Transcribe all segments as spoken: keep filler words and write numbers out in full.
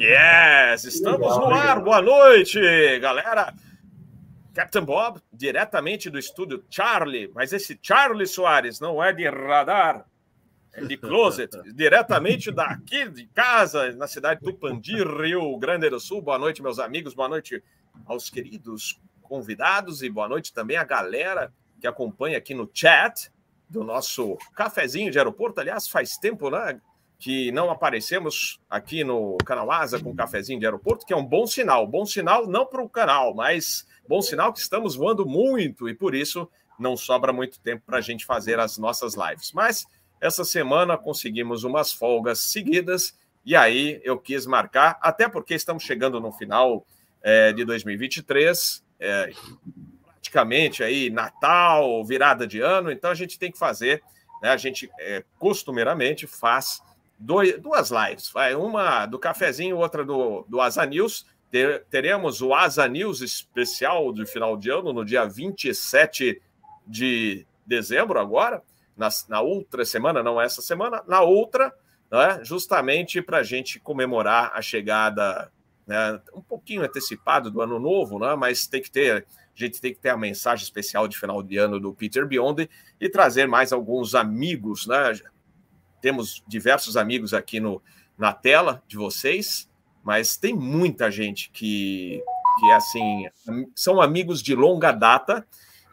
Yes, estamos legal, no ar, legal. Boa noite, galera. Captain Bob, diretamente do estúdio Charlie, mas esse Charlie Soares não é de radar, é de closet, diretamente daqui de casa, na cidade do Tupandi, Rio Grande do Sul. Boa noite, meus amigos, boa noite aos queridos convidados e boa noite também à galera que acompanha aqui no chat do nosso cafezinho de aeroporto. Aliás, faz tempo, né, que não aparecemos aqui no Canal Asa com cafezinho de aeroporto, que é um bom sinal. Bom sinal não para o canal, mas bom sinal que estamos voando muito e por isso não sobra muito tempo para a gente fazer as nossas lives. Mas essa semana conseguimos umas folgas seguidas e aí eu quis marcar, até porque estamos chegando no final é, de dois mil e vinte e três, é, praticamente aí Natal, virada de ano, então a gente tem que fazer, né, a gente é, costumeiramente faz dois, duas lives, vai, uma do cafezinho, outra do, do Asa News. Teremos o Asa News especial de final de ano, no dia vinte e sete de dezembro, agora, na, na outra semana, não essa semana, na outra, né, justamente para a gente comemorar a chegada, né, um pouquinho antecipado do ano novo, né, mas tem que ter, a gente tem que ter a mensagem especial de final de ano do Peter Beyond e trazer mais alguns amigos, né? Temos diversos amigos aqui no, na tela de vocês, mas tem muita gente que, que, assim, são amigos de longa data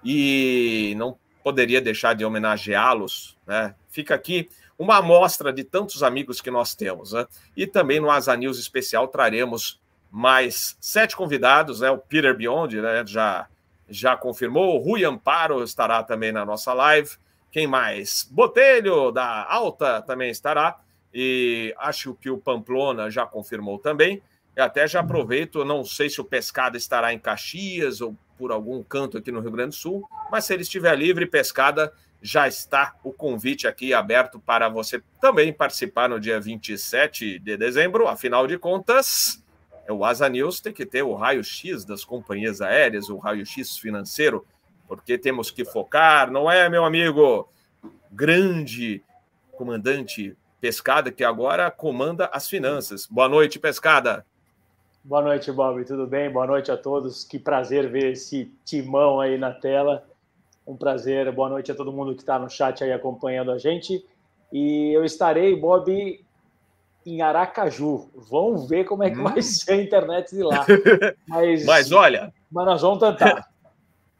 e não poderia deixar de homenageá-los, né? Fica aqui uma amostra de tantos amigos que nós temos, né? E também no Asa News especial traremos mais sete convidados, né? O Peter Beyond, né, já, já confirmou, o Rui Amparo estará também na nossa live, quem mais? Botelho, da Alta, também estará. E acho que o Pamplona já confirmou também. Eu até já aproveito, não sei se o Pescada estará em Caxias ou por algum canto aqui no Rio Grande do Sul, mas se ele estiver livre, Pescada, já está o convite aqui aberto para você também participar no dia vinte e sete de dezembro. Afinal de contas, o Asa News tem que ter o raio-x das companhias aéreas, o raio-x financeiro, porque temos que focar, não é, meu amigo? Grande comandante Pescada, que agora comanda as finanças. Boa noite, Pescada. Boa noite, Bob. Tudo bem? Boa noite a todos. Que prazer ver esse timão aí na tela. Um prazer. Boa noite a todo mundo que está no chat aí acompanhando a gente. E eu estarei, Bob, em Aracaju. Vão ver como é que hum. vai ser a internet de lá. Mas, mas olha... Mas nós vamos tentar.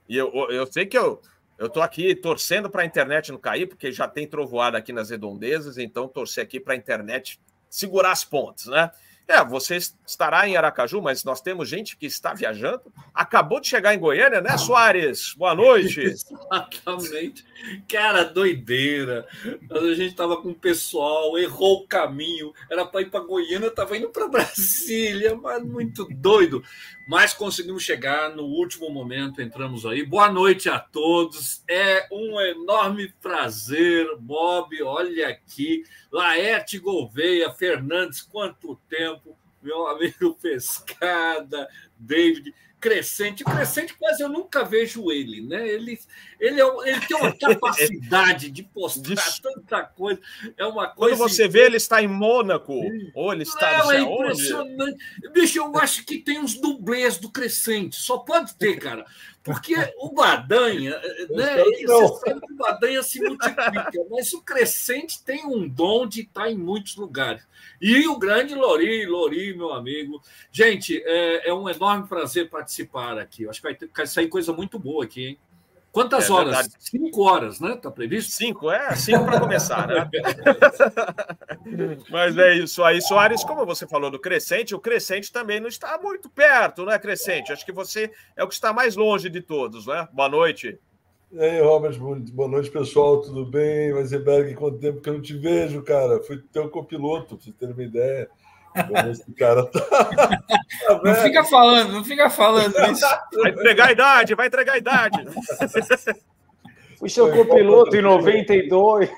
eu, eu sei que eu... Eu estou aqui torcendo para a internet não cair, porque já tem trovoada aqui nas redondezas, então torcer aqui para a internet segurar as pontes, né? É, você estará em Aracaju, mas nós temos gente que está viajando. Acabou de chegar em Goiânia, né, Soares? Boa noite. Exatamente. Cara, doideira. A gente estava com o pessoal, errou o caminho. Era para ir para Goiânia, estava indo para Brasília, mas muito doido. Mas conseguimos chegar no último momento, entramos aí. Boa noite a todos. É um enorme prazer, Bob. Olha aqui. Laert Gouvêa, Fernandes, quanto tempo. Meu amigo Pescada, David Crescenti. Crescenti quase eu nunca vejo ele, né? Ele, ele, é, ele tem uma capacidade de postar de... tanta coisa. É uma coisa. Quando você vê, ele está em Mônaco. Ou ele está não, é impressionante. Onde? Bicho, eu acho que tem uns dublês do Crescenti. Só pode ter, cara. Porque o Badanha, né? Você sabe que o Badanha se multiplica, mas o Crescenti tem um dom de estar em muitos lugares. E o grande Lori, Lori, meu amigo. Gente, é, é um enorme prazer participar aqui. Eu acho que vai, ter, vai sair coisa muito boa aqui, hein? Quantas é, horas? Verdade. Cinco horas, né? Está previsto? Cinco, é, cinco para começar, né? Mas é isso aí, Soares, como você falou do Crescenti, o Crescenti também não está muito perto, né, Crescenti? Acho que você é o que está mais longe de todos, né? Boa noite. E aí, Robert, boa noite, pessoal, tudo bem? Wajcenberg, quanto tempo que eu não te vejo, cara? Fui teu copiloto, pra você ter uma ideia. Esse cara tá... Não fica falando, não fica falando isso. Vai entregar a idade, vai entregar a idade. Fui seu copiloto em noventa e dois.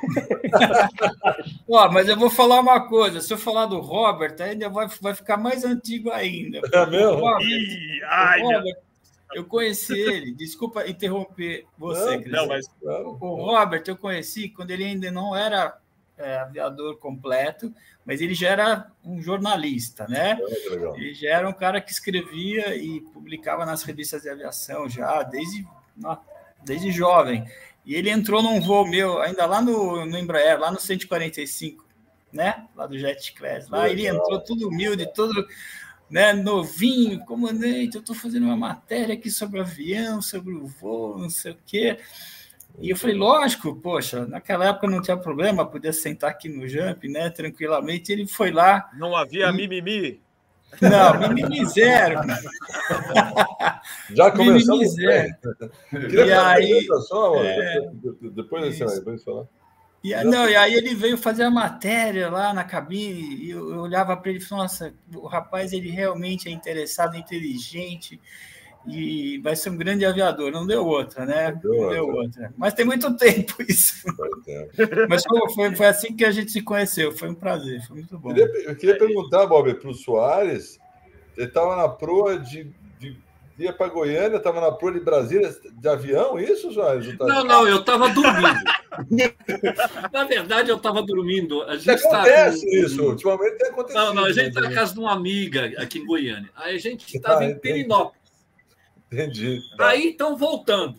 Ó, mas eu vou falar uma coisa: se eu falar do Robert, ainda vai, vai ficar mais antigo ainda. É mesmo? Robert, Ih, ai, Robert, eu conheci ele, desculpa interromper você, Cris. Não, mas... O Robert eu conheci quando ele ainda não era é, aviador completo, mas ele já era um jornalista, né? É, ele já era um cara que escrevia e publicava nas revistas de aviação já desde, desde jovem. E ele entrou num voo meu, ainda lá no, no Embraer, lá no cento e quarenta e cinco, né? Lá do Jet Class. Lá ele entrou todo humilde, todo... Né, novinho, comandante, eu estou fazendo uma matéria aqui sobre avião, sobre o voo, não sei o quê. E eu falei, lógico, poxa, naquela época não tinha problema, podia sentar aqui no jump, né, tranquilamente. Ele foi lá... Não havia e... mimimi? Não, mimimi zero. Já começou mimimi zero. E aí... Só, é... Depois desse aí, depois falar. E, não, e aí ele veio fazer a matéria lá na cabine, e eu, eu olhava para ele e falava, nossa, o rapaz, ele realmente é interessado, inteligente, e vai ser um grande aviador. Não deu outra, né? Deu Não outra. deu outra. Mas tem muito tempo isso. Mas foi, foi assim que a gente se conheceu, foi um prazer, foi muito bom. Eu queria, eu queria perguntar, Bob, para o Soares, ele estava na proa de... Ia para Goiânia, estava na proa de Brasília de avião, isso, Soares? Não, não, eu estava dormindo. Na verdade, eu estava dormindo. A gente acontece tá... isso, ultimamente tem acontecido. Não, não, a gente está na casa de uma amiga aqui em Goiânia. Aí a gente estava ah, em Perinópolis. Entendi. Tá. Aí estão voltando.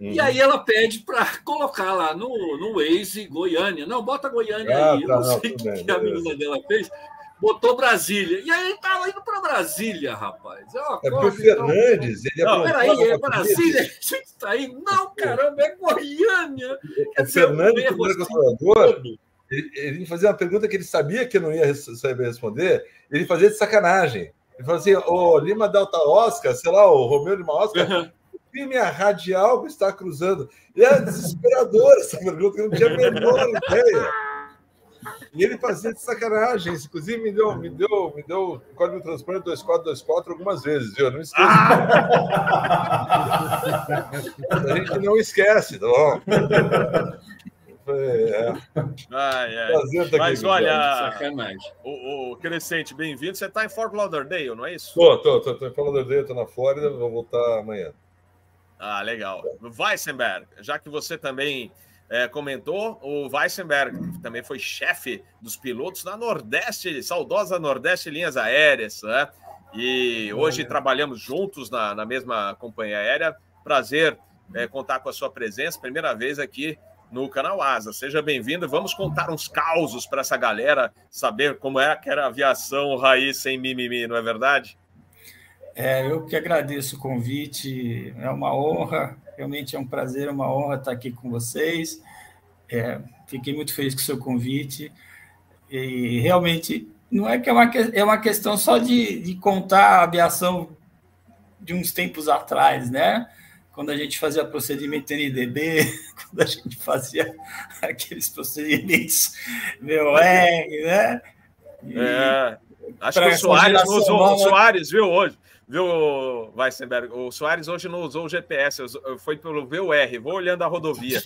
Hum. E aí ela pede para colocar lá no, no Waze Goiânia. Não, bota Goiânia ah, aí. Tá, eu não sei o que bem, a menina dela fez. Botou Brasília. E aí estava indo para Brasília, rapaz. É, uma é coisa, porque o Fernandes... Então... Ele não, peraí, é Brasília? A gente está aí? Não, caramba, é Goiânia. Quer o dizer, Fernandes, o governador, ele, ele fazia uma pergunta que ele sabia que não ia saber responder, ele fazia de sacanagem. Ele falou assim, o Lima Delta Oscar, sei lá, o Romeu Lima Oscar, uhum. Minha radial está cruzando. E era desesperador essa pergunta, eu não tinha a menor ideia. E ele fazia de sacanagem, inclusive me deu, me deu, me deu o código de transporte dois quatro dois quatro algumas vezes, viu? Não esqueço. Ah! A gente não esquece, tá bom? É. Ai, ai. Prazer tá Mas aqui, olha, o, o Crescenti, bem-vindo. Você está em Fort Lauderdale, não é isso? Tô, tô, tô, tô em Fort Lauderdale, tô na Flórida, vou voltar amanhã. Ah, legal. Wajcenberg, já que você também... É, comentou o Wajcenberg, que também foi chefe dos pilotos da Nordeste, saudosa Nordeste Linhas Aéreas, né? E hoje trabalhamos juntos na, na mesma companhia aérea. Prazer é, contar com a sua presença, primeira vez aqui no Canal Asa. Seja bem-vindo, vamos contar uns causos para essa galera saber como é que era a aviação raiz sem mimimi, não é verdade? É, eu que agradeço o convite, é uma honra, realmente é um prazer, uma honra estar aqui com vocês. É, fiquei muito feliz com o seu convite. E realmente, não é que é uma, é uma questão só de, de contar a aviação de uns tempos atrás, né? Quando a gente fazia procedimento N D B, quando a gente fazia aqueles procedimentos V O R, né? E, é, acho que o Soares usou nova... o Soares, viu, hoje? Viu, Wajcenberg? O Soares hoje não usou o G P S, foi pelo V U R, vou olhando a rodovia.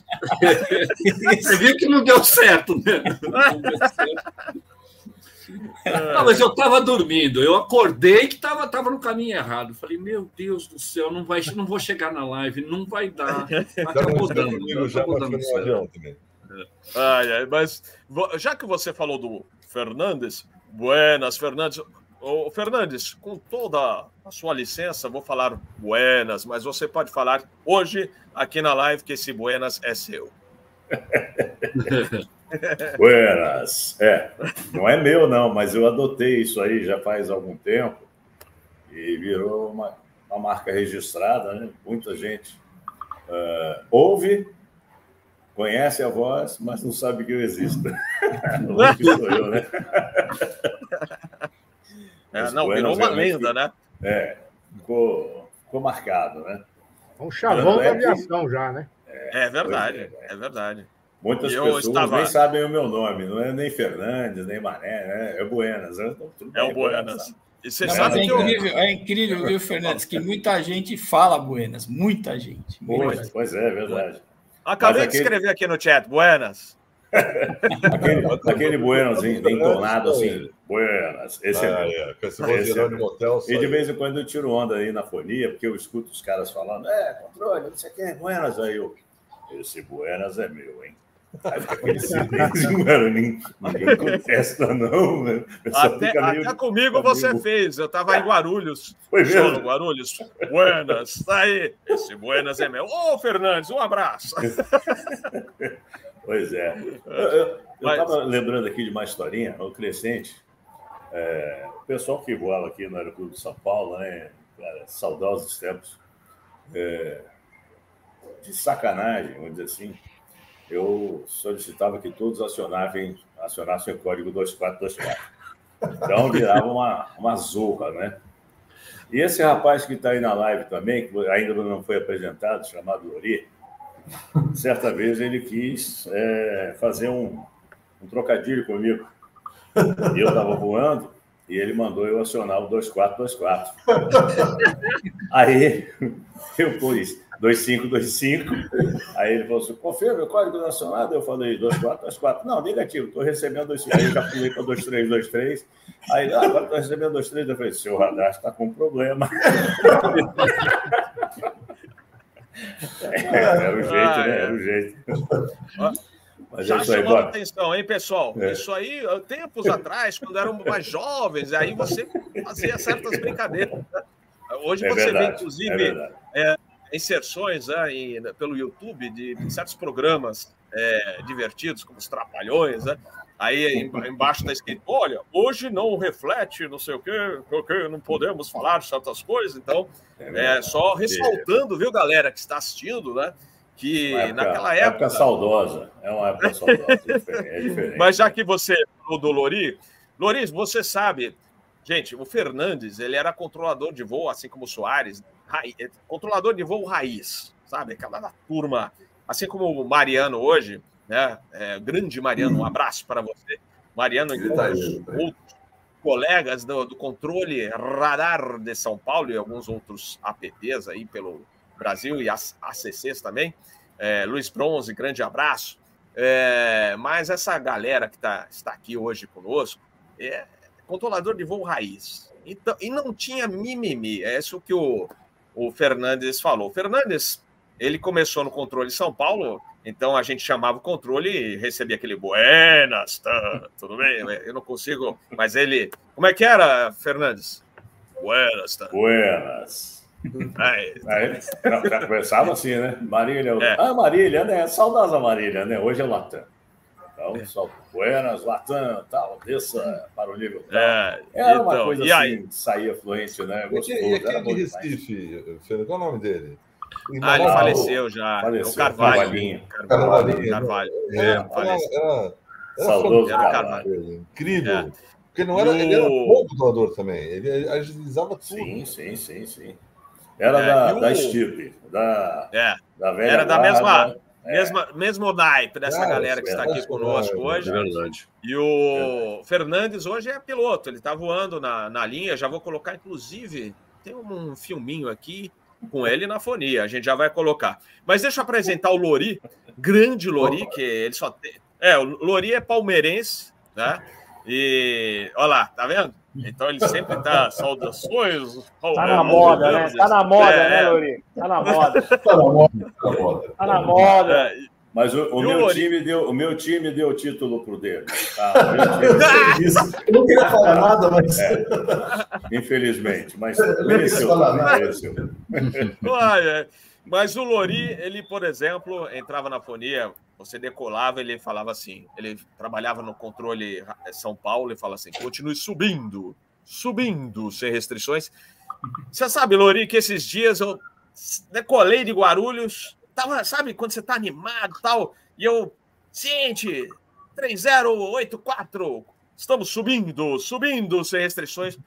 Você viu que não deu certo, né? Não deu certo. Não, mas eu estava dormindo, eu acordei que estava tava no caminho errado. Falei, meu Deus do céu, não, vai, não vou chegar na live, não vai dar. Acabou dando. Mas já que você falou do Fernandes, buenas, Fernandes... Ô, Fernandes, com toda a sua licença, vou falar buenas, mas você pode falar hoje aqui na live que esse buenas é seu. Buenas. É, não é meu, não, mas eu adotei isso aí já faz algum tempo e virou uma, uma marca registrada, né? Muita gente uh, ouve, conhece a voz, mas não sabe que eu existo. Hoje sou eu, né? É, não, virou uma lenda, né? É, ficou, ficou marcado, né? Um chavão da aviação já, né? É, é verdade, é, é verdade. Muitas eu pessoas estava... nem sabem o meu nome, não é nem Fernandes, nem Mané, né? É Buenas. É, é o Buenas. E você não, sabe é, que incrível, eu... é incrível, viu, Fernandes, que muita gente fala Buenas, muita gente. Pois, pois é, é verdade. Acabei aquele... de escrever aqui no chat, Buenas. aquele, aquele Buenos entonado assim, Buenas, esse ah, é, é, esse esse é hotel, e de vez em quando eu tiro onda aí na fonia, porque eu escuto os caras falando, é, controle, não sei quem é Buenas, aí eu, esse Buenas é meu, hein? Vai ficar conhecido mesmo, cara. Ninguém contesta, não. Né? Até, até comigo amigo. Você fez. Eu estava em Guarulhos. Foi mesmo? Guarulhos. Buenas. Tá aí. Esse Buenas é meu. Ô, oh, Fernandes, um abraço. Pois é. Eu estava Mas... lembrando aqui de uma historinha. O Crescenti, é, o pessoal que voava aqui no Aeroclube de São Paulo, né? Cara, saudosos tempos. É, de sacanagem, vamos dizer assim. Eu solicitava que todos acionassem, acionassem o código dois quatro dois quatro. Então, virava uma, uma zorra, né? E esse rapaz que está aí na live também, que ainda não foi apresentado, chamado Lori, certa vez ele quis é, fazer um, um trocadilho comigo. E eu estava voando e ele mandou eu acionar o dois quatro dois quatro. Aí, eu pus... dois cinco dois cinco. Aí ele falou assim: confirma o código nacional? Eu falei: dois quatro dois quatro. Não, negativo, estou recebendo dois cinco. Aí eu já pulei para dois três dois três. Aí ele: ah, agora estou recebendo dois três. Eu falei: seu radar está com problema. É, era o jeito, ah, né? Era o jeito. Mas já chamou a atenção, hein, pessoal? É. Isso aí, tempos atrás, quando eram mais jovens, aí você fazia certas brincadeiras. Hoje é você verdade, vê, inclusive. É inserções né, em, pelo YouTube de, de certos programas é, divertidos, como os Trapalhões, né? Aí em, embaixo está escrito: olha, hoje não reflete, não sei o quê, porque não podemos falar de certas coisas. Então, é, é só ressaltando, viu, galera que está assistindo, né? Que época, naquela época. Época saudosa, é uma época saudosa, é diferente. Mas já que você falou do Lori, Lori, você sabe, gente, o Fernandes, ele era controlador de voo, assim como o Soares, né? Controlador de voo raiz, sabe? Aquela da turma, assim como o Mariano hoje, né? É, grande Mariano, um abraço para você. Mariano e tá outros colegas do, do controle radar de São Paulo e alguns outros A P Ps aí pelo Brasil e as A C Cs também. É, Luiz Bronze, grande abraço. É, mas essa galera que tá, está aqui hoje conosco é controlador de voo raiz. Então, e não tinha mimimi, é isso que o O Fernandes falou. O Fernandes, ele começou no controle de São Paulo, então a gente chamava o controle e recebia aquele buenas, tá, tudo bem? Eu não consigo, mas ele... Como é que era, Fernandes? Buenas, tá. Buenas. Aí, Aí já, já conversava assim, né? Marília. É. Ah, Marília, né? Saudosa Marília, né? Hoje é Latam. Então, só buenas, Latam, tal, desça para o nível tal. É, era então, uma coisa assim, saía fluente, né? Gostoso, e aquele de Recife, Fernando, qual é o nome dele? Ah, ele faleceu já, faleceu, o Carvalhinho. Carvalhinho. Carvalho. Saudoso Carvalho. Incrível. É. Porque não era, no... ele era bom controlador também, ele agilizava tudo. Sim, sim, sim, sim. Era é, da, o... da Stipe, da, é. da velha Era da barra, mesma... É. Mesma, mesmo naipe dessa é, galera que está aqui conosco hoje. Verdade. E o é. Fernandes hoje é piloto, ele está voando na, na linha. Já vou colocar, inclusive, tem um filminho aqui com ele na fonia, a gente já vai colocar. Mas deixa eu apresentar o Lori, grande Lori, que ele só tem... É, o Lori é palmeirense, né? E, olha lá, tá vendo? Então ele sempre tá saudações. Tá na moda, né? Tá na moda, né, Lori? Tá na moda. Tá na moda. Tá na moda. Tá na moda. Mas o, o, meu Lori... time deu, o meu time deu o título pro dele. Ah, eu não queria falar nada, mas... É. Infelizmente, mas mereceu. mereceu. Olha, mas o Lori, ele, por exemplo, entrava na fonia... Você decolava, ele falava assim, ele trabalhava no controle São Paulo e fala assim: continue subindo, subindo, sem restrições. Você sabe, Lori, que esses dias eu decolei de Guarulhos, tava, sabe quando você tá animado e tal, e eu, gente, três zero oito quatro, estamos subindo, subindo, sem restrições.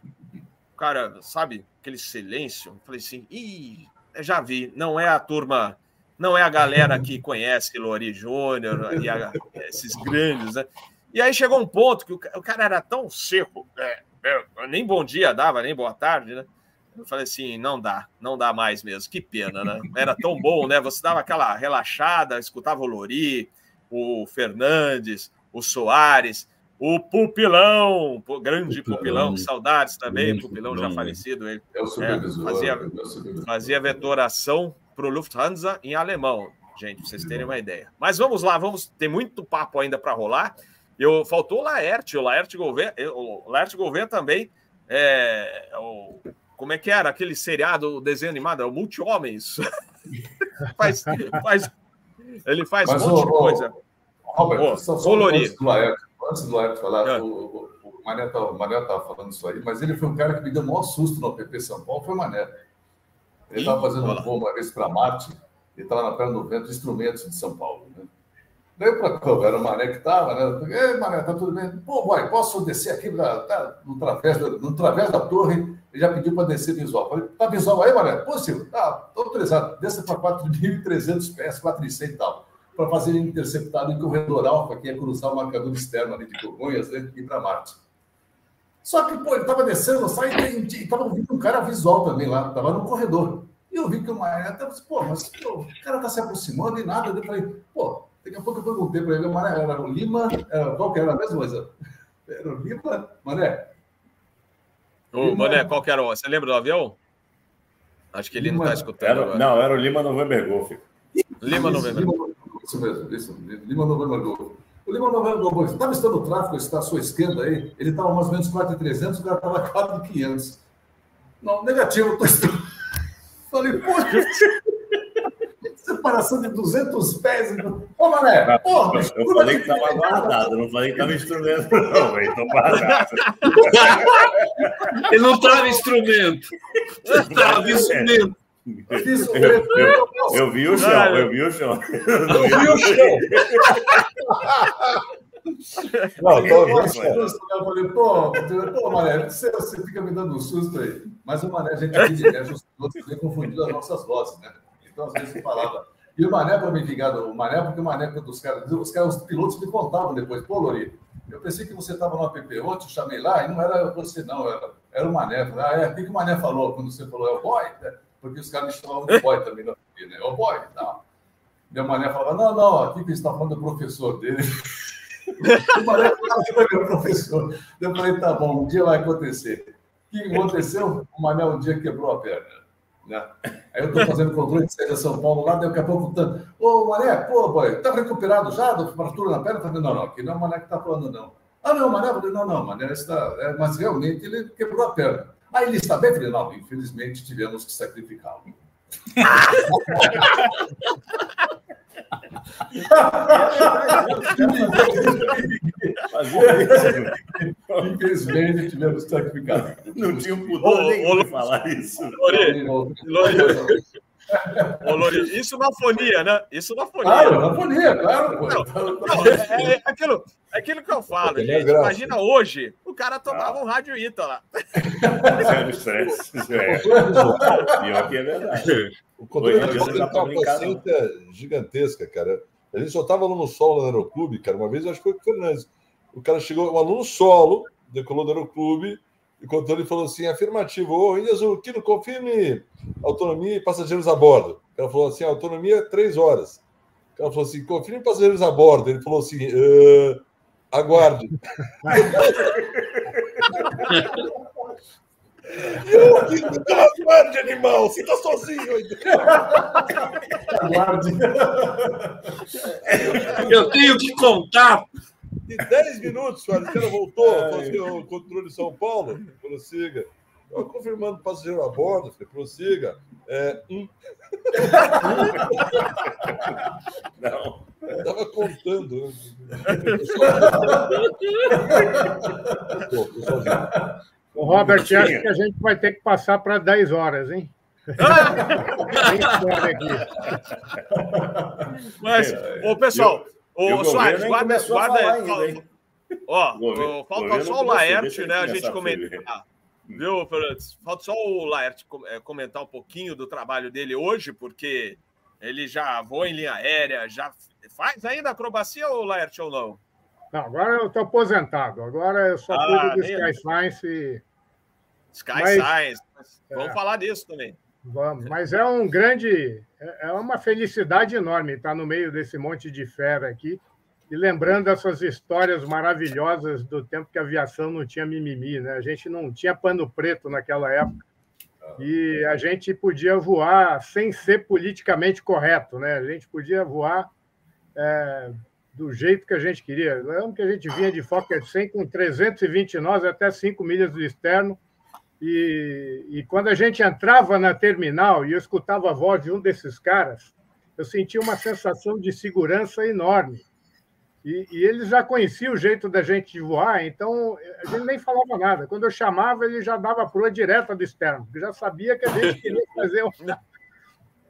Cara, sabe, aquele silêncio, eu falei assim, ih, já vi, não é a turma... Não é a galera que conhece Lori Júnior e a, esses grandes, né? E aí chegou um ponto que o, o cara era tão seco, é, é, nem bom dia dava, nem boa tarde, né? Eu falei assim, não dá, não dá mais mesmo, que pena, né? Era tão bom, né? Você dava aquela relaxada, escutava o Lori, o Fernandes, o Soares, o Pupilão, o grande Pupilão, Pupilão, saudades também, Pupilão, Pupilão já falecido, ele é, fazia, fazia vetoração para o Lufthansa em alemão. gente, pra vocês terem uma ideia. Mas vamos lá, vamos tem muito papo ainda para rolar. Eu, faltou o Laert, o Laert Gouvêa, o Laert Gouvêa também, é, o, como é que era? Aquele seriado, o desenho animado, é o Multi-Homens. faz, faz, ele faz Mas um monte o, de coisa. Robert, oh, só, só antes do Laert, antes do Laert falar, é. o, o, o Mané estava falando isso aí, mas ele foi um cara que me deu o maior susto no A P P São Paulo, foi o Mané. Ele estava fazendo um voo uma vez para Marte, ele estava na perna do vento de instrumentos de São Paulo, né? Daí para cá, era o Mané que estava, né? Ei, Mané, tá tudo bem? Pô, vai, posso descer aqui pra, tá, no, través da, no través da torre? Ele já pediu para descer visual. Falei, tá visual aí, Mané? Pô, Silvio, tá, tô autorizado. Desça para quatro mil e trezentos pés, quatro mil e cem e tal, para fazer ele interceptado em corredor alfa, que ia cruzar o marcador externo ali de Congonhas, né, e ir para Marte. Só que, pô, ele estava descendo, sai e estava ouvindo um cara visual também lá, estava no corredor. E eu vi que o Mané, até, pô, mas pô, o cara tá se aproximando e nada. Eu falei, pô, daqui a pouco eu perguntei para ele, Mané, era o Lima, era, qual que era a mesma coisa? Era o Lima, Mané? Ô, Lima, Mané, qual que era? Você lembra do avião? Acho que ele Lima, não está escutando. Era, não, era o Lima November Golf. Lima November Golf. Isso mesmo, isso. Lima November Golf. O Lima November Golf estava estando o tráfego, está à sua esquerda aí, ele estava mais ou menos quatro mil e trezentos, o cara estava quatro mil e quinhentos. Não, negativo, estou estando. Falei, poxa. Separação de duzentos pés. Ô, Mané, não, porra! Eu falei que estava guardado, não falei que estava instrumento, não, velho. Estou guardado. Ele não estava instrumento. Ele estava instrumento. Eu, eu, eu, eu vi o chão, eu vi o chão. Eu vi o chão. Não, eu falei, pô, pô, Mané, você, você fica me dando um susto aí. Mas o Mané, a gente aqui de Nérgio, todos têm confundido as nossas vozes, né? Então, às vezes, eu falava. E o Mané, para me ligar, o Mané, porque o Mané, quando os caras, os caras, os pilotos me contavam depois, pô, Lori, eu pensei que você estava no A P P ontem, eu chamei lá, e não era você, não, era, era o Mané. Ah, é, o que o Mané falou quando você falou, é o boy? Né? Porque os caras me chamavam de boy também na T V, né? É o boy, tá? E o Mané falava, não, não, aqui que está falando do professor dele. O Mané falava, meu professor. Eu falei, tá bom, um dia vai acontecer. O que aconteceu? O Mané um dia quebrou a perna. Não. Aí eu estou fazendo controle de sair de São Paulo lá, daqui a pouco tanto. Ô, Mané, pô, boy, tá recuperado já da fratura na perna? Eu falei, não, não, aqui não é o Mané que tá falando, não. Ah, não, Mané, eu falei, não, não, Mané, está... é, mas realmente ele quebrou a perna. Ah, ele está bem? Eu falei, não, infelizmente tivemos que sacrificá-lo. Infelizmente tivemos sacrificado. Não tinha um pudor ô, nem ô, de falar isso. Lori, Lori, ô, Lori, isso na fonia, né? Isso na fonia. Claro, na fonia, claro. Não, não, é, é, aquilo, é aquilo que eu falo, é gente. Imagina hoje, o cara tomava ah. um rádio Ita lá. Zero estresse. Pior que é verdade. O controle da capacete é gigantesca, cara. A gente só estava aluno solo no aeroclube, cara. Uma vez eu acho que foi o Fernandes. O cara chegou, um aluno solo, decolou do aeroclube, e quando ele falou assim, afirmativo, ô, Índia Azul, Kilo, confirme autonomia e passageiros a bordo. O cara falou assim, autonomia é três horas. O cara falou assim, confirme passageiros a bordo. Ele falou assim, uh, aguarde. Eu aqui, aguarde, animal, você tá sozinho aí. Aguarde. Eu tenho que contar. De dez minutos, o cara voltou, é, fazia o controle de São Paulo, prossiga. Eu confirmando o passageiro a bordo, falei, prossiga. É, hum. Não. Eu tava contando. O Robert, acho que a gente vai ter que passar para dez horas, hein? Mas, ô, pessoal, ô, Soares, guarda, guarda aí. Ó, ó, falta só o Laert, né? A gente comentar. Viu, Fernandes? Falta só o Laert comentar um pouquinho do trabalho dele hoje, porque ele já voa em linha aérea, já faz ainda acrobacia, ou Laert, ou não? Não, agora eu estou aposentado. Agora eu só cuido ah, do Sky Science. E... Sky mas, Science. Vamos é, falar disso também. Vamos. Mas é um grande... É uma felicidade enorme estar no meio desse monte de fera aqui e lembrando essas histórias maravilhosas do tempo que a aviação não tinha mimimi, né? A gente não tinha pano preto naquela época. e a gente podia voar sem ser politicamente correto, né? A gente podia voar é, do jeito que a gente queria. Lembro que a gente vinha de Fokker cem com trezentos e vinte nós, até cinco milhas do externo, e, e quando a gente entrava na terminal e eu escutava a voz de um desses caras, eu sentia uma sensação de segurança enorme. E, e eles já conheciam o jeito da gente de voar, então a gente nem falava nada. Quando eu chamava, ele já dava a proa direta do externo, porque já sabia que a gente queria fazer um...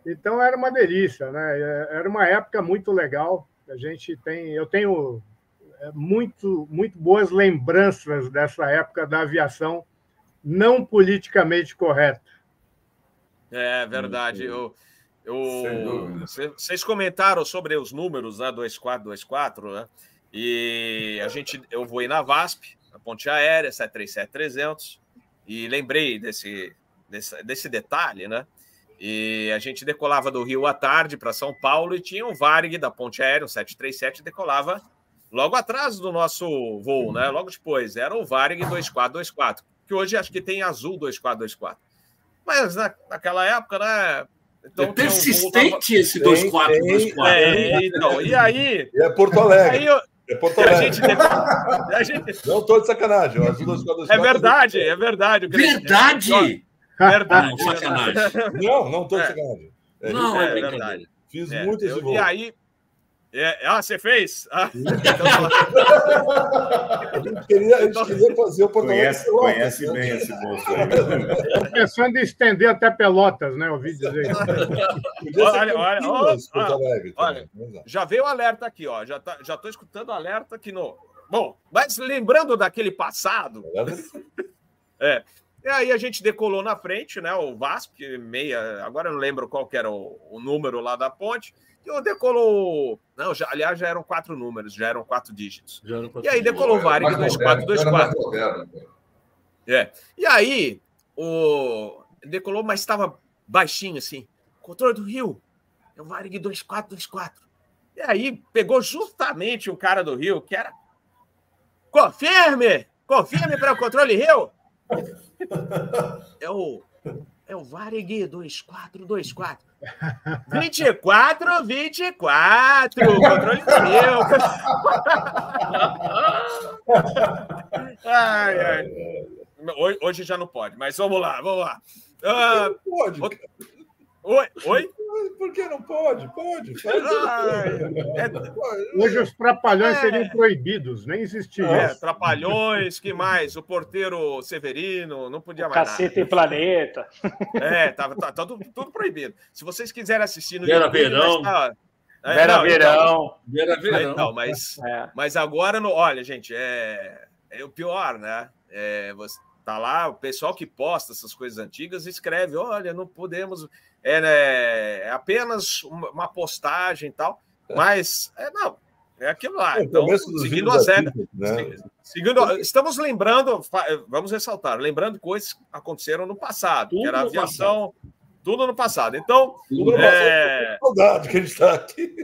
Então era uma delícia, né? Era uma época muito legal. A gente tem, eu tenho muito, muito boas lembranças dessa época da aviação não politicamente correta. É verdade. Eu... Eu, vocês comentaram sobre os números, né, dois quatro dois quatro, né? E a gente, eu voei na VASP, na ponte aérea, sete três sete trezentos, e lembrei desse, desse, desse detalhe, né? E a gente decolava do Rio à tarde para São Paulo e tinha um Varig da ponte aérea, um sete três sete, decolava logo atrás do nosso voo, né? Logo depois, era o Varig dois quatro dois quatro, que hoje acho que tem Azul dois quatro dois quatro. Mas na, naquela época, né? Então, é persistente um... esse dois quatro dois quatro. É, então, e aí... E é Porto Alegre. Aí eu... É Porto Alegre. A gente teve... a gente... Não estou de sacanagem. dois quatro dois quatro, é verdade, é verdade. Verdade? É verdade. Não, sacanagem. Não, não estou de sacanagem. É, não, é, é verdade. Fiz é, muito esse eu, E aí... É... Ah, você fez? Ah, então... a, gente queria, a gente queria fazer o Porto Alegre. Conhece, conhece bem esse bolso aí. Estou pensando em estender até Pelotas, né? Ouvi dizer isso. Olha, olha, Minas, ó, Alegre, olha, já veio o alerta aqui, ó. Já tá, já estou escutando alerta aqui no... Bom, mas lembrando daquele passado... é. E aí a gente decolou na frente, né? O VASP, meia... Agora eu não lembro qual que era o, o número lá da ponte... E decolou... Não, já, aliás, já eram quatro números, já eram quatro dígitos. Eram quatro e aí decolou o Varig dois quatro dois quatro. É. E aí, o... decolou, mas estava baixinho, assim. Controle do Rio, é o Varig dois quatro dois quatro. E aí, pegou justamente o cara do Rio, que era... Confirme! Confirme para o controle Rio! É o... É o Varig dois quatro dois quatro. vinte e quatro, vinte e quatro. Controle meu. Ai, ai. Hoje já não pode, mas vamos lá, vamos lá. Uh, não pode. Outro... Oi? Oi? Por que não pode? Pode. Ai, é... Hoje os trapalhões é... seriam proibidos, nem existiam. É, trapalhões, que mais? O porteiro Severino, não podia o mais Caceta nada. E Planeta. É, tá, tá, tá tudo, tudo proibido. Se vocês quiserem assistir no Vera YouTube... Verão. Tá... É, Vera não, Verão. Vera Verão. Então, mas, é. mas agora, no... olha, gente, é... é o pior, né? É, você... Tá lá, o pessoal que posta essas coisas antigas escreve, olha, não podemos... É, né, é apenas uma postagem e tal, é. mas é, não, é aquilo lá. É, então, seguindo as regras. Né? Seguindo, estamos lembrando, vamos ressaltar, lembrando coisas que aconteceram no passado, tudo que era aviação, passado. tudo no passado. Então... Tudo é... no passado, que a gente está aqui.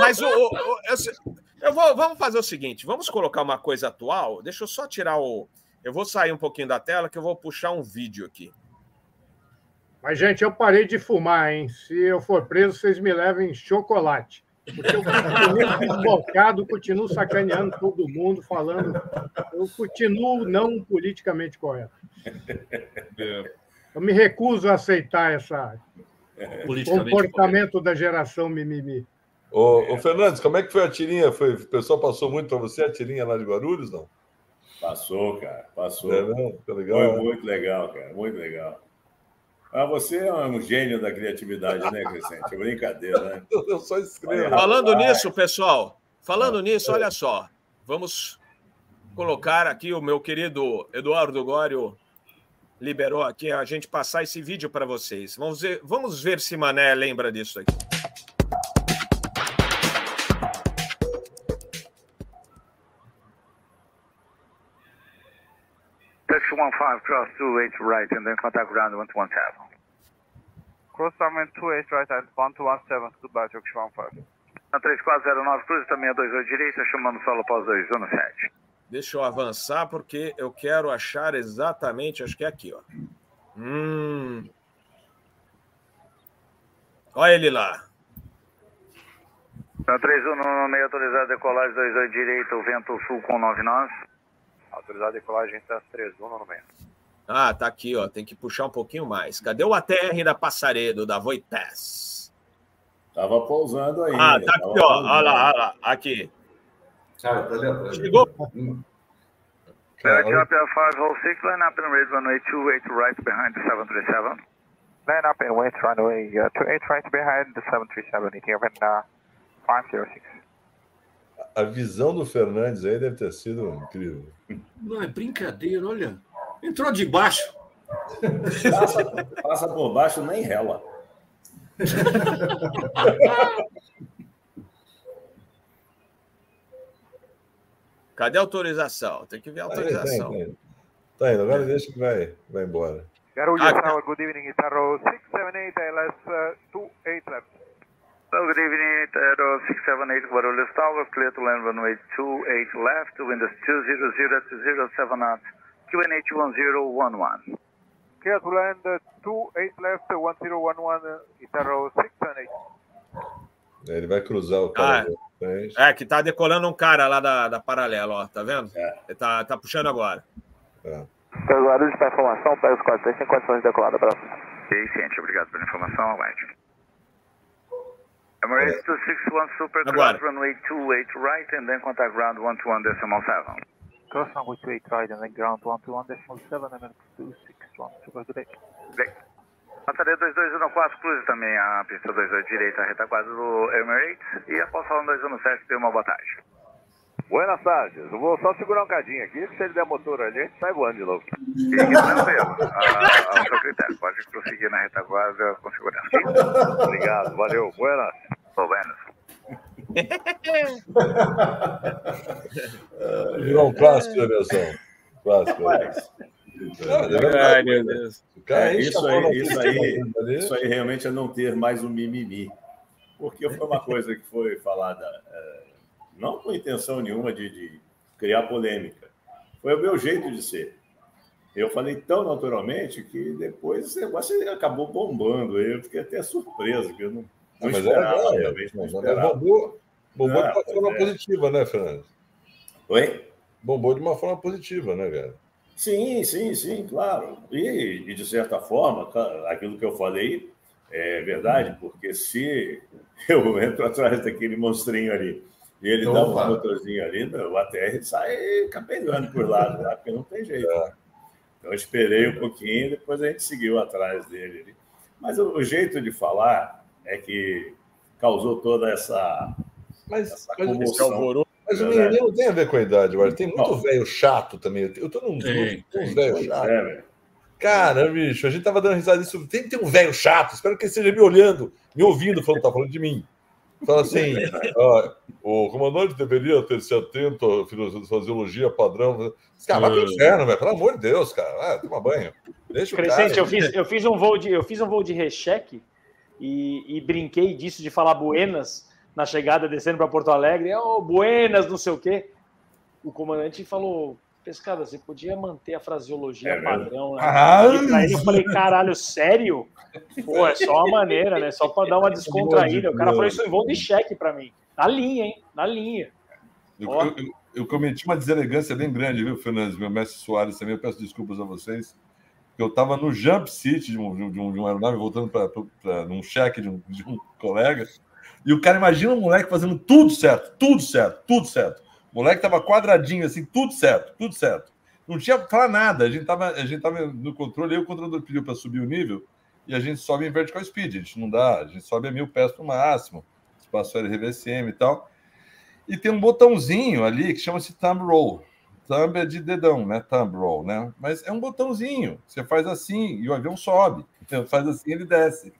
Mas o... o, o eu, eu vou, vamos fazer o seguinte, vamos colocar uma coisa atual, deixa eu só tirar o... Eu vou sair um pouquinho da tela que eu vou puxar um vídeo aqui. Mas, gente, eu parei de fumar, hein? Se eu for preso, vocês me levem chocolate. Porque eu continuo desbocado, continuo sacaneando todo mundo, falando... Eu continuo não politicamente correto. Eu me recuso a aceitar essa comportamento correto. Da geração mimimi. Ô, é. ô, Fernandes, como é que foi a tirinha? Foi, o pessoal passou muito para você a tirinha lá de Guarulhos, não? Passou, cara, passou. É, tá legal, Foi né? muito legal, cara, muito legal. Ah, você é um gênio da criatividade, né, Crescenti? É brincadeira, né? Eu só escrevo. Falando rapaz. nisso, pessoal, falando é. nisso, olha só. Vamos colocar aqui o meu querido Eduardo Gório liberou aqui a gente passar esse vídeo para vocês. Vamos ver, vamos ver se Mané lembra disso aqui. one five, cross two eight right, and then contact ground one two one seven. Cross summit two eight right at one two one seven, goodbye, Turkish one five. três quatro zero nove, cruza também a dois oito direita, chamando solo pós dois um sete. Deixa eu avançar, porque eu quero achar exatamente, acho que é aqui, ó. Hum. Olha ele lá. Tá três um no meio, autorizado decolagem, dois dois direito, vento sul com nove nove. Autorizado decolagem, tá três um no meio. Ah, tá aqui, ó. Tem que puxar um pouquinho mais. Cadê o A T R da Passaredo, da Voites? Tava pousando aí. Ah, tá aqui, ó. Olha lá, olha lá. Aqui. Cara, tá lembrando. Chegou. Clear up at five oh six, line up and wait runway two eight right behind the seven thirty-seven. Line up and wait runway uh, two eight right behind the seven thirty-seven. It's here now. A visão do Fernandes aí deve ter sido incrível. Não, é brincadeira, olha. Entrou de baixo. Passa, passa por baixo, nem rela. Cadê a autorização? Tem que ver a autorização. Tá indo, tá indo. Agora deixa que vai, vai embora. Guarulhos, ah, good evening, Itaro six seven eight, I L S two eight left. Hello, good evening, Aero six seven eight Guarulhos Tower, clear to land runway two eight left, wind is two zero zero to zero seven knots, Q N H one zero one one. Clear to land two eight left, one zero one one, Aero six seven eight. Ele vai cruzar o cara. Ah, é, que tá decolando um cara lá da, da paralela, ó, tá vendo? É. Ele tá, tá puxando agora. É. Então, Guarulhos, para informação, pega os quatrocentos e cinquenta em condições de decolada, abraço. Ok, ciente, obrigado pela informação, Alberto. Emirates two six one Super Cross runway two eight right and then contact ground one two one decimal seven. Cross runway two eight right and then ground one two one decimal seven, Emirates two six one Super, good day. Passaredo dois dois um quatro cruze também a pista vinte e dois direita, a reta quadra do Emirates e a Passaredo dois um sete tem uma boa tarde. Buenas tardes, eu vou só segurar um cadinho aqui, se ele der motor ali, a gente sai voando de novo. Fique tranquilo, ao seu critério, pode prosseguir na reta quadra com segurança. Obrigado, valeu, buenas. Bom, buenas. Virou um clássico, Nelson. Clássico. Ai, meu Deus. Isso aí, isso aí, isso aí realmente é não ter mais um mimimi. Porque foi uma coisa que foi falada, não com intenção nenhuma de, de criar polêmica. Foi o meu jeito de ser. Eu falei tão naturalmente que depois esse negócio acabou bombando. Eu fiquei até surpreso, que eu não... Não, mas esperava, é, talvez, não esperava. Bombou, bombou ah, de uma forma é. positiva, né, Fernando? Oi? Bombou de uma forma positiva, né, cara? Sim, sim, sim, claro. E, e de certa forma, aquilo que eu falei é verdade, porque se eu entro atrás daquele monstrinho ali e ele então, dá um lá. motorzinho ali, o A T R sai capengando por lado, né? Porque não tem jeito. Né? Então, eu esperei um pouquinho, depois a gente seguiu atrás dele ali. Mas o, o jeito de falar... é que causou toda essa, mas, essa comoção. Mas o menino não tem a ver com a idade, Eduardo. Tem muito velho chato também. Eu tô num velho chato. É, cara, bicho, a gente tava dando risada disso. Tem que ter um velho chato. Espero que ele esteja me olhando, me ouvindo, falando, tá falando de mim. Fala assim, ah, o comandante deveria ter se atento à fisiologia padrão. Cara, vai pro inferno, velho. Pelo amor de Deus, cara. Ah, toma banho. Deixa o Crescente, cara. Eu fiz, eu fiz um voo de, eu fiz um voo de recheque. E, e brinquei disso de falar buenas na chegada, descendo para Porto Alegre. Oh, buenas, não sei o quê. O comandante falou, Pescada, você podia manter a fraseologia é padrão, né? Ah, aí eu falei, caralho, sério? Pô, é só uma maneira, né? Só para dar uma descontraída. O cara falou isso em voo de cheque para mim. Na linha, hein? Na linha. Eu, eu, eu, eu cometi uma deselegância bem grande, viu, Fernandes? Meu mestre Soares também, eu peço desculpas a vocês. Eu estava no jump seat de, um, de, um, de uma aeronave, voltando para um cheque de um, de um colega, e o cara, imagina um moleque fazendo tudo certo, tudo certo, tudo certo. O moleque estava quadradinho, assim, tudo certo, tudo certo. Não tinha para falar nada, a gente estava no controle, e o controlador pediu para subir o nível, e a gente sobe em vertical speed, a gente não dá, a gente sobe a mil pés no máximo, espaço aéreo R V C M e tal. E tem um botãozinho ali que chama-se thumb roll. Thumb é de dedão, né? Thumb roll, né? Mas é um botãozinho. Você faz assim e o avião sobe. Você faz assim, ele desce.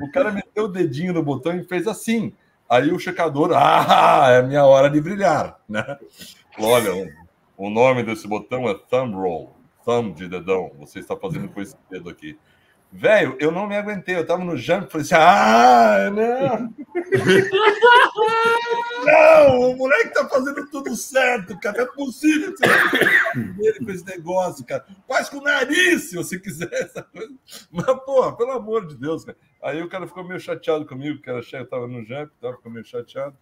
O cara meteu o dedinho no botão e fez assim. Aí o checador, ah, é a minha hora de brilhar, né? Olha, o nome desse botão é thumb roll. Thumb de dedão. Você está fazendo com esse dedo aqui. Velho, eu não me aguentei, eu tava no jump, falei assim, ah, não! Não, o moleque tá fazendo tudo certo, cara, não é possível ele com esse negócio, cara. Faz com o nariz, se você quiser, essa coisa. Mas, porra, pelo amor de Deus, cara. Aí o cara ficou meio chateado comigo, o cara cheio, tava no jump, tava, ficou meio chateado.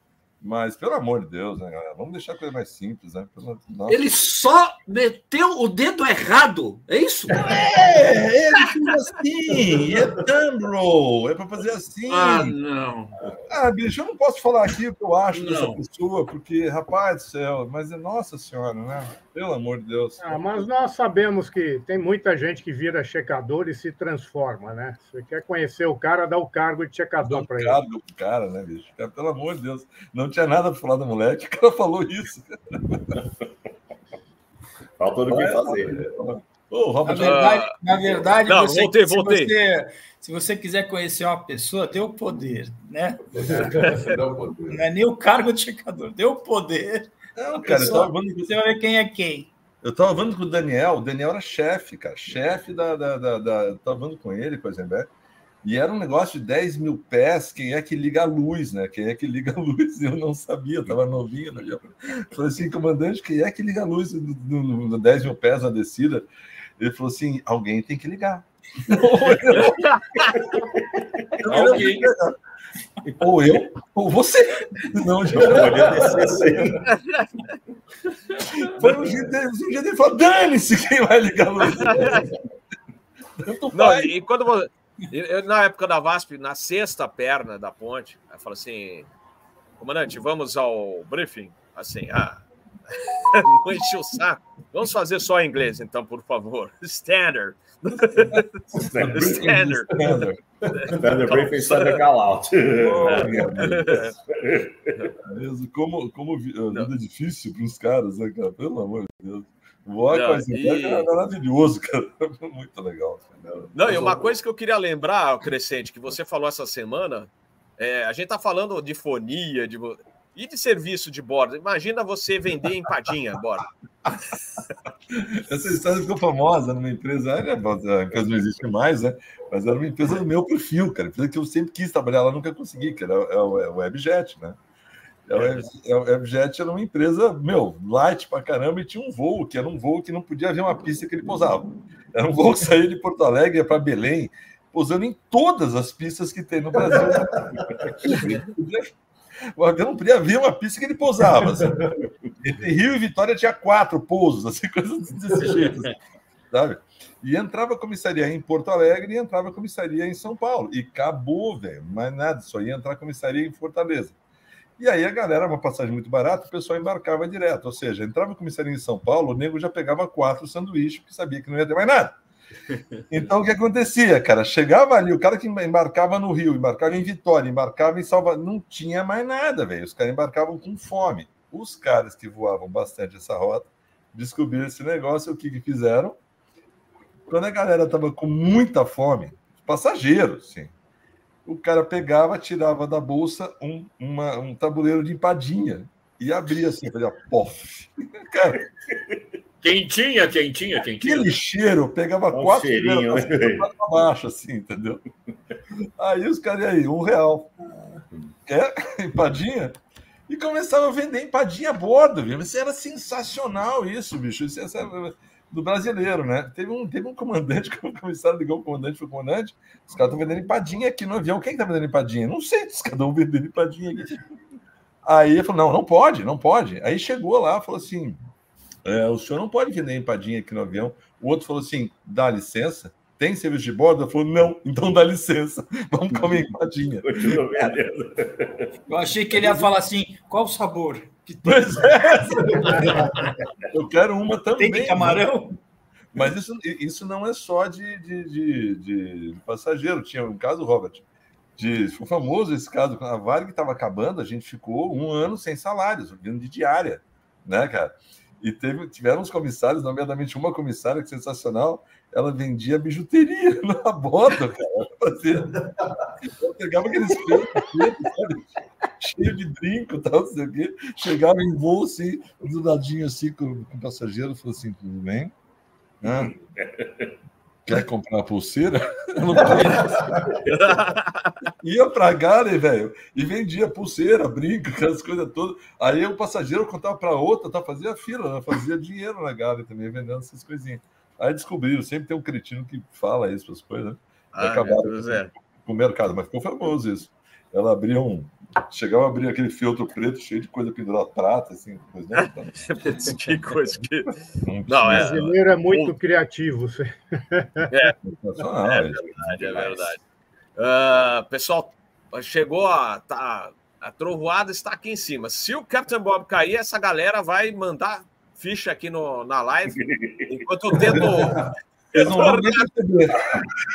Mas, pelo amor de Deus, né, galera? Vamos deixar a coisa mais simples, né? Nossa. Ele só meteu o dedo errado, é isso? É, ele fez assim, é thumb roll, é para fazer assim. Ah, não. Ah, bicho, eu não posso falar aqui o que eu acho não. dessa pessoa, porque, rapaz do céu, mas é Nossa Senhora, né? Pelo amor de Deus. Ah, mas nós sabemos que tem muita gente que vira checador e se transforma, né? Você quer conhecer o cara, dá o cargo de checador para ele. Dá o cargo do cara, né, bicho? Pelo amor de Deus. Não tinha nada para falar da moleque, o cara falou isso. Faltou do que fazer. Oh, Robert, na verdade, uh... na verdade não, você, voltei, se, voltei. Você, se você quiser conhecer uma pessoa, dê o poder, né? Não é nem o cargo de checador, dê o poder. Não, cara, pessoa, eu tava vendo... Você vai ver quem é quem. Eu estava falando com o Daniel, o Daniel era chefe, cara, chefe da... da, da, da... Eu estava falando com ele, com o Eisenberg. E era um negócio de dez mil pés, quem é que liga a luz, né? Quem é que liga a luz? Eu não sabia, estava novinho. Né? Falei assim, comandante, quem é que liga a luz no, no, no dez mil pés na descida? Ele falou assim, alguém tem que ligar. Alguém. Ou eu, ou você. Não, já podia descer. Foi um dia dele falou, dane-se quem vai ligar a luz. Não, e quando você... Eu, na época da VASP, na sexta perna da ponte, eu falo assim, comandante, vamos ao briefing? Assim, ah, não enche o saco. Vamos fazer só em inglês, então, por favor. Standard. Standard. Standard, Standard. Standard briefing, standard call out. Como, como vida não. difícil para os caras, né, cara? Pelo amor de Deus. Boa, não, coisa, e... é maravilhoso, cara. Muito legal. Cara. Não, e uma coisa que eu queria lembrar, Crescenti, que você falou essa semana, é, a gente tá falando de fonia de, e de serviço de bordo. Imagina você vender empadinha, bora. Essa história ficou famosa numa empresa, a empresa não existe mais, né? Mas era uma empresa do meu perfil, cara. Empresa que eu sempre quis trabalhar lá, nunca consegui, que era o Webjet, né? A Webjet era uma empresa, meu, light pra caramba, e tinha um voo, que era um voo que não podia haver uma pista que ele pousava. Era um voo que saía de Porto Alegre, ia para Belém, pousando em todas as pistas que tem no Brasil. O avião não podia haver uma pista que ele pousava. Assim. Entre Rio e Vitória tinha quatro pousos, assim, coisas desse jeito. Assim, sabe? E entrava a comissaria em Porto Alegre e entrava a comissaria em São Paulo. E acabou, velho, mais nada, só ia entrar a comissaria em Fortaleza. E aí a galera, uma passagem muito barata, o pessoal embarcava direto. Ou seja, entrava o comissário em São Paulo, o nego já pegava quatro sanduíches, porque sabia que não ia ter mais nada. Então, o que acontecia, cara? Chegava ali, o cara que embarcava no Rio, embarcava em Vitória, embarcava em Salvador, não tinha mais nada, velho. Os caras embarcavam com fome. Os caras que voavam bastante essa rota descobriram esse negócio, o que que fizeram? Quando a galera estava com muita fome, passageiros, sim. O cara pegava, tirava da bolsa um, uma, um tabuleiro de empadinha e abria assim, fazia pof. Cara, quentinha, quentinha, quentinha. Aquele cheiro, pegava um quatro cheirinhos para baixo, assim, entendeu? Aí os caras, aí, um real. Quer empadinha? E começava a vender empadinha a bordo, viu? Isso era sensacional, isso, bicho. Isso era... do brasileiro, né? Teve um, teve um comandante, que o comissário ligou o comandante, foi o comandante, os caras estão vendendo empadinha aqui no avião. Quem está vendendo empadinha? Não sei, os caras estão vendendo empadinha aqui. Aí ele falou, não, não pode, não pode. Aí chegou lá, falou assim, é, o senhor não pode vender empadinha aqui no avião. O outro falou assim, dá licença? Tem serviço de bordo? Ele falou, não, então dá licença, vamos comer empadinha. Eu achei que ele ia falar assim, qual o sabor? Pois é. Eu quero uma também. Tem camarão? Né? Mas isso, isso não é só de, de, de, de passageiro. Tinha um caso, Robert, de, foi famoso esse caso. Quando a Varig estava acabando, a gente ficou um ano sem salários, vindo de diária, né, cara? E teve, tiveram uns comissários, nomeadamente uma comissária, que sensacional, ela vendia bijuteria na borda, cara. Ela pegava aqueles peitos, cheio de brinco, tal, não sei o quê. Chegava em voo, assim, do ladinho, assim, com, com o passageiro, falou assim, tudo bem? Ah, Quer comprar a pulseira? Eu não ia para a Gale, velho, e vendia pulseira, brinco, aquelas coisas todas. Aí o passageiro contava para outra, tá, fazia fila, fazia dinheiro na Gale também, vendendo essas coisinhas. Aí descobriram, sempre tem um cretino que fala isso, as coisas, né? Ah, acabaram com, é. com o mercado, mas ficou famoso isso. Ela abria um... Chegava a abrir aquele feltro preto cheio de coisa pendurada, prata, assim, coisa, né? Que coisa que... Não, o brasileiro é, é muito é, criativo. É, é verdade, é verdade. Uh, pessoal, chegou a... Tá, a trovoada está aqui em cima. Se o Captain Bob cair, essa galera vai mandar ficha aqui no, na live, enquanto eu tento... Eu não vou nem perceber.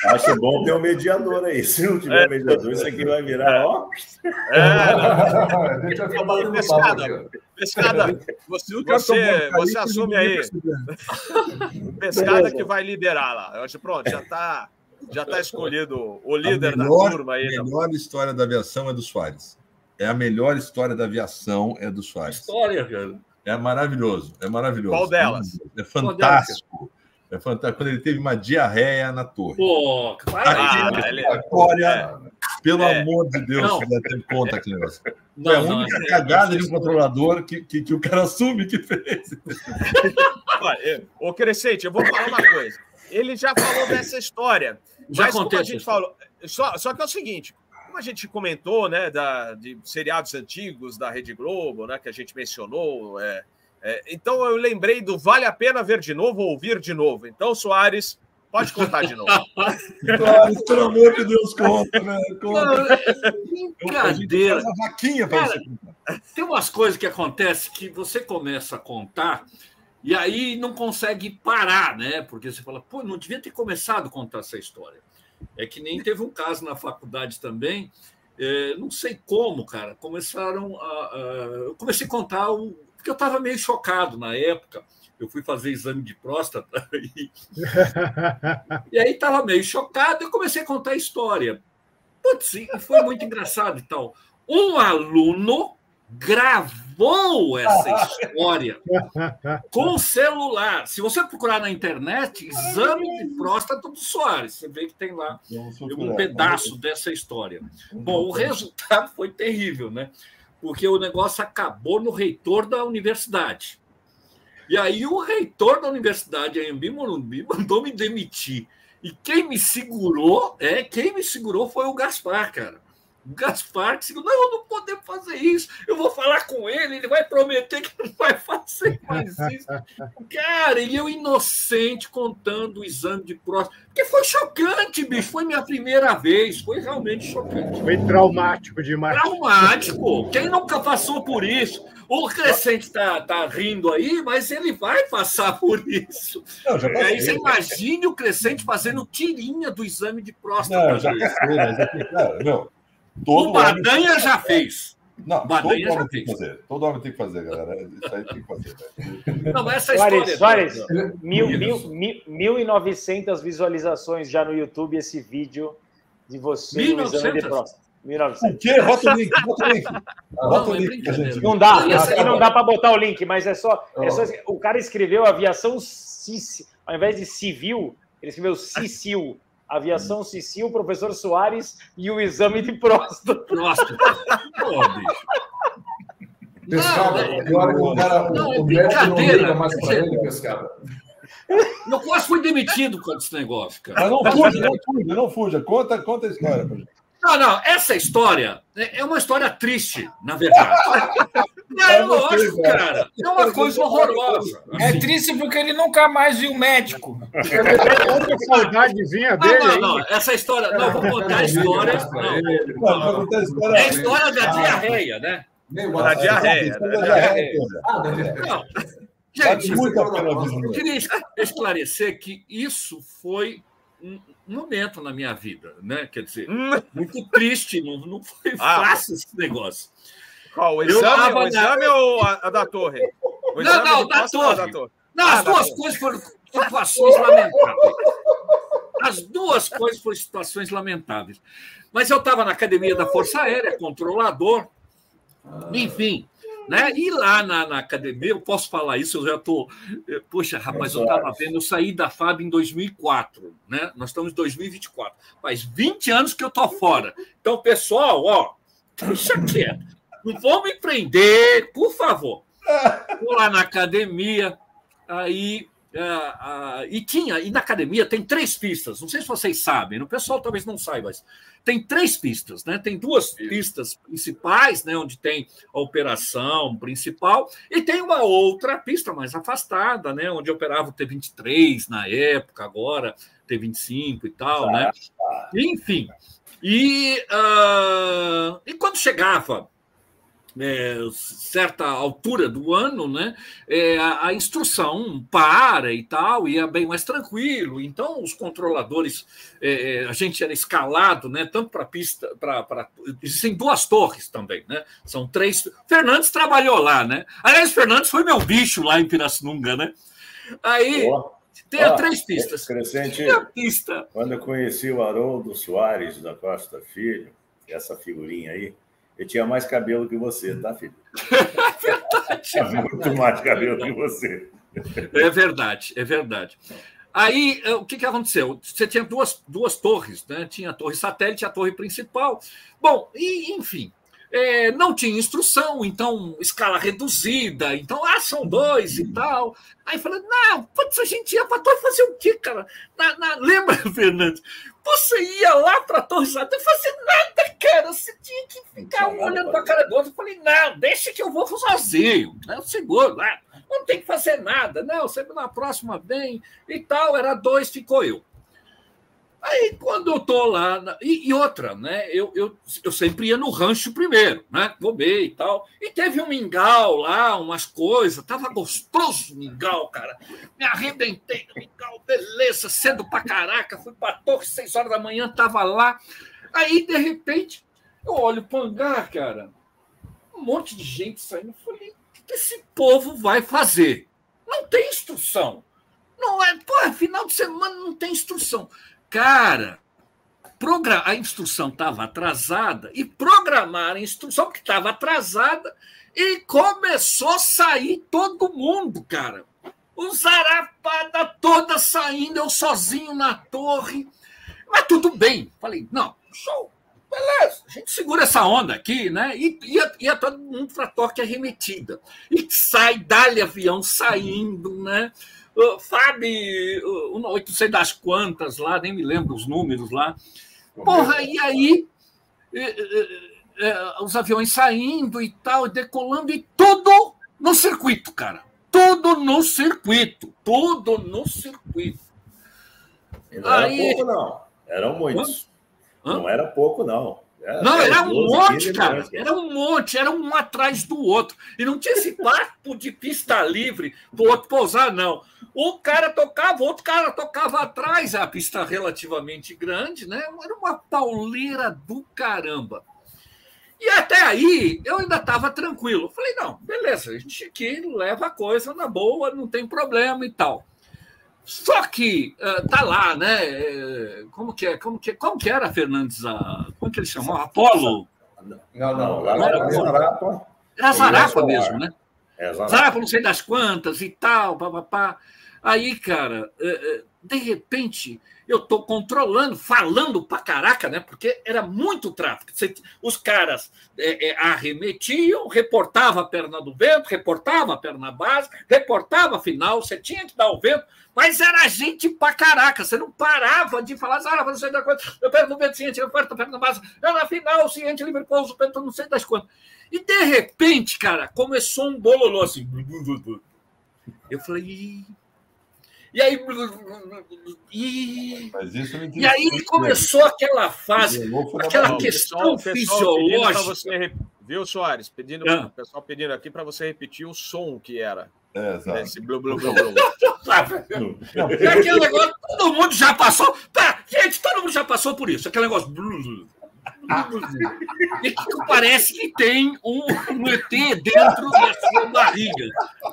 Acho bom ter um mediador aí. Se não tiver é. mediador, isso aqui vai virar, ó. É, não. Deixa eu Pescada, Pescada, você, você, você assume aí. Pescada que vai liderar lá. Eu acho, pronto, já está já tá escolhido o líder a melhor, da turma aí. A melhor tá... história da aviação é do Soares. É a melhor história da aviação é do Soares. História, cara. É maravilhoso, é maravilhoso. Qual delas? É fantástico. É fantástico. Quando ele teve uma diarreia na torre. Pô, ah, história, é... Pelo é... amor de Deus, não. Cara, tem conta aqui, negócio. Não, é a não, única não, cagada não, de um controlador que, que, que o cara assume que fez. Ô, Crescenti, eu vou falar uma coisa. Ele já falou dessa história. Já mas contei, como a gente falou. Só, só que é o seguinte: como a gente comentou, né, da, de seriados antigos da Rede Globo, né, que a gente mencionou. É... É, então, eu lembrei do Vale a Pena Ver de Novo, Ouvir de Novo. Então, Soares, pode contar de novo. Soares, pelo amor de Deus, conta, né? Conta. Não, é brincadeira. Eu, uma vaquinha pra você contar. Tem umas coisas que acontecem que você começa a contar e aí não consegue parar, né? Porque você fala, pô, não devia ter começado a contar essa história. É que nem teve um caso na faculdade também, é, não sei como, cara, começaram a... a eu comecei a contar o... Porque eu estava meio chocado na época. Eu fui fazer exame de próstata. E, e aí estava meio chocado e comecei a contar a história. Putz, foi muito engraçado e tal. Um aluno gravou essa história com celular. Se você procurar na internet, exame de próstata do Soares, você vê que tem lá um pedaço dessa história. Bom, o resultado foi terrível, né? Porque o negócio acabou no reitor da universidade. E aí o reitor da universidade, Anhembi Morumbi, mandou me demitir. E quem me segurou, é, quem me segurou foi o Gaspar, cara. O Gaspar que segurou, não, eu não podemos fazer isso, eu vou falar com ele, ele vai prometer que não vai fazer mais isso. Cara, e eu inocente contando o exame de próstata. Porque foi chocante, bicho, foi minha primeira vez, foi realmente chocante. Foi traumático demais. Traumático, quem nunca passou por isso? O Crescenti tá, tá rindo aí, mas ele vai passar por isso. Não, já aí você imagine o Crescenti fazendo tirinha do exame de próstata. Não, já passei, mas é que, cara, não. Todo o Badanha homem... já fez. Não, Badanha todo homem já tem fez. Que fazer. Todo homem tem que fazer, galera. Isso aí tem que fazer. Né? Não, essa história... Soares, Soares, mil, mil, mil, mil e novecentas visualizações já no YouTube, esse vídeo de você mil e novecentas? De próstata. mil e novecentas. O quê? Bota o link, bota o link. Bota o link pra gente. Não dá, aqui não dá para botar o link, mas é só, é só... O cara escreveu aviação... Ao invés de civil, ele escreveu Cicil. Aviação Cicil, professor Soares e o exame de próstata. Próstata. Pô, bicho. Pescada, agora que o cara... Não, é brincadeira. Não, mais pra ele, Pescada. Eu quase fui demitido com esse negócio, cara. Mas não fuja, não fuja, não fuja. Conta, conta a história. Não, não, essa história é uma história triste, na verdade. É lógico, cara. É uma coisa horrorosa. É triste porque ele nunca mais viu médico. É saudadezinha dele. Não, não, não. Essa história. Não, vou contar a história. É a história da diarreia, né? Da diarreia. Não. Gente, eu queria esclarecer que isso foi um momento na minha vida, né? Quer dizer, muito triste, não foi fácil esse negócio. Oh, o exame, o exame na... ou a, a da torre? O não, não, da torre. da torre. Não, as ah, duas coisas foram situações lamentáveis. As duas coisas foram situações lamentáveis. Mas eu estava na academia da Força Aérea, controlador. Enfim, Né? E lá na, na academia, eu posso falar isso, eu já estou... Tô... Poxa, rapaz, eu estava vendo, eu saí da F A B em dois mil e quatro, né? Nós estamos em dois mil e vinte e quatro. Faz vinte anos que eu estou fora. Então, pessoal, ó, deixa quieto. Não vou me prender, por favor. Vou lá na academia, aí... Uh, uh, e tinha, e na academia tem três pistas, não sei se vocês sabem, o pessoal talvez não saiba, mas tem três pistas, né? Tem duas pistas principais, né? Onde tem a operação principal, e tem uma outra pista mais afastada, né? Onde operava o T vinte e três na época, agora T vinte e cinco e tal, né? Enfim, e, uh, e quando chegava É, certa altura do ano, né? É, a, a instrução para e tal, e é bem mais tranquilo. Então, os controladores, é, a gente era escalado, né? Tanto para a pista, para pra... existem duas torres também, né? São três. Fernandes trabalhou lá, né? Aliás, Fernandes foi meu bicho lá em Pirassununga, né? Aí oh. tem ah, três pistas. Crescenti, a pista. Quando eu conheci o Haroldo Soares da Costa Filho, essa figurinha aí. Eu tinha mais cabelo que você, tá, filho? É verdade. É verdade. Muito mais cabelo que você. É verdade, é verdade. Aí, o que, que aconteceu? Você tinha duas, duas torres, né? Tinha a torre satélite e a torre principal. Bom, e, enfim, é, não tinha instrução, então, escala reduzida. Então, ah, são dois e tal. Aí, falando, não, putz, a gente ia para a torre fazer o quê, cara? Na, na... Lembra, Fernandes? Você ia lá para a torre satélite fazer nada, cara. Você tinha que ficar um olhando para a cara do outro. Eu falei, não, deixa que eu vou sozinho. Eu seguro lá. Não tem que fazer nada. Não, sempre na próxima vem e tal. Era dois, ficou eu. Aí, quando eu estou lá... Na... E, e outra, né? Eu, eu, eu sempre ia no rancho primeiro, né? Comer e tal. E teve um mingau lá, umas coisas. Tava gostoso o mingau, cara. Me arrebentei no mingau. Beleza, cedo pra caraca. Fui pra torre, seis horas da manhã, tava lá. Aí, de repente, eu olho o hangar, cara. Um monte de gente saindo. Eu falei, o que esse povo vai fazer? Não tem instrução. Não é, pô, final de semana não tem instrução. Cara, a instrução estava atrasada e programaram a instrução que estava atrasada e começou a sair todo mundo, cara. O zarapada toda saindo, eu sozinho na torre. Mas tudo bem. Falei, não, show. Beleza, a gente segura essa onda aqui, né? E ia, ia todo mundo para a torre arremetida. E sai, dá-lhe avião saindo, né? Uh, Fábio, uh, oito sei das quantas lá, nem me lembro os números lá. Porra, e aí eh, eh, eh, os aviões saindo e tal, decolando, e tudo no circuito, cara. Tudo no circuito. Tudo no circuito. Não aí... era pouco, não. Eram muitos. Hã? Não era pouco, não. Era não, era um monte, cara. Era um monte, era um atrás do outro. E não tinha esse papo de pista livre para o outro pousar, não. Um cara tocava, outro cara tocava atrás. A pista relativamente grande, né? Era uma pauleira do caramba. E até aí eu ainda estava tranquilo. Falei, não, beleza, a gente aqui leva a coisa na boa, não tem problema e tal. Só que uh, tá lá, né? Como que é? Como que, como que era, Fernandes? A... Como que ele chamou? Apolo? Não, não. Lá não era Zarapa. Era Zarapa mesmo, né? É, Zarapa, não sei das quantas e tal, papapá. Aí, cara, uh, de repente, eu tô controlando, falando pra caraca, né? Porque era muito tráfego. Os caras é, é, arremetiam, reportava a perna do vento, reportava a perna básica, reportava a final, você tinha que dar o vento, mas era gente pra caraca, você não parava de falar, ah, não sei da coisa, eu perna do vento, ciente, eu perna da perna básica, eu na final, ciente, livre pouso, eu não sei das quantas. E de repente, cara, começou um bololô assim. Eu falei, ih. E aí, e, mas isso me e aí começou aquela fase, aquela questão fisiológica. Você, viu, Soares? Pedindo, ah. O pessoal pedindo aqui para você repetir o som que era. É, exato. Esse blu, blu, blu, blu. E aquele negócio, todo mundo já passou. Tá, gente, todo mundo já passou por isso. Aquele negócio. Blu, blu, blu, blu. E que parece que tem um, um E T dentro da sua barriga.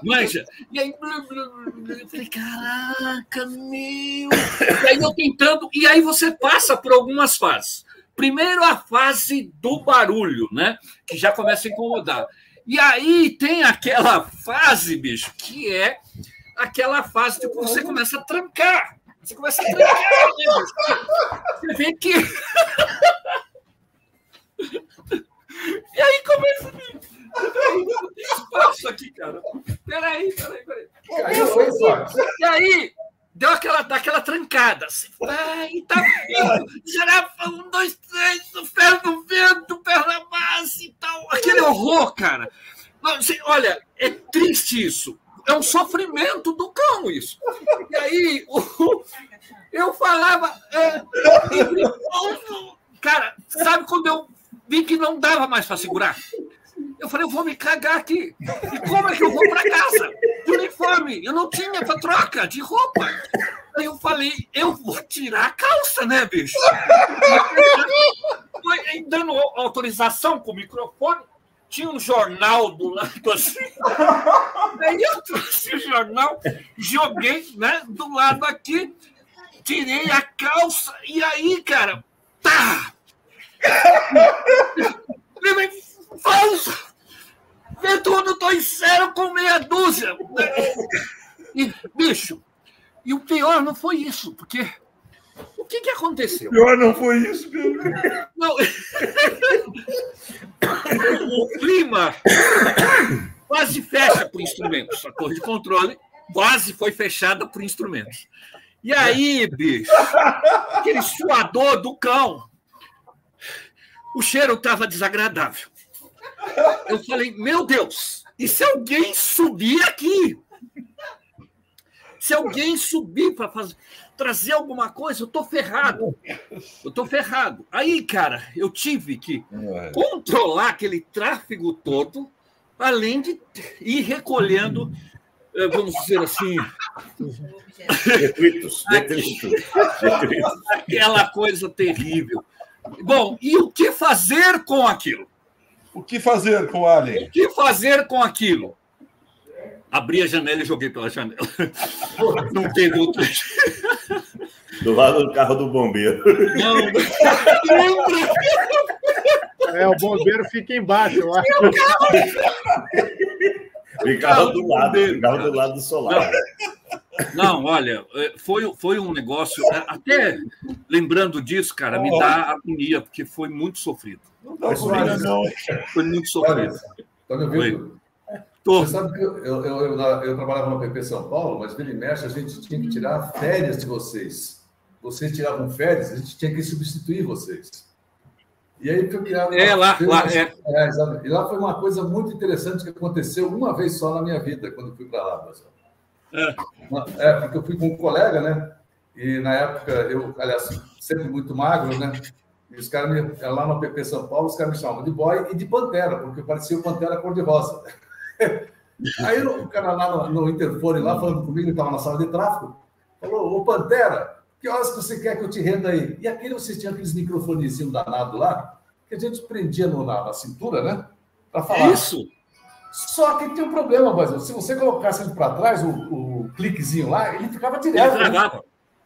Manja. E aí, blu, blu, blu. Eu falei, caraca, meu. E aí eu tentando. E aí você passa por algumas fases. Primeiro a fase do barulho, né? Que já começa a incomodar. E aí tem aquela fase, bicho, que é aquela fase de que você começa a trancar. Você começa a trancar, né, bicho? Você vê que... E aí começa... Não tem espaço aqui, cara. Peraí, peraí, peraí. Caiu, foi espaço. E aí... Deu aquela, aquela trancada. Assim, vai, tá vindo. Girafa, um, dois, três, o ferro no vento, o ferro na massa e tal. Aquele horror, cara. Não, assim, olha, é triste isso. É um sofrimento do cão isso. E aí, o, eu falava... É, cara, sabe quando eu vi que não dava mais para segurar? Eu falei, eu vou me cagar aqui. E como é que eu vou para casa? De uniforme. Eu não tinha para troca de roupa. Aí eu falei, eu vou tirar a calça, né, bicho? Foi dando autorização com o microfone. Tinha um jornal do lado assim. Aí eu trouxe o jornal, joguei, né, do lado aqui, tirei a calça. E aí, cara, tá! Falso! Vetudo dois zero com meia dúzia! E, bicho, e o pior não foi isso, porque o que, que aconteceu? O pior não foi isso, Pedro. Não. O clima quase fecha por instrumentos. A torre de controle quase foi fechada por instrumentos. E aí, bicho, aquele suador do cão, o cheiro estava desagradável. Eu falei, meu Deus, e se alguém subir aqui? Se alguém subir para trazer alguma coisa, eu tô ferrado. Eu tô ferrado. Aí, cara, eu tive que controlar aquele tráfego todo, além de ir recolhendo, vamos dizer assim... Detritos, detritos. Aquela coisa terrível. Bom, e o que fazer com aquilo? O que fazer com o Alien? O que fazer com aquilo? Abri a janela e joguei pela janela. Não teve outro. Do lado do carro do bombeiro. Não. É, o bombeiro fica embaixo, eu acho. Meu carro! E carro do lado, o carro do lado do solar. Não, olha, foi, foi um negócio... Até lembrando disso, cara, me dá agonia, porque foi muito sofrido. Não dá agonia, não. Foi muito sofrido. Tá me ouvindo? Tô. Você sabe que eu, eu, eu, eu trabalhava no P P São Paulo, mas vira e mexe, a gente tinha que tirar férias de vocês. Vocês tiravam férias, a gente tinha que substituir vocês. E aí que eu criava... É, lá, lá, é. É, e lá foi uma coisa muito interessante que aconteceu uma vez só na minha vida, quando fui para lá, pessoal. É. É, porque eu fui com um colega, né? E na época eu, aliás, sempre muito magro, né? E os caras me, lá no P P São Paulo, os caras me chamavam de boy e de pantera, porque eu parecia o pantera cor-de-rosa. Aí o cara lá no, no interfone, lá falando comigo, ele estava na sala de tráfego, falou: Ô pantera, que horas que você quer que eu te renda aí? E aquele, vocês tinham aqueles microfonezinhos danados lá, que a gente prendia no, na, na cintura, né? Para falar. É isso! Só que tem um problema, Brasil. Se você colocasse ele para trás, o, o cliquezinho lá, ele ficava direto. Ele travava. Né?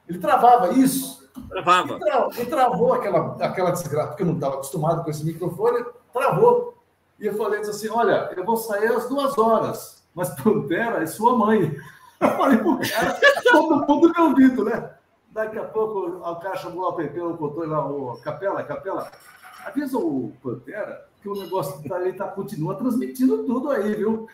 Ele travava, isso. Travava. Ele, tra... ele travou aquela, aquela desgraça, porque eu não estava acostumado com esse microfone, travou. E eu falei assim, olha, eu vou sair às duas horas, mas pantera é sua mãe. Eu falei pro cara, todo mundo me ouvindo, né? Daqui a pouco, o cara chamou o app, o controle lá, o Capela, Capela, avisa o pantera... que o negócio ele tá, continua transmitindo tudo aí, viu?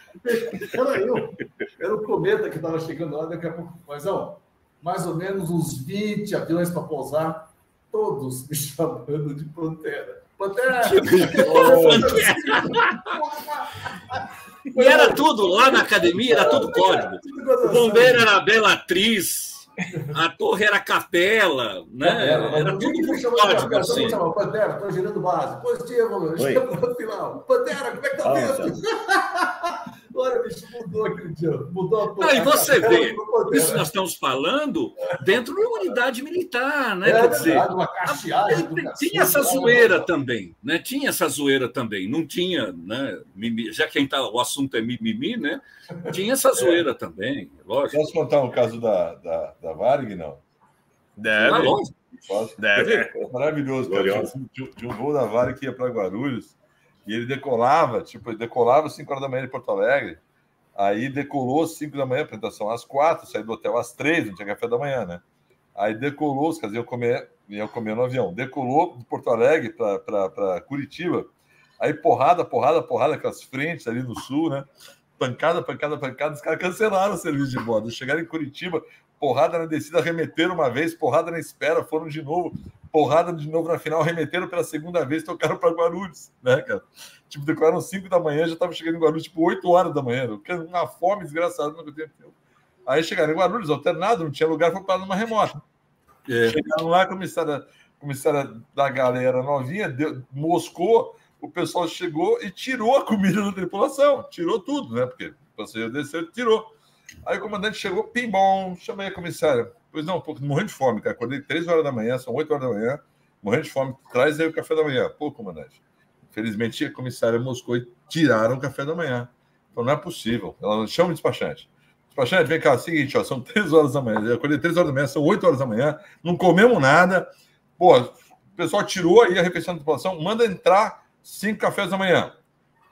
Era eu. Era o cometa que estava chegando lá daqui a pouco. Mas, ó, mais ou menos uns vinte aviões para pousar, todos me chamando de Pantera. Pantera! E era tudo lá na academia, era tudo código. O bombeiro era a Belatriz. A torre era capela, né? Pantera, era tudo que código, assim. Chamava, Pantera, estou girando base. Positivo, chegamos no final. Pantera, como é que tá vendo? Ah, olha, bicho, mudou aquele dia. Mudou a porra. E você vê, isso nós estamos falando dentro de uma unidade militar, né? É, quer dizer, verdade, uma cacheada, tinha essa zoeira também, né? Tinha essa zoeira também. Não tinha, né? Já que tá, o assunto é mimimi, né? Tinha essa zoeira é. também, lógico. Posso contar um caso da... da... da Varig, não? Deve. Deve. Maravilhoso. Cara. Tinha, tinha um voo da Varig que ia para Guarulhos E ele decolava, tipo, ele decolava às cinco horas da manhã de Porto Alegre, aí decolou às cinco da manhã, apresentação às quatro, saiu do hotel às três, não tinha café da manhã, né? Aí decolou, os caras iam comer, iam comer no avião. Decolou de Porto Alegre para Curitiba, aí porrada, porrada, porrada com as frentes ali no sul, né? Pancada, pancada, pancada, os caras cancelaram o serviço de bordo. Chegaram em Curitiba, porrada na descida, remeteram uma vez, porrada na espera, foram de novo, porrada de novo na final, remeteram pela segunda vez, tocaram para Guarulhos, né, cara? Tipo, declararam cinco da manhã, já estava chegando em Guarulhos, tipo, oito horas da manhã, uma fome desgraçada. Não tinha tempo. Aí chegaram em Guarulhos, alternado, não tinha lugar, foi para numa remota. É. Chegaram lá, começaram a, começaram a dar a galera novinha, deu, moscou. O pessoal chegou e tirou a comida da tripulação. Tirou tudo, né? Porque o passageiro desceu, tirou. Aí o comandante chegou, pim-bom, chamei a comissária. Pois não, pô, morrendo de fome, cara. Acordei três horas da manhã, são oito horas da manhã, morrendo de fome, traz aí o café da manhã. Pô, comandante, infelizmente a comissária moscou e tiraram o café da manhã. Então não é possível. Ela chama o despachante. Despachante, vem cá, é o seguinte, ó, são três horas da manhã. Eu acordei três horas da manhã, são oito horas da manhã, não comemos nada. Pô, o pessoal tirou aí a refeição da tripulação, manda entrar cinco cafés da manhã.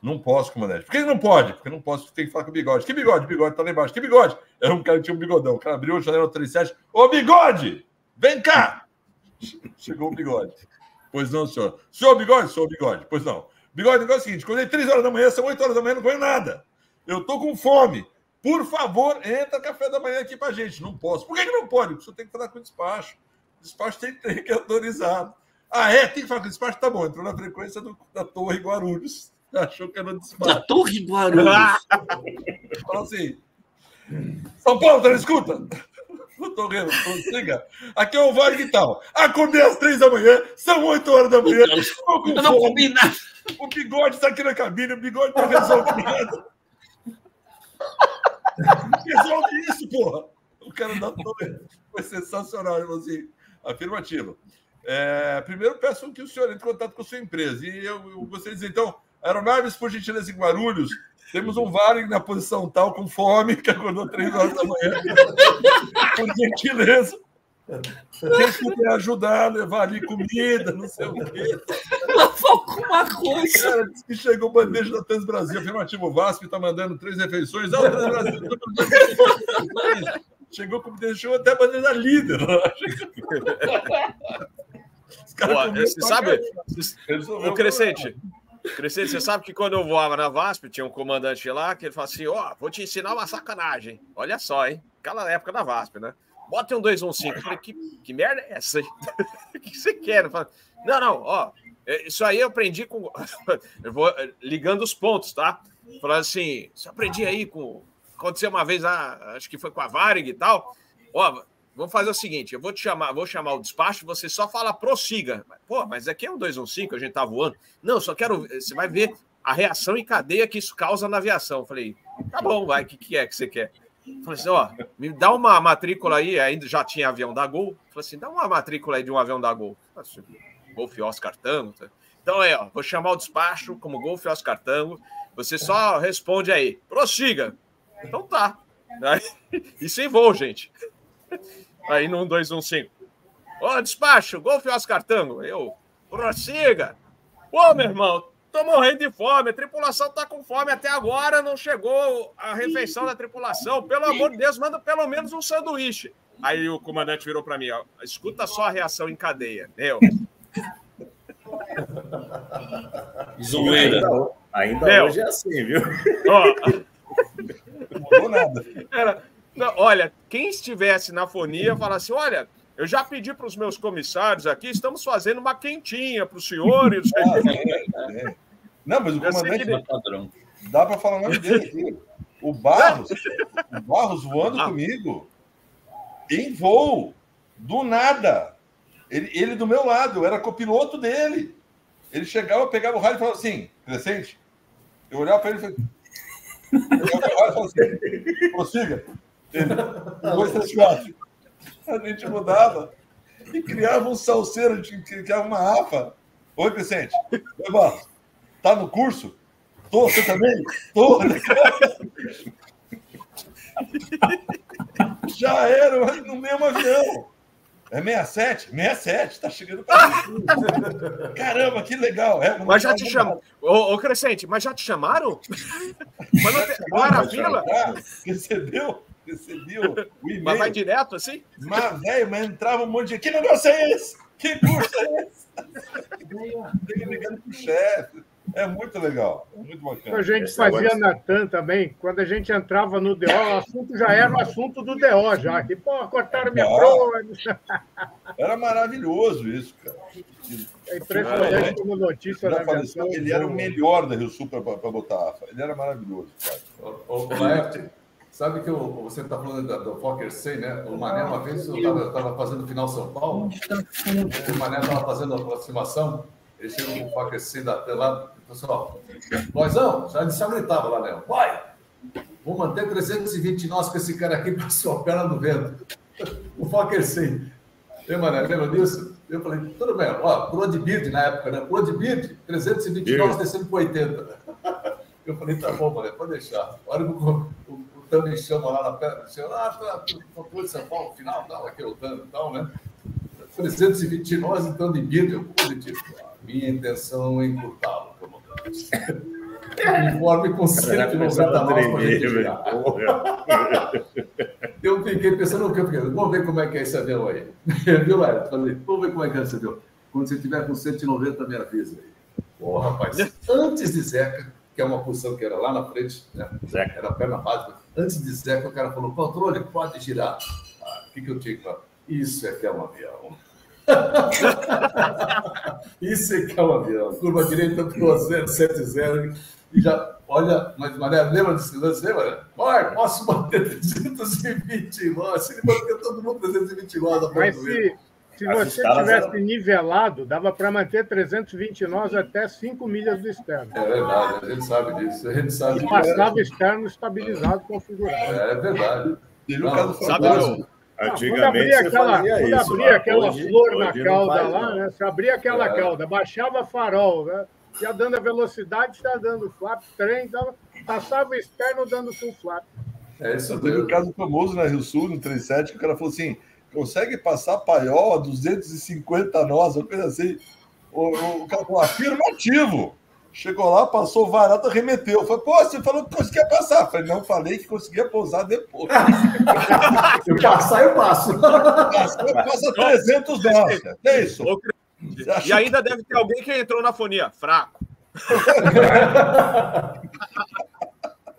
Não posso, comandante. Por que não pode? Porque não posso, tem que falar com o bigode. Que bigode? Bigode tá lá embaixo. Que bigode? Era um cara que tinha um bigodão. O cara abriu o janela trinta e sete. Ô, bigode! Vem cá! Chegou o bigode. Pois não, senhor. Senhor bigode? Senhor bigode. Pois não. Bigode, o negócio é o seguinte. Quando é três horas da manhã, são oito horas da manhã, não comi nada. Eu tô com fome. Por favor, entra café da manhã aqui pra gente. Não posso. Por que que não pode? O senhor tem que falar com o despacho. O despacho tem, tem que autorizar. Ah, é? Tem que falar com o despacho? Tá bom. Entrou na frequência do, da Torre Guarulhos. Achou que era o despacho. Da Torre Guarulhos? Fala assim. São Paulo, tá, escuta? O torreiro, siga. Aqui é o Varig e tal. Acordei às três da manhã, são oito horas da manhã. Eu não comi nada. O bigode tá aqui na cabine, o bigode tá resolvido. Resolve isso, porra. O cara da Torre. Foi sensacional, irmão. Assim. Afirmativo. É, primeiro, peço que o senhor entre em contato com a sua empresa. E eu, eu gostaria de dizer, então, aeronaves, por gentileza, em Guarulhos, temos um Varig na posição tal, com fome, que acordou três horas da manhã. Por gentileza. Quem puder ajudar a levar ali comida, não sei o quê. Alguma coisa. Cara, disse que chegou o bandeja da Transbrasil. Afirmativo, o VASP está mandando três refeições. Ah, o Transbrasil está mandando. Chegou, deixou até a bandeja líder. Pô, você sabe, o Crescenti, Crescenti, você sabe que quando eu voava na VASP, tinha um comandante lá que ele falou assim: ó, oh, vou te ensinar uma sacanagem. Olha só, hein? Aquela época da VASP, né? Bota um dois um cinco. Eu falei: que, que merda é essa? O que você quer? Eu falei, não, não, ó, isso aí eu aprendi com. Eu vou ligando os pontos, tá? Falando assim: isso eu aprendi aí com. Aconteceu uma vez lá, acho que foi com a Varig e tal. Ó, vamos fazer o seguinte, eu vou te chamar, vou chamar o despacho, você só fala prossiga. Pô, mas aqui é um dois um cinco, a gente tá voando. Não, só quero, você vai ver a reação em cadeia que isso causa na aviação. Eu falei, tá bom, vai, o que, que é que você quer? Eu falei assim, ó, me dá uma matrícula aí, ainda já tinha avião da Gol. Eu falei assim, dá uma matrícula aí de um avião da Gol. Golf Oscar Tango. Então é, ó, vou chamar o despacho como Golf Oscar Tango, você só responde aí, prossiga. Então tá. E sem voo, gente. Aí no um dois um cinco. Ô, despacho, Golf Oscar Tango. Eu, prossiga. Pô, meu irmão, tô morrendo de fome. A tripulação tá com fome. Até agora não chegou a refeição da tripulação. Pelo amor de Deus, manda pelo menos um sanduíche. Aí o comandante virou pra mim, ó. Escuta só a reação em cadeia. Meu. Zoeira. Ainda, ainda hoje é assim, viu? Ó. Não mudou nada. Era, não, olha, quem estivesse na fonia fala assim, olha, eu já pedi para os meus comissários aqui, estamos fazendo uma quentinha para o senhor e os ah, é, é. Não, mas o eu comandante que... padrão. Dá para falar o nome dele aqui. O Barros, o Barros voando ah. comigo em voo, do nada. Ele, ele do meu lado, eu era copiloto dele. Ele chegava, pegava o rádio e falava assim, Crescenti. Eu olhava para ele e falei, prossiga. dois, três, quatro. A gente mudava e criava um salseiro, a gente criava uma rafa. Oi, Crescenti. Oi, Barros. Tá no curso? Tô, você também? Tô. Já era, mas no mesmo avião. É sessenta e sete? sessenta e sete, tá chegando para ah! Caramba, que legal. É, mas já te chamaram. Ô, ô, Crescenti, mas já te chamaram? Mas não, te... chamaram, não era fila? Recebeu, recebeu o e-mail. Mas vai direto assim? Mas, velho, mas entrava um monte de... Que negócio é esse? Que curso é esse? Tem ligando pro chefe. É muito legal, muito bacana. A gente fazia Latam também, quando a gente entrava no D O, o assunto já era o assunto do D O, já. Que, pô, cortaram minha proa. Era maravilhoso isso, cara. É impressionante como notícia. Ele era o melhor da Rio Sul para botar A F A. Ele era maravilhoso, cara. Ô, Laert, sabe que eu, você está falando da, do Fokker cem, né? O Mané, uma vez, eu estava fazendo final São Paulo, o Mané estava fazendo a aproximação. Ele chegou com o Fokker cem da tela, pessoal, Boizão, já disse, gritava lá, né? Vai! Vou manter trezentos e vinte nós com esse cara aqui, passou a perna no vento. O Fokker cem. Lembra, lembra disso? Eu falei, tudo bem, ó, pro de bid na época, né? Pro de bid, trezentos e vinte nós descendo com oitenta. Eu falei, tá bom, mano, pode deixar. Olha o Tano me chama lá na perna, ah, tô de São Paulo, final, tal, aqui o Tano e tal, né? trezentos e vinte nós, então, de bid, eu positivo, minha intenção é encurtá-lo, comandante. Informe com cento e noventa maus para a gente virar. Eu fiquei pensando no que eu fiquei. Vamos ver como é que é esse avião aí. Viu, Laert? Falei, vamos ver como é que é esse avião. Quando você estiver com cento e noventa, me avisa aí. Pô, rapaz, antes de Zeca, que é uma posição que era lá na frente, né? Zeca. Era a perna básica. Antes de Zeca, o cara falou, controle, pode girar. Ah, o que, que eu tinha que falar? Isso é que é um avião. Isso é que é um avião. Curva direita, zero sete zero. E já, olha, mas Mané, lembra desse lance? Lembra? Olha, posso bater trezentos e vinte nós. Se ele bater todo mundo trezentos e vinte nós, mas se, se você tivesse nivelado, dava para manter trezentos e vinte nós até cinco milhas do externo. É verdade, a gente sabe disso. A gente sabe e disso. Passava o externo estabilizado, configurado. É, é verdade. Não, sabe, não. Antigamente, ah, quando abria aquela, quando isso, abria aquela hoje, flor hoje na cauda faz, lá, não. Né? Você abria aquela é. cauda, baixava farol, né? Ia dando a velocidade, está dando flap, trem, dava, passava externo dando full flap. É isso. Teve um caso famoso na Rio Sul, no trinta e sete, que o cara falou assim: consegue passar paiol a duzentos e cinquenta nós, uma coisa assim. O, o cara falou, afirmativo. Chegou lá, passou o varado, remeteu. Falei, pô, você falou que conseguia passar. Falei, não, falei que conseguia pousar depois. Se passar, eu passo. Passar, eu passo a trezentos nós. É isso. E ainda deve ter alguém que entrou na fonia. Fraco.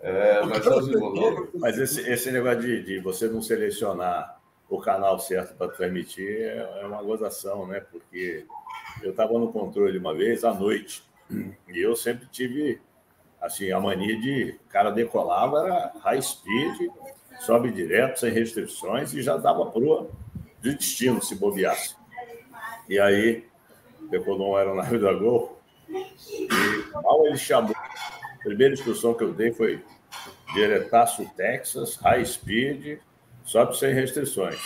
É, mas, mas esse, esse negócio de, de você não selecionar o canal certo para transmitir é, é uma gozação, né? Porque eu estava no controle uma vez, à noite. E eu sempre tive, assim, a mania de... O cara decolava, era high speed, sobe direto, sem restrições, e já dava proa de destino, se bobeasse. E aí, decolou um aeronave da Gol, e mal ele chamou. A primeira instrução que eu dei foi diretaço Texas, high speed, sobe sem restrições.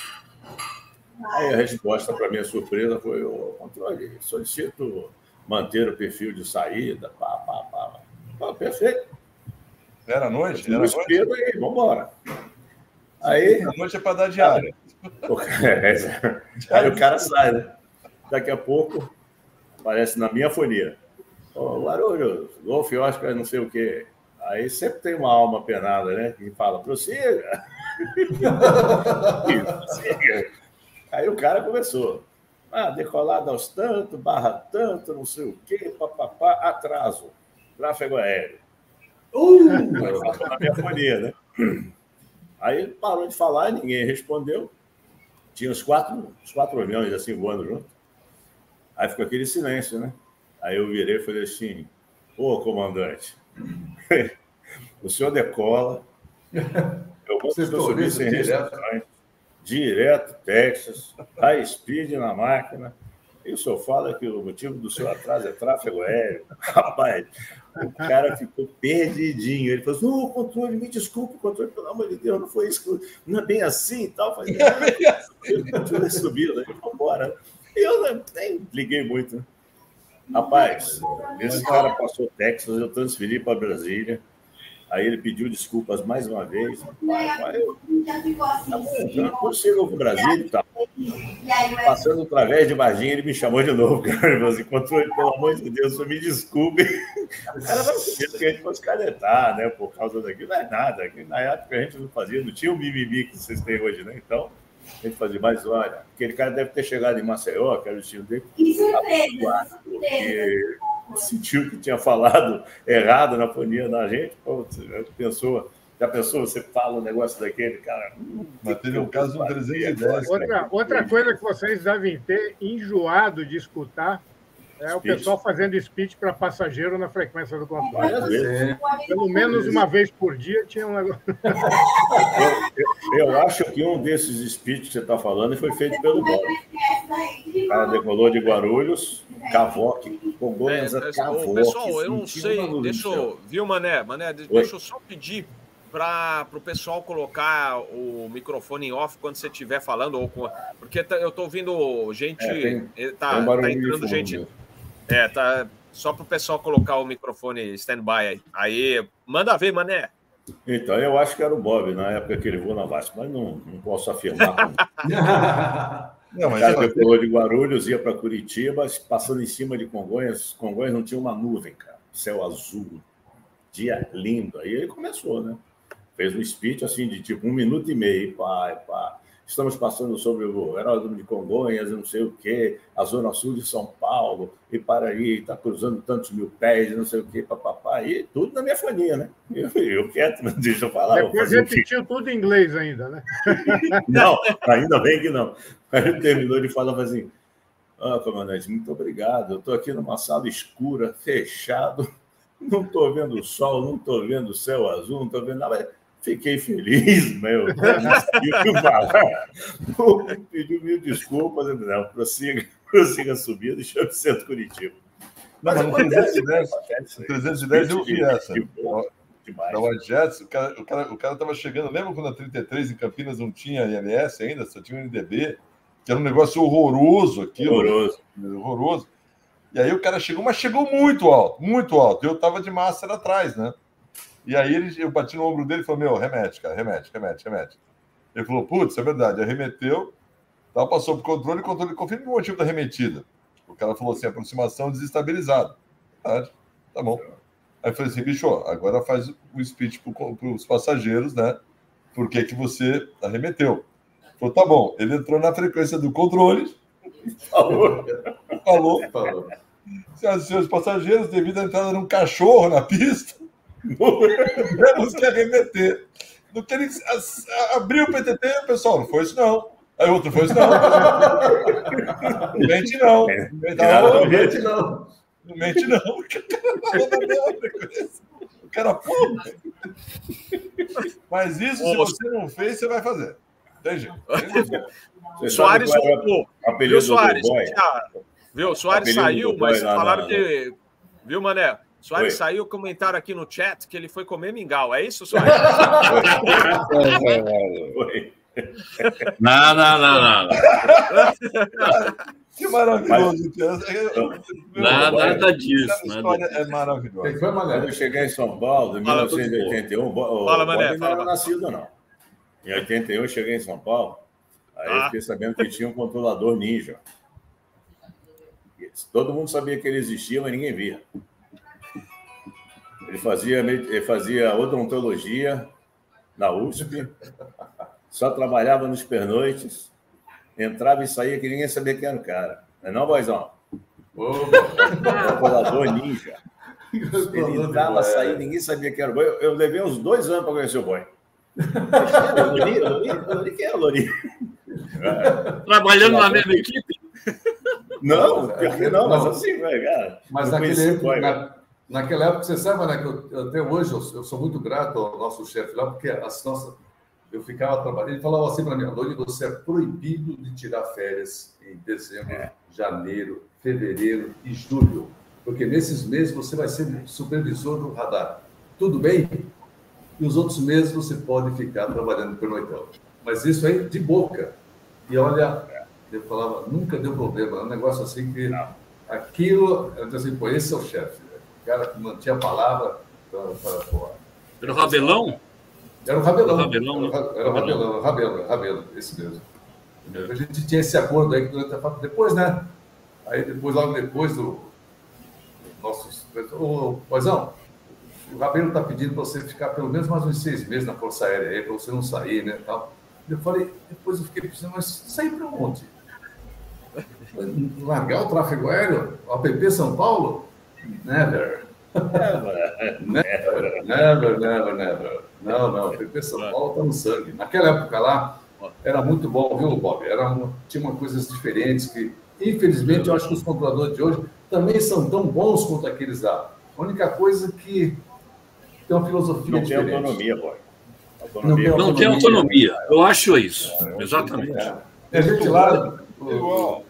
Aí a resposta, para minha surpresa, foi o controle, solicito... manter o perfil de saída, pá, pá, pá. Pá, perfeito. Era noite? Era noite. Aí, vamos embora. Aí... A noite é para dar diária. Aí o cara sai, né? Daqui a pouco, aparece na minha fonia. Ô, Guarulhos, Golfe, Oscar, não sei o quê. Aí sempre tem uma alma penada, né? Que fala, prossiga. Prossiga. Aí o cara começou. Ah, decolada aos tanto, barra tanto, não sei o quê, papapá, atraso, tráfego aéreo. Uh! Na minha fonia, né? Aí ele parou de falar e ninguém respondeu. Tinha os quatro, os quatro aviões assim voando junto. Aí ficou aquele silêncio, né? Aí eu virei e falei assim: ô, comandante, o senhor decola, eu vou subir sem restrições. Direto, Texas, high speed na máquina. E o senhor fala que o motivo do seu atraso é tráfego aéreo. Rapaz, o cara ficou perdidinho. Ele falou assim, oh, controle, me desculpe, controle, pelo amor de Deus, não foi isso, não é bem assim e tal. Falei, não é bem assim. Subido, ele foi embora. Eu não, nem liguei muito. Rapaz, esse cara passou Texas, eu transferi para Brasília. Aí ele pediu desculpas mais uma vez. Pai, pai, eu... Tá bom, eu não consigo ir para o Brasil, tá bom. Passando através de Varginha, ele me chamou de novo, cara. Você encontrou ele, pelo amor de Deus, me desculpe. O cara não sabia que a gente fosse canetar, né? Por causa daquilo, não é nada. Na época a gente não fazia, não tinha o mimimi que vocês têm hoje, né? Então, a gente fazia mais hora. Aquele cara deve ter chegado em Maceió, que era o estilo dele. Que surpresa! Porque sentiu que tinha falado errado na fonia da gente, pô, pensou. Já pensou, você fala um negócio daquele, cara? Mas teve um caso de trezentos e dez. Outra, outra coisa que vocês devem ter enjoado de escutar é o speech. Pessoal fazendo speech para passageiro na frequência do controle. É. Pelo menos uma vez por dia tinha um negócio. Eu, eu, eu acho que um desses speech que você está falando foi feito pelo Bob. O cara decolou de Guarulhos, Cavoque, Congonhas, é, Cavoque. Pessoal, eu não sei, deixa eu, viu, Mané? Mané, deixa Oi? eu só pedir para o pessoal colocar o microfone em off quando você estiver falando, ou com, porque tá, eu estou ouvindo gente... É, tem, tá, tem tá entrando gente... Meu. É, tá, só para o pessoal colocar o microfone stand-by aí. Aí, manda ver, Mané. Então, eu acho que era o Bob, na época que ele voou na VASP, mas não, não posso afirmar. Não, mas cara, depois de Guarulhos, ia para Curitiba, passando em cima de Congonhas. Congonhas não tinha uma nuvem, cara. Céu azul, dia lindo. Aí ele começou, né? Fez um speech assim de tipo um minuto e meio, pá, pá. Estamos passando sobre o aeródromo de Congonhas, não sei o quê, a zona sul de São Paulo, e para aí, está cruzando tantos mil pés, não sei o quê, papapá, e tudo na minha foninha, né? Eu, eu quieto, mas deixa eu falar. Depois repetiu um tudo em inglês ainda, né? Não, ainda bem que não. Aí ele terminou de falar assim, ah, comandante, muito obrigado, eu estou aqui numa sala escura, fechado, não estou vendo o sol, não estou vendo o céu azul, não estou vendo nada. Fiquei feliz, meu. Pediu mil desculpas. Não, prossiga, prossiga a subida e chama o centro Curitiba. Mas o trezentos e dez eu vi essa. Da Wajets, o cara estava chegando. Lembra quando a trinta e três em Campinas não tinha I N S ainda? Só tinha o N D B, que era um negócio horroroso aqui. Horroroso. Né? Horroroso. E aí o cara chegou, mas chegou muito alto, muito alto. Eu estava de máscara atrás, né? E aí ele, eu bati no ombro dele e falei, meu, remete, cara, remete, remete, remete. Ele falou, putz, é verdade. Aí remeteu, tá, passou pro controle, controle, confirma o motivo da remetida. O cara falou assim, aproximação desestabilizada. Tá, tá bom. Aí eu falei assim, bicho, ó, agora faz o speech pro, pros passageiros, né? Por que que você arremeteu? Ele falou, tá bom. Ele entrou na frequência do controle, falou, falou, falou. Senhoras e senhores passageiros, devido à entrada de um cachorro na pista, não quer remeter. Não quer abrir o P T T, pessoal. Não foi isso, não. Aí outro foi isso, não. Não mente, não. Não mente, não. Não mente, não. O cara, pô. Mas isso, se você não fez, você vai fazer. Entende? Soares voltou. Viu, Soares? Viu, Soares saiu, mas falaram que. Viu, Mané? Soares Oi. saiu, comentaram aqui no chat que ele foi comer mingau. É isso, Soares? Não, não, não, não. Que maravilhoso. Nada, nada disso. Essa história nada. É maravilhosa. Quando eu cheguei em São Paulo, em mil novecentos e oitenta e um... Fala, Mané. Não era nascido, não. Em oitenta e um, eu cheguei em São Paulo, aí ah. eu fiquei sabendo que tinha um controlador ninja. Todo mundo sabia que ele existia, mas ninguém via. Ele fazia, ele fazia odontologia na U S P, só trabalhava nos pernoites, entrava e saía que ninguém sabia quem era o cara. Não é não, Boizão? O colador ninja. Ele entrava, saía, ninguém sabia quem era o Boy. Eu, eu levei uns dois anos para conhecer o Boy. Lori, Lori, Lori, quem é o Lori? Trabalhando na mesma equipe? Não, porque não, mas assim, cara. Mas naquele... Naquela época, você sabe, né, que eu, até hoje eu, eu sou muito grato ao nosso chefe lá, porque as nossas, eu ficava trabalhando. Ele falava assim para mim, Lori, você é proibido de tirar férias em dezembro, é. janeiro, fevereiro e julho, porque nesses meses você vai ser supervisor do radar. Tudo bem? E os outros meses você pode ficar trabalhando pelo oitão. Mas isso aí de boca. E olha, eu falava, nunca deu problema. É um negócio assim que aquilo, eu disse assim, pô, esse é o chefe. Cara que mantinha a palavra para fora. Era o Rabelão? Era o Rabelão. Era o Rabelão, era o Rabelão, Rabelão, Rabelão, esse mesmo. Entendeu? A gente tinha esse acordo aí que durante a faculdade, depois, né? Aí depois, logo depois do nosso... Ô, Poisão, o Rabelo está pedindo para você ficar pelo menos mais uns seis meses na Força Aérea aí, para você não sair, né? Tal. Eu falei, depois eu fiquei pensando, mas sair para onde? Largar o tráfego aéreo? A P P São Paulo? Never. Never, never, never, never, never. Não, não, o P P São Paulo está no sangue. Naquela época lá, era muito bom, viu, Bob? Era uma, tinha uma coisas diferentes que, infelizmente, eu acho que os controladores de hoje também são tão bons quanto aqueles lá. A única coisa que tem uma filosofia não diferente. Tem autonomia, Bob. Autonomia, não, não tem autonomia, eu acho isso, é, exatamente. É. Tem gente lá... O,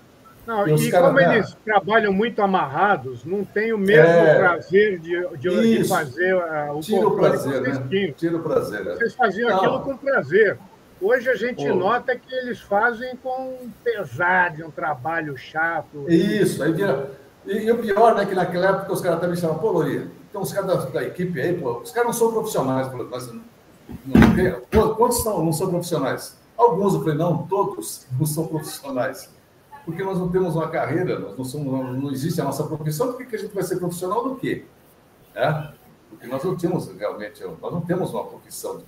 não, e cara, como eles né? trabalham muito amarrados, não tem o mesmo é, prazer de, de, de fazer uh, o Tira o prazer, né? Tira o prazer. Vocês faziam não. aquilo com prazer. Hoje a gente Pô. nota que eles fazem com pesado, um trabalho chato. Isso, aí vira... E, e o pior, né, que naquela época os caras também chamavam, pô, Lori, então os caras da, da equipe aí, pô, os caras não são profissionais, pô, mas não, não, quantos são, não são profissionais? Alguns, eu falei, não, todos não são profissionais. Porque nós não temos uma carreira, nós não, somos, não, não existe a nossa profissão, por que a gente vai ser profissional do quê? É? Porque nós não temos realmente, nós não temos uma profissão de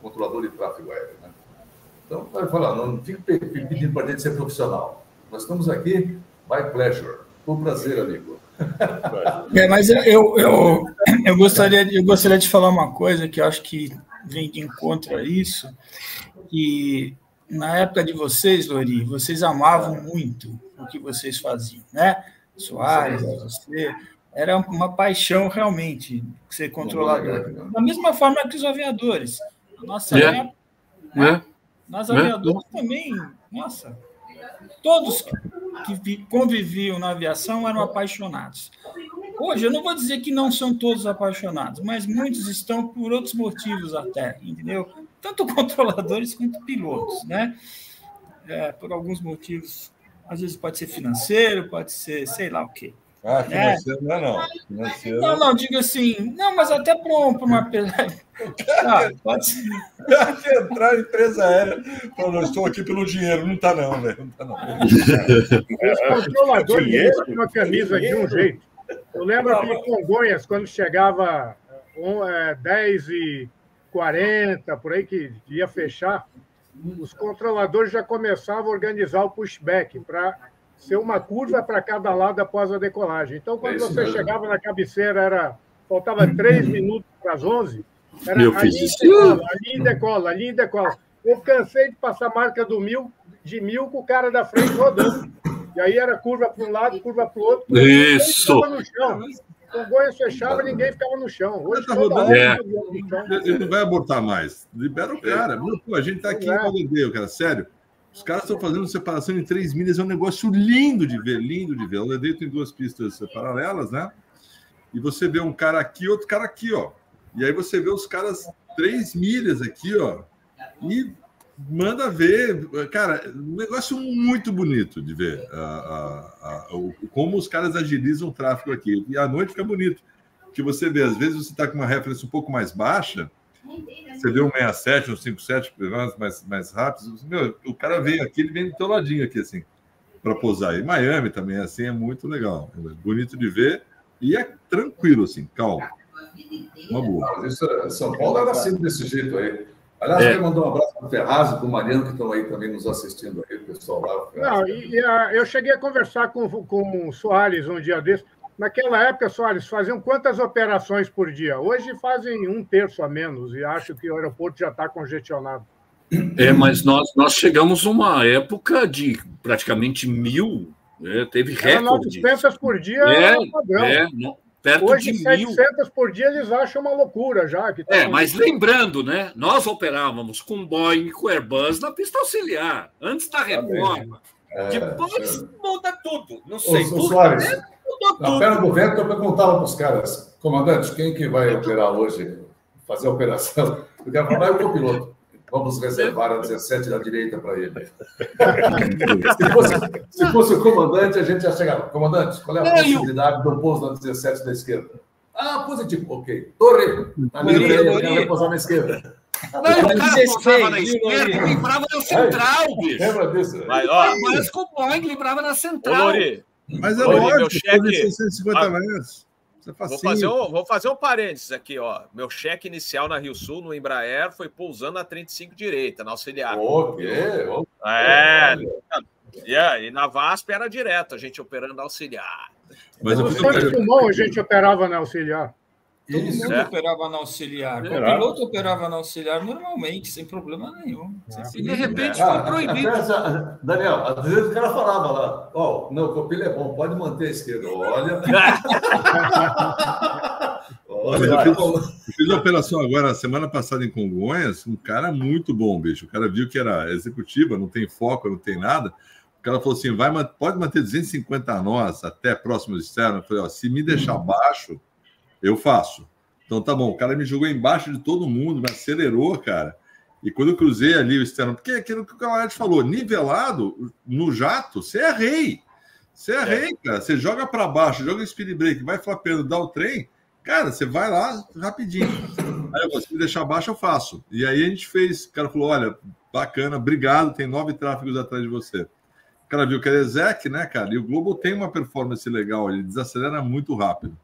controlador de tráfego aéreo. Né? Então, vai falar, não fique pedindo para a gente ser profissional. Nós estamos aqui by pleasure, por prazer, amigo. É, mas eu, eu, eu, gostaria, eu gostaria de falar uma coisa que eu acho que vem de encontro a isso, e... Na época de vocês, Lori, vocês amavam muito o que vocês faziam, né? Soares, você... Era uma paixão, realmente, ser controlador. Da mesma forma que os aviadores. Nossa é. época... Né? É. Nós aviadores é. também... Nossa! Todos que conviviam na aviação eram apaixonados. Hoje, eu não vou dizer que não são todos apaixonados, mas muitos estão por outros motivos até, entendeu? Tanto controladores quanto pilotos, né? É, por alguns motivos, às vezes pode ser financeiro, pode ser sei lá o quê. Ah, financeiro é. não é não. Financeiro... Não, não, digo assim, não, mas até para uma... Ah, pode ser. Entrar em empresa aérea, eu estou aqui pelo dinheiro, não está não, velho, não está não. Os controladores têm uma camisa de um jeito. Eu lembro que em Congonhas, quando chegava dez e quarenta, por aí que ia fechar, os controladores já começavam a organizar o pushback para ser uma curva para cada lado após a decolagem. Então, quando é você mesmo. chegava na cabeceira, era, faltava três minutos para as onze, era Meu ali filho. decola, ali decola, ali decola. Eu cansei de passar a marca do mil, de mil com o cara da frente rodando. E aí era curva para um lado, curva para o outro. Isso! Congonhas fechava e ninguém ficava no chão. Hoje tá rodando. É. Ele não vai abortar mais. Libera o cara. Meu, pô, a gente tá aqui é. em Valdeio, cara. Sério. Os caras estão fazendo separação em três milhas. É um negócio lindo de ver, lindo de ver. O Valdeio tem duas pistas paralelas, né? E você vê um cara aqui, outro cara aqui, ó. E aí você vê os caras três milhas aqui, ó. E manda ver. Cara, um negócio muito bonito de ver a, a, a, o, como os caras agilizam o tráfego aqui. E à noite fica bonito. Que você vê, às vezes você está com uma referência um pouco mais baixa, você vê um sessenta e sete, um cinquenta e sete, mais, mais rápido. Meu, o cara veio aqui, ele vem do teu ladinho aqui, assim, para pousar. E Miami também, assim, é muito legal. Bonito de ver e é tranquilo, assim, calmo. Uma boa. Isso, São Paulo era assim, desse jeito aí. Aliás, é. eu quero mandar um abraço para o Ferraz e para o Mariano, que estão aí também nos assistindo, aí, o pessoal lá. Não, e, a, eu cheguei a conversar com, com o Soares um dia desses. Naquela época, Soares, faziam quantas operações por dia? Hoje fazem um terço a menos, e acho que o aeroporto já está congestionado. É, mas nós, nós chegamos a uma época de praticamente mil, né? Teve recorde. novecentas por dia é, era o padrão. É, não. Perto Hoje, de setecentas mil. Por dia, eles acham uma loucura já. Que tá é, um... mas lembrando, né? Nós operávamos com Boeing, com Airbus na pista auxiliar, antes da reforma. É, Depois é. muda tudo. Não sei, Ô, Soares, né? mudou tudo. Na perna do vento, eu perguntava para os caras, comandante, quem que vai operar hoje, fazer a operação? Eu quero falar, eu vou piloto. Vamos reservar a dezessete da direita para ele. se, fosse, se fosse o comandante, a gente já chegava. Comandante, qual é a é possibilidade eu... do pouso da dezessete da esquerda? Ah, positivo. Ok. Torre. A minha vai pousar na esquerda. Não, o cara pousava na esquerda, lembrava da central, bicho. Lembra disso? Mas, ó, mas com o Boeing, lembrava na central. Ô, Lori, mas é lógico, seiscentos e cinquenta metros. É vou, fazer um, vou fazer um parênteses aqui, ó. Meu cheque inicial na Rio Sul, no Embraer, foi pousando na trinta e cinco direita, na auxiliar. Ok. É. Yeah, e na VASP era direto, a gente operando na auxiliar. Mas eu só de Tumão a gente operava na auxiliar. Todo Isso, mundo é. operava na auxiliar. O piloto operava na auxiliar normalmente, sem problema nenhum. Ah, e de repente é. foi proibido. Ah, essa, Daniel, às vezes o cara falava lá, ó, oh, não, o copilho é bom, pode manter a esquerda. Olha. Olha, eu fiz, eu fiz uma operação agora, semana passada em Congonhas, um cara muito bom, bicho. O cara viu que era executiva, não tem foco, não tem nada. O cara falou assim, vai, pode manter duzentos e cinquenta nós até próximo de externo. Eu falei, ó, se me deixar baixo, eu faço. Então tá bom, o cara me jogou embaixo de todo mundo, me acelerou, cara. E quando eu cruzei ali o externo, porque aquilo que o Laert falou, nivelado no jato, você é rei. Você é rei, cara. Você joga para baixo, joga o speed break, vai flapeando, dá o trem, cara, você vai lá rapidinho. Aí eu falei, se me deixar baixo, eu faço. E aí a gente fez, o cara falou, olha, bacana, obrigado, tem nove tráfegos atrás de você. O cara viu que era exec, né, cara? E o Globo tem uma performance legal, ele desacelera muito rápido.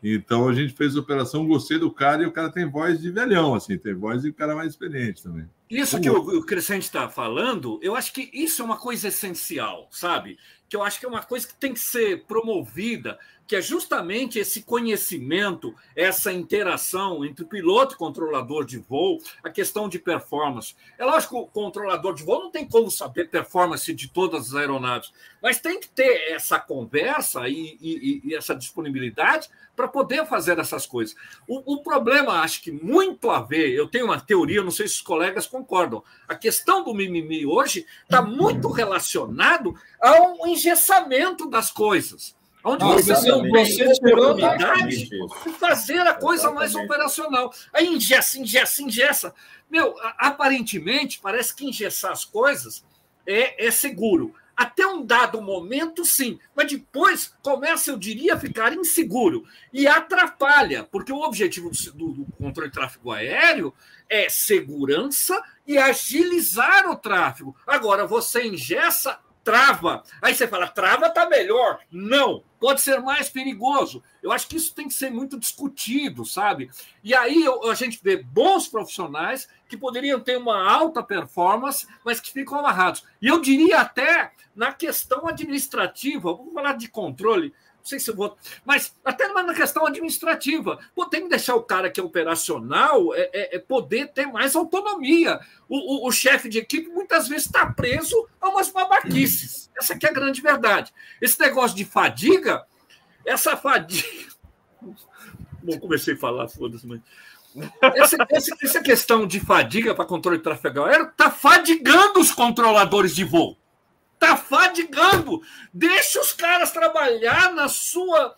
Então, a gente fez a operação, gostei do cara, e o cara tem voz de velhão, assim, tem voz de cara mais experiente também. Isso que o Crescenti está falando, eu acho que isso é uma coisa essencial, sabe? Que eu acho que é uma coisa que tem que ser promovida, que é justamente esse conhecimento, essa interação entre piloto e controlador de voo, a questão de performance. É lógico que o controlador de voo não tem como saber performance de todas as aeronaves, mas tem que ter essa conversa e, e, e essa disponibilidade para poder fazer essas coisas. O, o problema, acho que muito a ver, eu tenho uma teoria, não sei se os colegas concordam, a questão do mimimi hoje está muito relacionado a um engessamento das coisas. Onde não, você tem oportunidade de fazer a coisa mais operacional. Aí engessa, engessa, engessa. Meu, aparentemente, parece que engessar as coisas é, é seguro. Até um dado momento, sim. Mas depois começa, eu diria, a ficar inseguro. E atrapalha, porque o objetivo do, do controle de tráfego aéreo é segurança e agilizar o tráfego. Agora, você engessa, trava. Aí você fala, trava tá melhor. Não, pode ser mais perigoso. Eu acho que isso tem que ser muito discutido, sabe? E aí a gente vê bons profissionais que poderiam ter uma alta performance, mas que ficam amarrados. E eu diria até na questão administrativa, vamos falar de controle, não sei se eu vou... Mas até na questão administrativa, pô, tem que deixar o cara que é operacional é, é, é poder ter mais autonomia. O, o, o chefe de equipe muitas vezes está preso a umas babaquices. Essa aqui é a grande verdade. Esse negócio de fadiga, essa fadiga... Bom, comecei a falar, foda-se, mas... Essa, essa, essa questão de fadiga para controle de tráfego aéreo está fadigando os controladores de voo. Está fadigando. Deixa os caras trabalhar na sua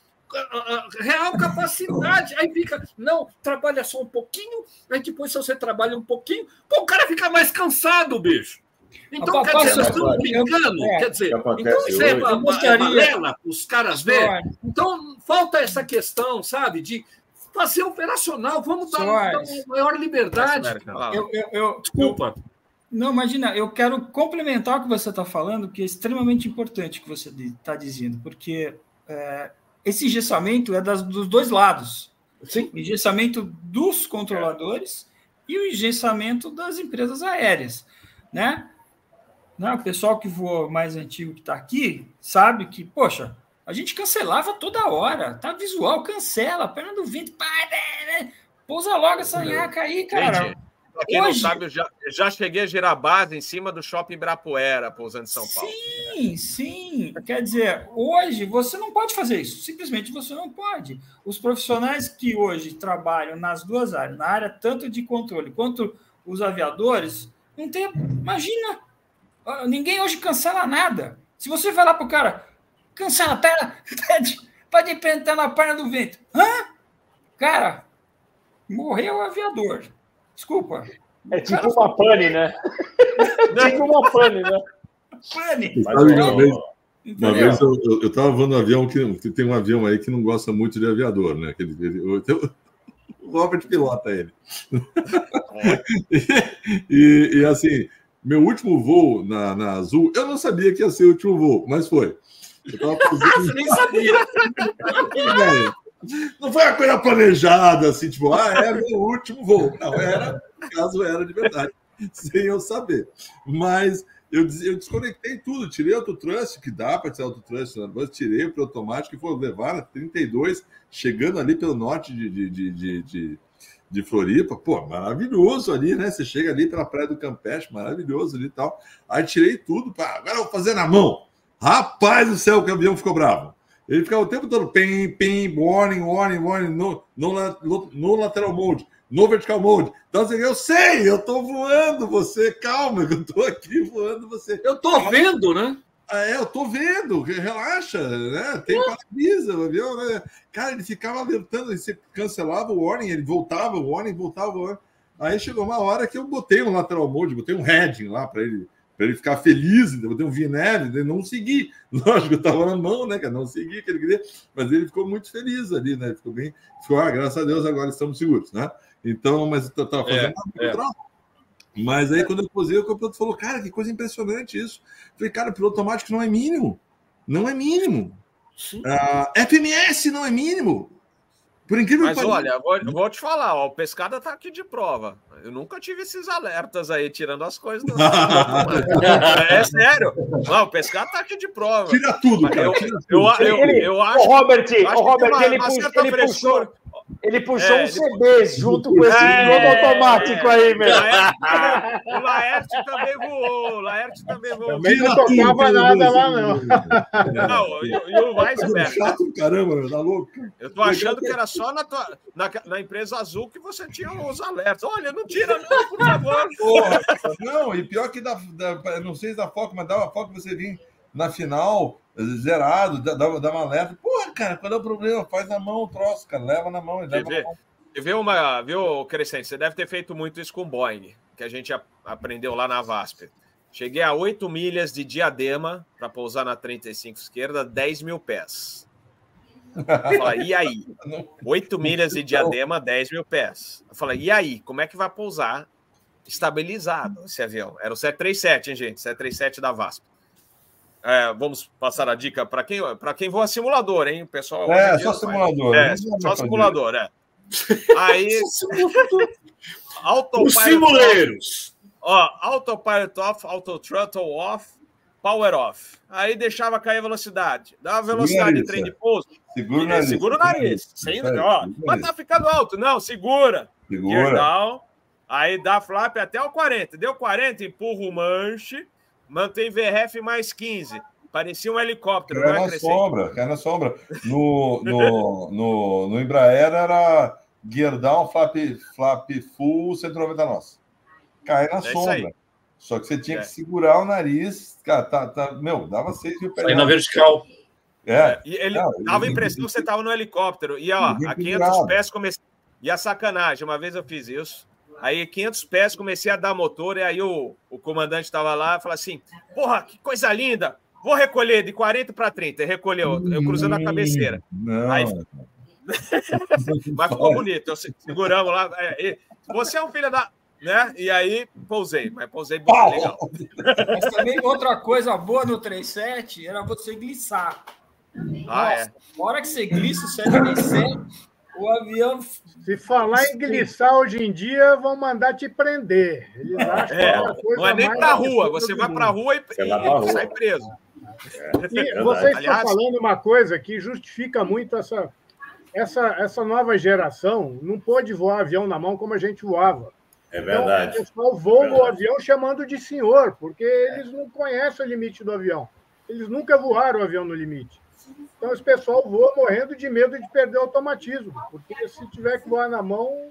real capacidade. Aí fica, não, trabalha só um pouquinho, aí depois se você trabalha um pouquinho, pô, o cara fica mais cansado, bicho. Então, quer dizer, vocês estão brincando, quer dizer, então isso é uma balela para os caras verem. Então, falta essa questão, sabe, de fazer operacional, vamos dar uma maior liberdade. Eu, eu, eu, Desculpa. Eu, Não, imagina, eu quero complementar o que você está falando, que é extremamente importante o que você está dizendo, porque é, esse engessamento é das, dos dois lados. Sim. O engessamento dos controladores é. e o engessamento das empresas aéreas. Né? Não, o pessoal que voa mais antigo que está aqui sabe que, poxa, a gente cancelava toda hora, tá visual, cancela, perna do vento, pá, pousa logo essa nhaca aí, cara. Entendi. Pra quem Hoje... não sabe, eu já, eu já cheguei a girar base em cima do Shopping Ibirapuera, pousando em São Paulo. Sim, sim. Quer dizer, hoje você não pode fazer isso. Simplesmente você não pode. Os profissionais que hoje trabalham nas duas áreas, na área tanto de controle quanto os aviadores, não tem... Imagina, ninguém hoje cancela nada. Se você vai lá pro cara, cancela a perna, pode enfrentar na perna do vento. Hã? Cara, morreu o aviador. Desculpa. É tipo cara... uma pane, né? É tipo uma pane, né? Pane! Uma vez eu estava voando um avião que, que tem um avião aí que não gosta muito de aviador, né? Ele, ele, eu, eu, o Robert pilota ele. e, e assim, meu último voo na, na Azul, eu não sabia que ia ser o último voo, mas foi. Eu tava fazendo... Você nem sabia. Não foi uma coisa planejada, assim, tipo, ah, é meu último voo. Não, era, no caso, era de verdade, sem eu saber. Mas eu, eu desconectei tudo, tirei autotrust, que dá para tirar autotrust, tirei para o automático e foi levar a trinta e dois, chegando ali pelo norte de, de, de, de, de, de Floripa. Pô, maravilhoso ali, né? Você chega ali pela Praia do Campeche, maravilhoso ali e tal. Aí tirei tudo, pá, agora eu vou fazer na mão. Rapaz do céu, o avião ficou bravo. Ele ficava o tempo todo, pim, pim, warning, warning, warning, no, no, no, no lateral mode, no vertical mode. Então, assim, eu sei, eu tô voando você, calma, eu tô aqui voando você. Eu tô calma. Vendo, né? Ah, é, eu tô vendo, relaxa, né? Tem para-brisa, viu? Né? Cara, ele ficava alertando, você cancelava o warning, ele voltava o warning, voltava o warning. Aí chegou uma hora que eu botei um lateral mode, botei um heading lá para ele... para ele ficar feliz, eu botei um vineve, eu não segui. Lógico, eu estava na mão, né, cara? Não segui aquele grito, mas ele ficou muito feliz ali, né? Ficou bem, ficou, ah, graças a Deus, agora estamos seguros, né? Então, mas eu estava fazendo é, é. Mas aí, quando eu posei, o piloto falou, cara, que coisa impressionante isso. Eu falei, cara, o piloto automático não é mínimo. Não é mínimo. Ah, F M S não é mínimo. Por incrível Mas que olha, vou, vou te falar, ó, o Pescada está aqui de prova. Eu nunca tive esses alertas aí, tirando as coisas. Não, é sério. Não, o Pescada está aqui de prova. Tira tudo, cara. Eu, tira eu, tudo. Eu, eu, eu acho, o Robert, acho o Robert uma, ele, uma puxou, ele puxou, ele puxou é, um C B junto com esse é, jogo automático é, aí, meu. O Laert também voou. O Laert também voou. Também não tocava nada lá, não. Não, e o Wajcenberg. Chato, caramba, tá louco? Eu tô achando que era só Só na, tua, na, na empresa Azul que você tinha os alertas. Olha, não tira, não, por favor. Porra, não, e pior que da, da, não sei se da Fokker, mas dava Fokker você vir na final, zerado, dava, dava alerta. Porra, cara, qual é o problema? Faz na mão o troço, cara, leva na mão. E leva vê, na mão. Vê uma, viu, Crescenti? Você deve ter feito muito isso com o Boeing, que a gente a, aprendeu lá na VASP. Cheguei a oito milhas de Diadema para pousar na trinta e cinco esquerda, dez mil pés. Eu falei, e aí? oito milhas de Diadema, dez mil pés. Eu falei, e aí? Como é que vai pousar estabilizado esse avião? Era o sete três sete, hein, gente? sete três sete da VASP. É, vamos passar a dica para quem, para quem voa simulador, hein, pessoal? É, só simulador. É, só simulador, é. Aí, os simuleiros. Ó, autopilot off, autothrottle off, power off. Aí deixava cair a velocidade. Dava velocidade de trem de pouso. Segura o nariz. Segura o nariz. Sem, ó, mas tá ficando alto. Não, segura. Segura. Down, aí dá flap até o quarenta. Deu quarenta, empurra o manche. Mantém V R F mais quinze. Parecia um helicóptero. Cai na sombra. Cai na sombra. No, no, no, no Embraer era gear down, flap, flap full, cento e noventa nós. Cai na é sombra. Só que você tinha é. que segurar o nariz. Cara, tá, tá, meu, dava seis mil pés. Aí na vertical. É. E ele não, dava a impressão que você estava no helicóptero. E ó, a quinhentos pés comecei... E a sacanagem, uma vez eu fiz isso. Aí quinhentos pés comecei a dar motor. E aí o, o comandante estava lá e falou assim, porra, que coisa linda. Vou recolher de quarenta para trinta. Recolheu, eu cruzando a cabeceira. Não. Aí... Mas ficou bonito. Seguramos lá. E, você é um filho da... Né? E aí pousei, mas pousei bom, oh! Legal. Mas também outra coisa boa no trinta e sete era você glissar. Ah, nossa, é. Na hora que você glissa o sete três sete, o avião... Se falar em glissar hoje em dia, vão mandar te prender. Eles acham é, coisa não é nem pra rua, você vai pra rua e, e, rua. e sai preso. É. E vocês Aliás, estão falando uma coisa que justifica muito essa, essa, essa nova geração. Não pôde voar avião na mão como a gente voava. É verdade. Então, o pessoal voa é o avião chamando de senhor, porque eles não conhecem o limite do avião. Eles nunca voaram o avião no limite. Então, esse pessoal voa morrendo de medo de perder o automatismo, porque se tiver que voar na mão,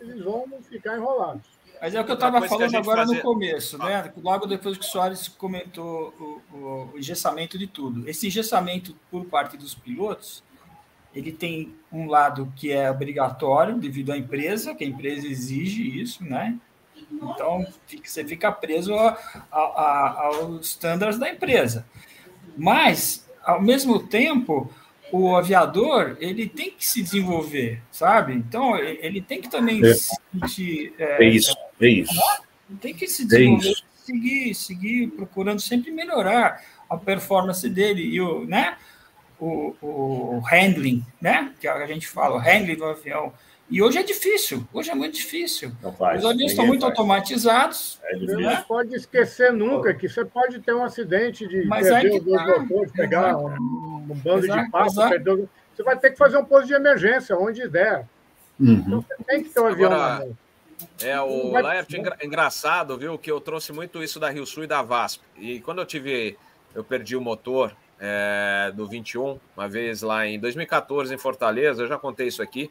eles vão ficar enrolados. Mas é o que eu estava falando agora fazia... no começo, né? Logo depois que o Soares comentou o, o, o engessamento de tudo. Esse engessamento por parte dos pilotos, ele tem um lado que é obrigatório devido à empresa, que a empresa exige isso, né? Então, fica, você fica preso a, a, a, aos standards da empresa. Mas, ao mesmo tempo, o aviador, ele tem que se desenvolver, sabe? Então, ele tem que também é. se sentir... É, é isso, é isso. Tem que se desenvolver, é seguir, seguir procurando sempre melhorar a performance dele e o, né, o, o handling, né, que a gente fala, o handling do avião. E hoje é difícil, hoje é muito difícil. Faz, os aviões estão muito faz. automatizados. É difícil. Não pode esquecer nunca que você pode ter um acidente de Mas perder os dois tá. motores, pegar um, um bando exato, de passo, perder... Você vai ter que fazer um pouso de emergência, onde der. Uhum. Então você tem que ter um avião Agora, lá. É, o vai... Laert, engra... engraçado, viu, que eu trouxe muito isso da Rio Sul e da VASP. E quando eu tive... Eu perdi o motor é, do vinte e um, uma vez lá em dois mil e quatorze, em Fortaleza, eu já contei isso aqui.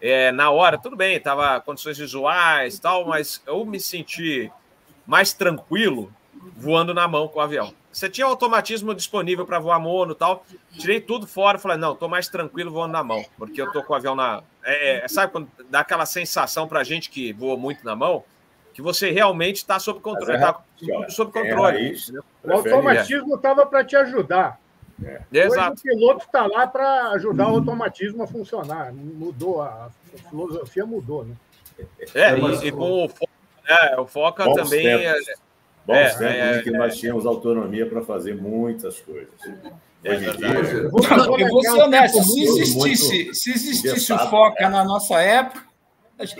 É, na hora, tudo bem, estava condições visuais e tal, mas eu me senti mais tranquilo voando na mão com o avião. Você tinha automatismo disponível para voar mono e tal, tirei tudo fora e falei, não, estou mais tranquilo voando na mão, porque eu estou com o avião na... É, é, sabe quando dá aquela sensação para a gente que voa muito na mão? Que você realmente está sob controle. Está é, sob controle. É, isso, né? O automatismo estava é. para te ajudar. É. Exato. O piloto está lá para ajudar hum. o automatismo a funcionar. Mudou, a, a filosofia mudou, né? É, é e, e com o Fokker, né? O Fokker Bons também... Tempos. É, Bons é, tempos é, é, que é, nós tínhamos autonomia para fazer muitas coisas. É, é, eu vou, eu eu vou ser honesto, se existisse, muito, se existisse o Fokker é. na nossa época, a gente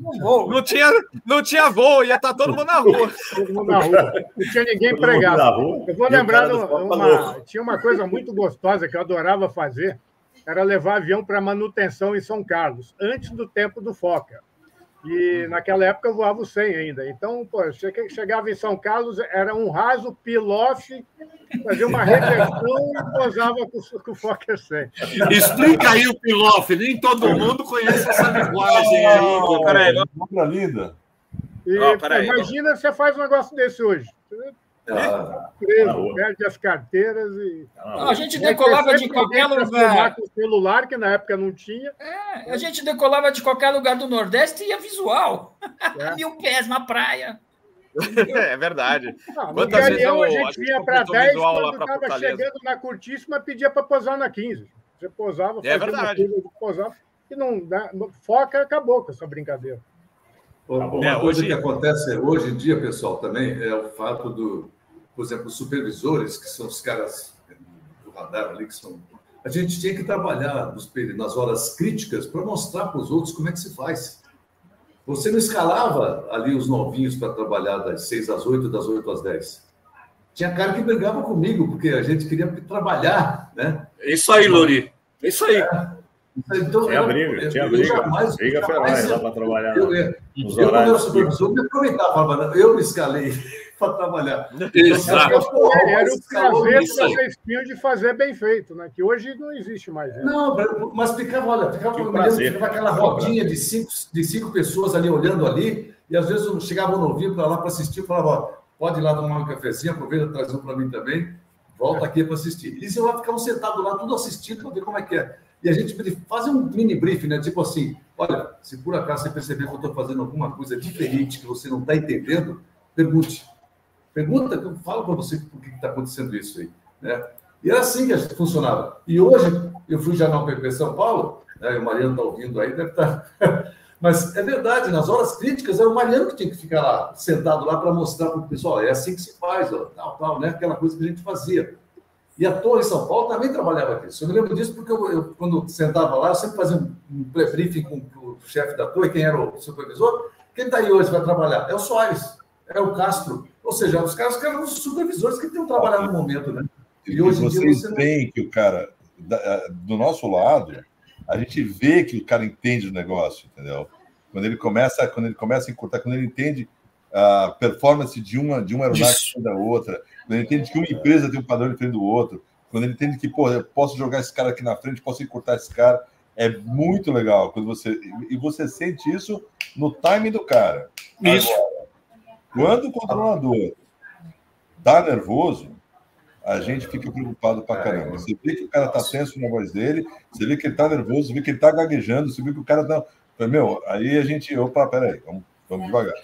não, não, tinha, não tinha voo, ia estar todo mundo na rua. Todo mundo na rua. Não tinha ninguém empregado. Eu vou lembrar, uma, tinha uma coisa muito gostosa que eu adorava fazer, era levar avião para manutenção em São Carlos, antes do tempo do Fokker. E naquela época eu voava o cem ainda. Então, pô, chegava em São Carlos, era um raso pilaf, fazia uma reversão e posava com, com o Fokker cem. Explica aí o pilaf, nem todo mundo conhece essa linguagem aí. Oh, peraí, não... linda. E, oh, peraí, pô, imagina se você faz um negócio desse hoje. Ah, preso, perde as carteiras e... Não, a gente decolava de qualquer lugar com celular, que na época não tinha. É, a gente decolava de qualquer lugar do Nordeste e ia visual. É. Mil pés na praia. É verdade. Não, no Galeão a gente vinha para dez, quando estava chegando na curtíssima, pedia para posar na quinze. Você posava, fazia é verdade. Uma coisa, posava, e não, não foca, acabou com essa brincadeira. Acabou. Uma é, coisa que é. acontece hoje em dia, pessoal, também, é o fato do... Por exemplo, os supervisores, que são os caras do radar ali, que são... A gente tinha que trabalhar nos, nas horas críticas para mostrar para os outros como é que se faz. Você não escalava ali os novinhos para trabalhar das seis às oito, das oito às dez. Tinha cara que brigava comigo, porque a gente queria trabalhar, né? É isso aí, Lori. É isso aí. É. Então, tinha eu, briga, eu, tinha eu briga. Jamais, briga jamais, foi lá, lá para trabalhar. Eu, eu, nos eu horários, quando era supervisor, me aproveitava, eu me escalei para trabalhar. Exato. Eu, pô, era o prazer que vocês tinham de fazer bem feito, né? Que hoje não existe mais. Né? Não, mas ficava, olha, ficava, prazer, ficava aquela rodinha de cinco, de cinco pessoas ali olhando ali, e às vezes eu chegava um novinho para lá para assistir e falava, ó, pode ir lá tomar um cafezinho, aproveita, traz um para mim também, volta aqui para assistir. Eles iam lá, ficavam sentados lá, tudo assistindo para ver como é que é. E a gente fazia um mini briefing, né? Tipo assim, olha, se por acaso você perceber que eu estou fazendo alguma coisa diferente que você não está entendendo, pergunte. Pergunta, eu falo para você por que está acontecendo isso aí, né? E era assim que a gente funcionava. E hoje, eu fui já na U P P São Paulo, né? E o Mariano está ouvindo aí, deve estar... Tá... Mas é verdade, nas horas críticas, era o Mariano que tinha que ficar lá, sentado lá para mostrar para o pessoal, é assim que se faz, ó, tal, tal, né? Aquela coisa que a gente fazia. E a Torre São Paulo também trabalhava aqui. Eu me lembro disso porque eu, eu, quando sentava lá, eu sempre fazia um, um pré-briefing com o chefe da Torre, quem era o supervisor. Quem está aí hoje para trabalhar? É o Soares, é o Castro. Ou seja, os caras que eram os supervisores que tinham trabalhado no momento, né? E, e hoje vocês em dia você veem não... que o cara, da, do nosso lado, a gente vê que o cara entende o negócio, entendeu? Quando ele começa, quando ele começa a encurtar, quando ele entende a performance de uma, de uma aeronave da outra... Quando ele entende que uma empresa tem um padrão diferente do outro, quando ele entende que, pô, eu posso jogar esse cara aqui na frente, posso encurtar esse cara, é muito legal. Quando você, e você sente isso no timing do cara. Isso. Agora, quando o controlador tá nervoso, a gente fica preocupado pra caramba. Você vê que o cara tá tenso na voz dele, você vê que ele tá nervoso, você vê que ele tá gaguejando, você vê que o cara tá... Meu, aí a gente... Opa, peraí, vamos Vamos devagar.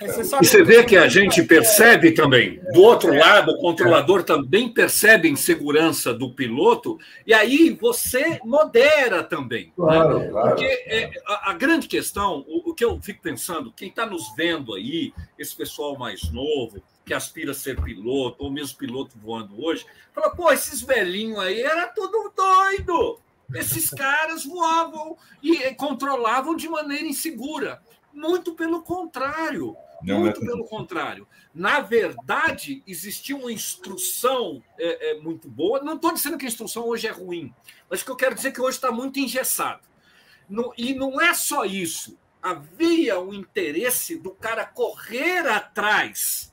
E você vê que a gente percebe também, do outro lado, o controlador também percebe a insegurança do piloto, e aí você modera também. Claro, né? Porque é, a, a grande questão, o, o que eu fico pensando, quem está nos vendo aí, esse pessoal mais novo, que aspira a ser piloto, ou mesmo piloto voando hoje, fala, pô, esses velhinhos aí era tudo doido. Esses caras voavam e controlavam de maneira insegura. Muito pelo contrário, não, muito não. pelo contrário. Na verdade, existia uma instrução é, é, muito boa. Não estou dizendo que a instrução hoje é ruim, mas o que eu quero dizer é que hoje está muito engessado. No, e não é só isso. Havia o interesse do cara correr atrás.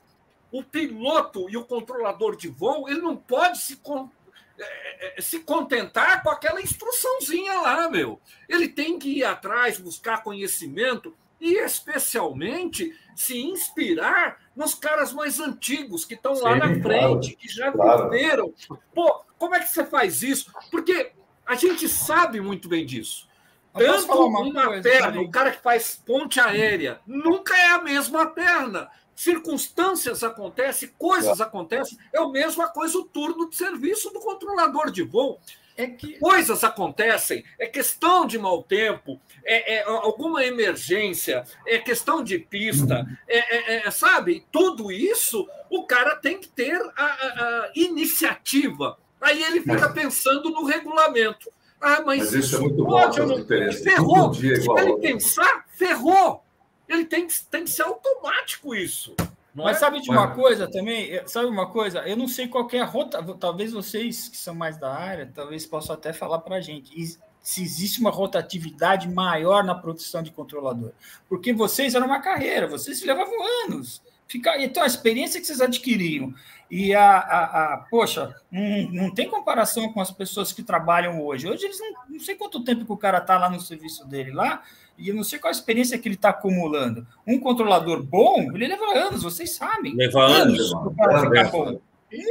O piloto e o controlador de voo, ele não pode se con- se contentar com aquela instruçãozinha lá, meu. Ele tem que ir atrás, buscar conhecimento, e especialmente se inspirar nos caras mais antigos que estão lá na frente, claro, que já claro. viveram. Pô, como é que você faz isso? Porque a gente sabe muito bem disso. Eu Tanto uma, uma perna, o cara que faz ponte aérea, nunca é a mesma perna. Circunstâncias acontecem, coisas claro. acontecem, é a mesma coisa o turno de serviço do controlador de voo. É que... Coisas acontecem, é questão de mau tempo, é, é alguma emergência, é questão de pista, é, é, é, sabe? Tudo isso o cara tem que ter a, a, a iniciativa. Aí ele fica pensando no regulamento. Ah, mas, mas isso é muito pode, bom, não... ferrou. Se ele pensar, ferrou. Ele tem, tem que ser automático isso. Mas sabe de uma coisa também? Sabe uma coisa? Eu não sei qual é a rota... Talvez vocês que são mais da área, talvez possam até falar para a gente se existe uma rotatividade maior na produção de controlador. Porque vocês eram uma carreira, vocês se levavam anos. Fica... Então, a experiência que vocês adquiriram e a... a, a poxa, não, não tem comparação com as pessoas que trabalham hoje. Hoje, eles não, não sei quanto tempo que o cara está lá no serviço dele lá, e eu não sei qual a experiência que ele está acumulando. Um controlador bom, ele leva anos, vocês sabem. Leva anos. anos para ficar bom.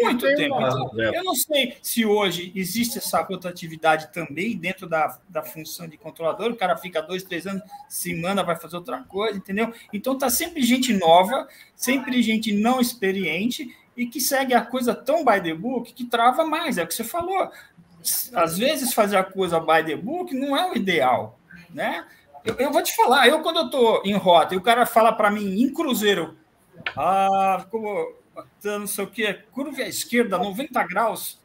Muito tempo. Então, eu não sei se hoje existe essa rotatividade também dentro da, da função de controlador. O cara fica dois, três anos, semana vai fazer outra coisa, entendeu? Então, está sempre gente nova, sempre gente não experiente e que segue a coisa tão by the book que trava mais. É o que você falou. Às vezes, fazer a coisa by the book não é o ideal, né? Eu, eu vou te falar, eu quando eu estou em rota e o cara fala para mim em cruzeiro, ah, como, não sei o que, curva à esquerda, noventa graus.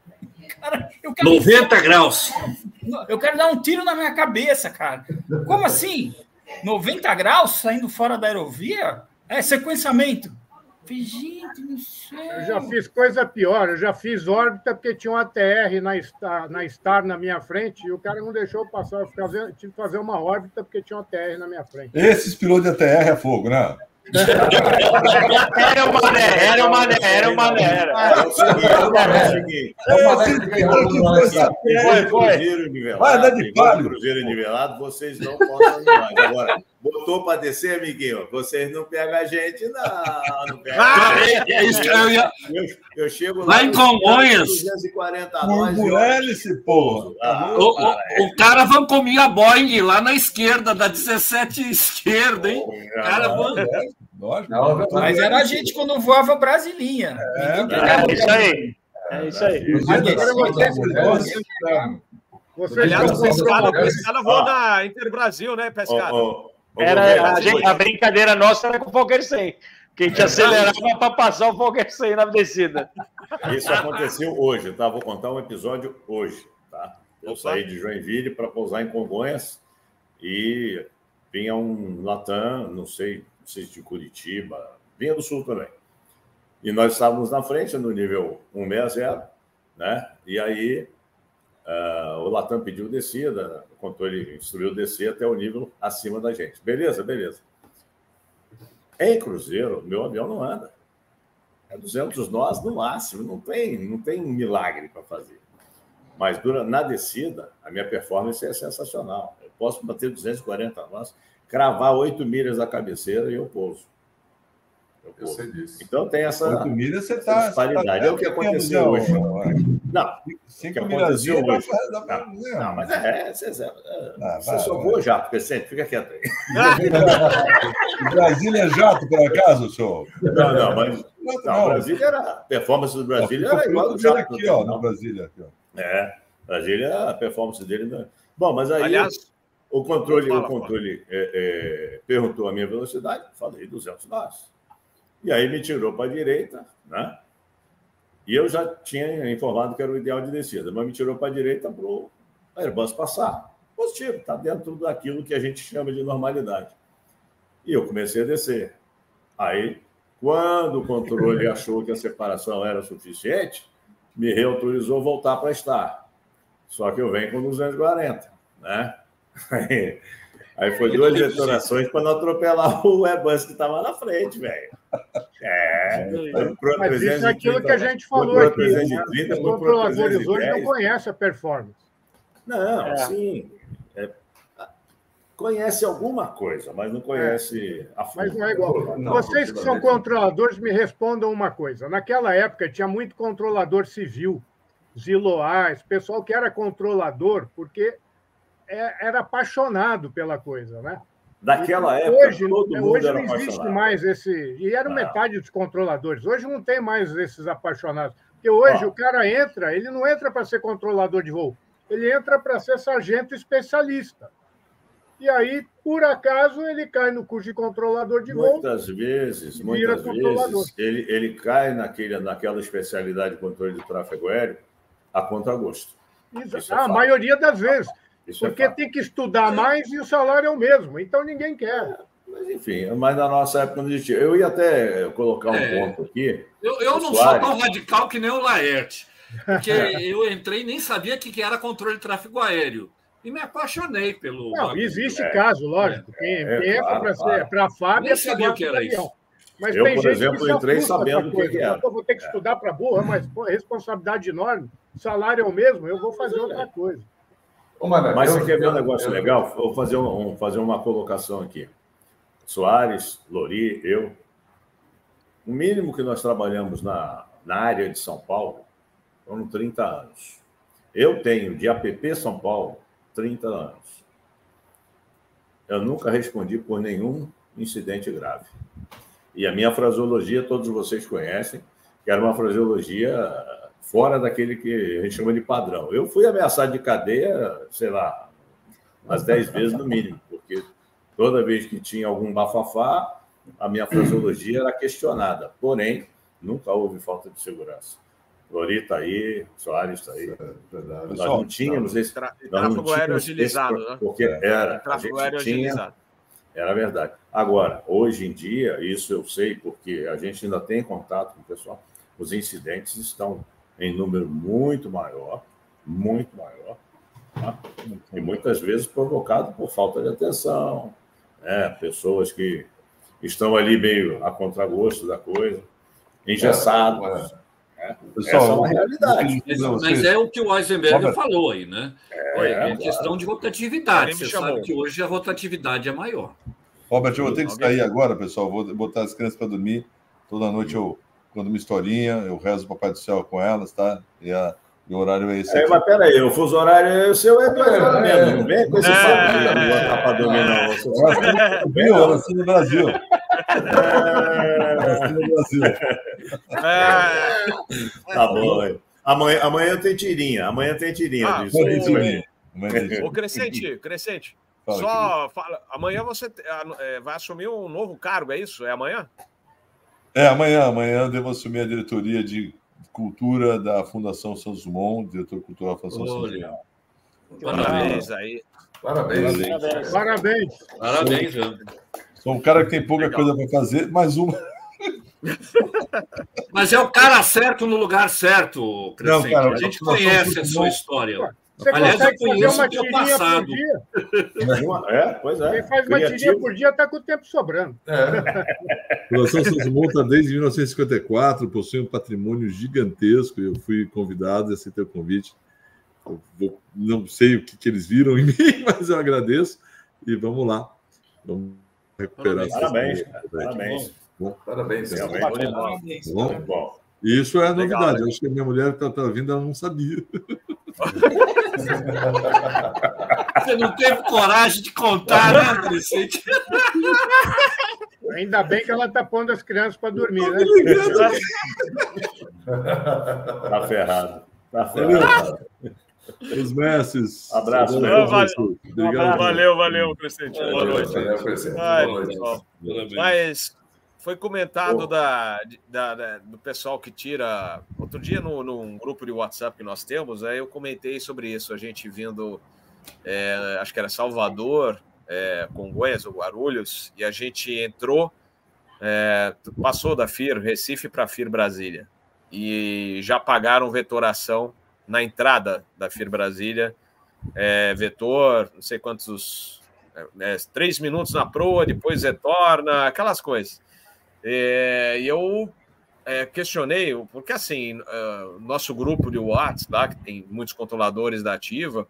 Cara, eu quero noventa graus. Eu quero dar um tiro na minha cabeça, cara. Como assim? noventa graus saindo fora da aerovia? É sequenciamento. Gente, não sei. Eu já fiz coisa pior, eu já fiz órbita porque tinha um A T R na Star na, Star na minha frente e o cara não deixou eu passar, eu tive que fazer uma órbita porque tinha um A T R na minha frente. Esses pilotos de A T R é fogo, né? Era o Mané, era o Mané, era o Mané. Era o Mané. Vai andar de palio. Cruzeiro nivelado, vocês não podem mais. Agora, botou para descer, amiguinho? Vocês não pegam a gente, não. não pega. ah, é isso que eu ia... Eu, eu chego lá, lá em Congonhas. duzentos e quarenta nós, porra. Ah, o, cara, o, é. o cara vão comer a Boeing lá na esquerda, da dezessete esquerda, hein? O cara vão... Lógico, não, mas era a gente quando voava Brasilinha. É, é isso aí. É isso aí. Agora você Aliás, a Pescada, pescada voa da Interbrasil, né, Pescada? Oh, oh. Era, a, gente, a brincadeira nossa era com o Fokker cem. Que a gente acelerava para passar o Fokker cem na descida. Isso aconteceu hoje, tá? Vou contar um episódio hoje, tá? Eu saí de Joinville para pousar em Congonhas e vinha um Latam, não sei... de Curitiba, vinha do Sul também. E nós estávamos na frente, no nível cento e sessenta, né? E aí uh, o Latam pediu descida, contou, ele instruiu descer até o nível acima da gente. Beleza, beleza. Em cruzeiro, meu avião não anda. É duzentos nós no máximo, não tem, não tem um milagre para fazer. Mas durante, na descida, a minha performance é sensacional. Eu posso bater duzentos e quarenta nós, cravar oito milhas da cabeceira e eu pouso. Eu pouso. Eu sei disso. Então tem essa, oito milhas, você essa tá, disparidade. Tá, é o que aconteceu hoje. Não, cinco Brasil hoje. Dá pra... não, não, não, mas é, você, é, é, ah, você vai, só vai. Voa jato, Crescenti, fica quieto aí. Brasília é jato, por acaso, senhor? Não, não, mas não, não, Brasília era, a performance do Brasília era igual ao jato. Aqui, ó, no Brasília, aqui, ó. É, Brasília, a performance dele... Não... Bom, mas aí... Aliás, o controle, fala, o controle é, é, perguntou a minha velocidade, falei duzentos nós. E aí me tirou para a direita, né? E eu já tinha informado que era o ideal de descida, mas me tirou para a direita para o Airbus passar. Positivo, está dentro daquilo que a gente chama de normalidade. E eu comecei a descer. Aí, quando o controle achou que a separação era suficiente, me reautorizou voltar para estar. Só que eu venho com duzentos e quarenta, né? Aí, aí foi duas detonações para não atropelar o Airbus que estava na frente, velho. É, mas isso é aquilo que a gente falou aqui. O controladores hoje não conhece a performance. Não, é. Sim. É, conhece alguma coisa, mas não conhece é. a fundo. Mas não é igual. Não, vocês que são controladores, me respondam uma coisa. Naquela época tinha muito controlador civil, ziloais, pessoal que era controlador, porque... era apaixonado pela coisa, né? Daquela e, época, hoje, todo mundo hoje não era existe apaixonado. Mais esse... E era metade dos controladores. Hoje não tem mais esses apaixonados. Porque hoje ah. o cara entra, ele não entra para ser controlador de voo, ele entra para ser sargento especialista. E aí, por acaso, ele cai no curso de controlador de voo. Muitas vezes, muitas vezes, ele, ele cai naquele, naquela especialidade de controle de tráfego aéreo a contragosto. Isso, é a maioria das vezes. Isso porque é tem que estudar mais e o salário é o mesmo, então ninguém quer. Mas, enfim, mas na nossa época não existia. Eu ia até colocar um é, ponto aqui. Eu, eu não Soares. Sou tão radical que nem o Laert, porque eu entrei e nem sabia o que era controle de tráfego aéreo. E me apaixonei pelo... Não, existe é, caso, lógico. Quem é, é, é, para claro, a Fábio... Nem sabia o que era isso. Mas eu, tem por gente exemplo, que entrei sabendo o que era. Eu vou ter que estudar para burra, mas pô, responsabilidade enorme, salário é o mesmo, eu vou fazer outra coisa. Mas você quer ver um negócio legal? Vou fazer, um, fazer uma colocação aqui. Soares, Lori, eu. O mínimo que nós trabalhamos na, na área de São Paulo foram trinta anos. Eu tenho de A P P São Paulo trinta anos. Eu nunca respondi por nenhum incidente grave. E a minha fraseologia, todos vocês conhecem, que era uma fraseologia... fora daquele que a gente chama de padrão. Eu fui ameaçado de cadeia, sei lá, umas dez vezes no mínimo, porque toda vez que tinha algum bafafá, a minha fraseologia era questionada. Porém, nunca houve falta de segurança. Lori está aí, Soares está aí. Verdade. Nós não tínhamos esse... Tráfego aéreo agilizado, né? Porque era, a gente tinha... Era verdade. Agora, hoje em dia, isso eu sei, porque a gente ainda tem contato com o pessoal, os incidentes estão... em número muito maior, muito maior, tá? E muitas vezes provocado por falta de atenção, né? Pessoas que estão ali meio a contragosto da coisa, engessadas. É, é. Né? Pessoal, essa é uma realidade. Mas, mas é o que o Wajcenberg falou aí, né? É, é questão de rotatividade. Você sabe que hoje a rotatividade é maior. Robert, eu vou ter que sair agora, pessoal. Vou botar as crianças para dormir. Toda noite eu... quando uma historinha, eu rezo o Papai do Céu com elas, tá? E, a, e o horário é esse. É, mas peraí, o fuso horário é o seu, é dois horas mesmo. Não vem com esse papo de botar para dormir, não. Você nasceu no Brasil. Nasceu no Brasil. Tá bom. Amanhã, amanhã tem tirinha. Amanhã tem tirinha. Ah, disso aí, tirinha. Amanhã. Ô, Crescenti, Crescenti. Fala, só fala, amanhã você é, vai assumir um novo cargo, é isso? É amanhã? É, amanhã, amanhã eu devo assumir a diretoria de cultura da Fundação Santos Dumont, diretor cultural da Fundação Santos Dumont. Parabéns aí. Parabéns. Parabéns. Parabéns. Parabéns. Sou, sou um cara que tem pouca legal. Coisa para fazer, mais uma. Mas é o cara certo no lugar certo, Crescenti. Não, cara, a gente conhece a sua história. Você Aliás, eu conheço uma tirinha passado. Por dia. É, pois é. Quem faz Criativo. Uma tirinha por dia está com o tempo sobrando. É. A Fundação Santos Dumont desde mil novecentos e cinquenta e quatro, possui um patrimônio gigantesco. Eu fui convidado, aceitei o convite. Eu vou, não sei o que, que eles viram em mim, mas eu agradeço. E vamos lá. Vamos recuperar. Parabéns, parabéns. Parabéns. Parabéns. Parabéns. Parabéns. Parabéns. Parabéns. Parabéns. Parabéns. Parabéns. Parabéns. Isso é legal, novidade. Né? Acho que a minha mulher que estava vindo, ela não sabia. Você não teve coragem de contar, né, Crescenti? Ainda bem que ela está pondo as crianças para dormir, né? Está ferrado. Está ferrado. Os mestres. Abraço. Valeu, valeu, obrigado, valeu, valeu, Crescenti. Boa noite. Valeu, Crescenti. Boa noite. Mas foi comentado da, da, da, do pessoal que tira... Outro dia, no, num grupo de WhatsApp que nós temos, aí eu comentei sobre isso. A gente vindo, é, acho que era Salvador... É, Congonhas ou Guarulhos, e a gente entrou, é, passou da F I R Recife para a F I R Brasília, e já pagaram vetoração na entrada da F I R Brasília, é, vetor, não sei quantos, é, é, três minutos na proa, depois retorna, aquelas coisas. É, e eu é, questionei, porque assim, é, nosso grupo de WhatsApp, tá, que tem muitos controladores da ativa,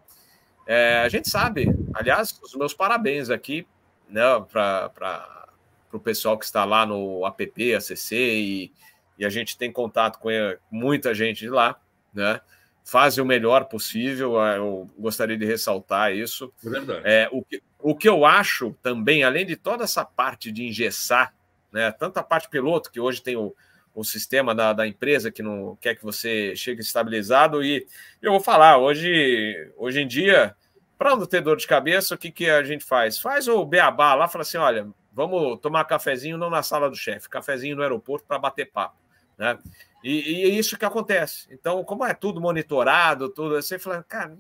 é, a gente sabe, aliás, os meus parabéns aqui, né, para o pessoal que está lá no A P P, A C C, e, e a gente tem contato com muita gente de lá, né, fazem o melhor possível, eu gostaria de ressaltar isso. Verdade. É, o, que, o que eu acho também, além de toda essa parte de engessar, né, tanto a parte piloto, que hoje tem o, o sistema da, da empresa que não quer que você chegue estabilizado, e eu vou falar, hoje, hoje em dia... Para não ter dor de cabeça, o que, que a gente faz? Faz o beabá lá, fala assim, olha, vamos tomar cafezinho não na sala do chefe, cafezinho no aeroporto para bater papo, né? E, e é isso que acontece. Então, como é tudo monitorado, tudo assim, fala, cara,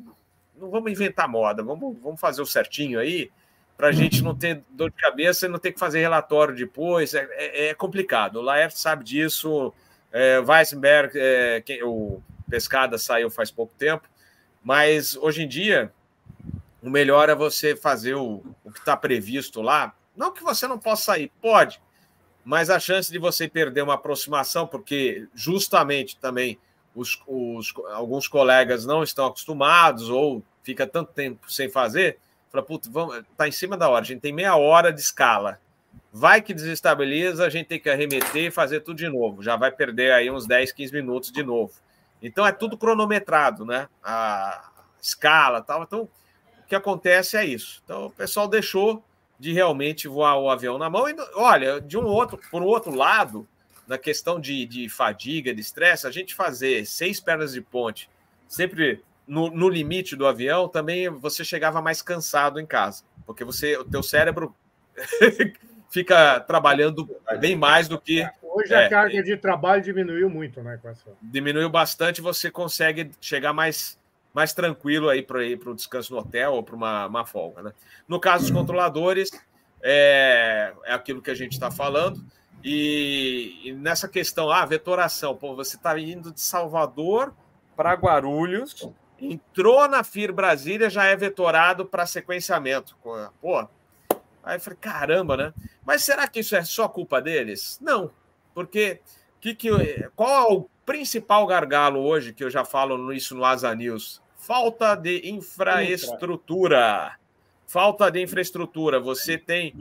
não vamos inventar moda, vamos, vamos fazer o certinho aí, para a gente não ter dor de cabeça e não ter que fazer relatório depois, é, é, é complicado. O Laert sabe disso, é, Wajcenberg, é, quem, o Pescada saiu faz pouco tempo, mas hoje em dia... O melhor é você fazer o, o que está previsto lá. Não que você não possa sair, pode, mas a chance de você perder uma aproximação, porque justamente também os, os, alguns colegas não estão acostumados ou fica tanto tempo sem fazer, fala, puta, está em cima da hora, a gente tem meia hora de escala. Vai que desestabiliza, a gente tem que arremeter e fazer tudo de novo. Já vai perder aí uns dez, quinze minutos de novo. Então é tudo cronometrado, né? A escala e tal, então... O que acontece é isso. Então, o pessoal deixou de realmente voar o avião na mão. E, olha, de um outro, por outro lado, na questão de, de fadiga, de estresse, a gente fazer seis pernas de ponte sempre no, no limite do avião, também você chegava mais cansado em casa, porque você, o teu cérebro fica trabalhando bem mais do que... Hoje é, a carga de trabalho diminuiu muito, né? Diminuiu bastante, você consegue chegar mais... mais tranquilo aí para o descanso no hotel ou para uma, uma folga, né? No caso dos controladores, é, é aquilo que a gente está falando. E, e nessa questão, ah, vetoração, pô, você está indo de Salvador para Guarulhos, entrou na F I R Brasília, já é vetorado para sequenciamento. Pô, aí eu falei, caramba, né? Mas será que isso é só culpa deles? Não, porque... Que, que, qual é o principal gargalo hoje, que eu já falo isso no Asa News? Falta de infraestrutura. Falta de infraestrutura. Você tem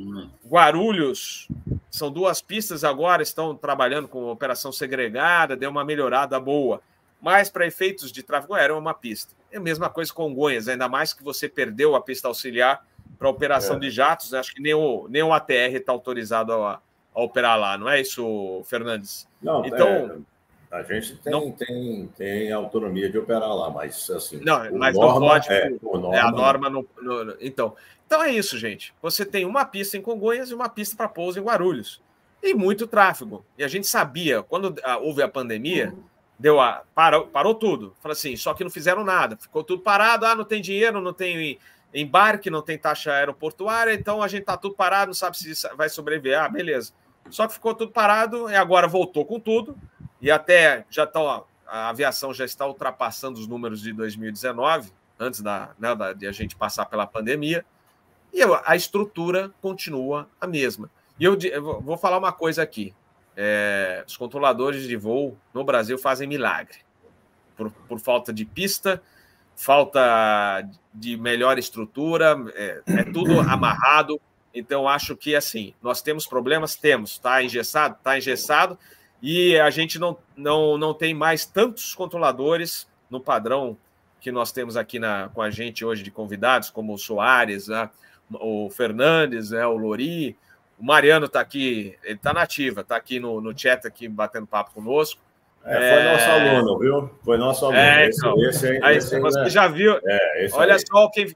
Guarulhos, são duas pistas agora, estão trabalhando com operação segregada, deu uma melhorada boa. Mas para efeitos de tráfego aéreo é uma pista. É a mesma coisa com Congonhas, ainda mais que você perdeu a pista auxiliar para operação é. de jatos. Acho que nem o, nem o A T R está autorizado a... a operar lá, não é isso, Fernandes? Não, então é, a gente tem, não... tem, tem autonomia de operar lá, mas assim... Não, mas norma, não pode, é, norma, é a norma... No, no, então, então é isso, gente. Você tem uma pista em Congonhas e uma pista para pouso em Guarulhos. E muito tráfego. E a gente sabia, quando houve a pandemia, uhum. deu a, parou, parou tudo. Fala assim, só que não fizeram nada. Ficou tudo parado, ah, não tem dinheiro, não tem... embarque, não tem taxa aeroportuária, então a gente tá tudo parado, não sabe se vai sobreviver. Ah, beleza. Só que ficou tudo parado e agora voltou com tudo. E até já tá, a aviação já está ultrapassando os números de dois mil e dezenove, antes da, né, da, de a gente passar pela pandemia. E a estrutura continua a mesma. E eu, eu vou falar uma coisa aqui. É, os controladores de voo no Brasil fazem milagre. Por, por falta de pista... falta de melhor estrutura, é, é tudo amarrado, então acho que, assim, nós temos problemas, temos, está engessado, está engessado, e a gente não, não, não tem mais tantos controladores no padrão que nós temos aqui na, com a gente hoje de convidados, como o Soares, né, o Fernandes, né, o Lori, o Mariano está aqui, ele está na ativa, está aqui no, no chat, aqui batendo papo conosco. É, foi é... nosso aluno, viu? Foi nosso aluno. É, esse, então. esse, esse, aí, esse, você né? já viu, é, olha aí. Só quem,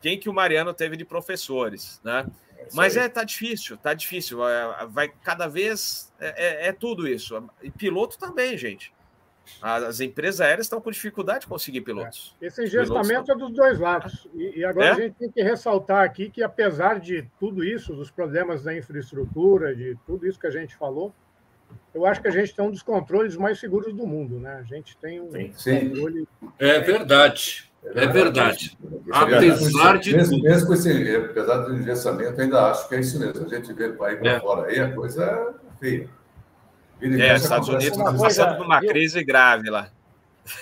quem que o Mariano teve de professores, né? Isso. Mas aí. é, tá difícil, tá difícil. Vai, vai cada vez é, é, é tudo isso. E piloto também, gente. As, as empresas aéreas estão com dificuldade de conseguir pilotos. É. Esse engestamento é dos dois lados. E, e agora é? a gente tem que ressaltar aqui que, apesar de tudo isso, dos problemas da infraestrutura, de tudo isso que a gente falou, eu acho que a gente tem um dos controles mais seguros do mundo, né? A gente tem um sim, sim. controle. É verdade. É verdade. Apesar de mesmo, mesmo com esse, apesar do engessamento, ainda acho que é isso mesmo. A gente vê o país para fora aí, a coisa é feia. É, Estados Unidos está passando por uma crise grave lá.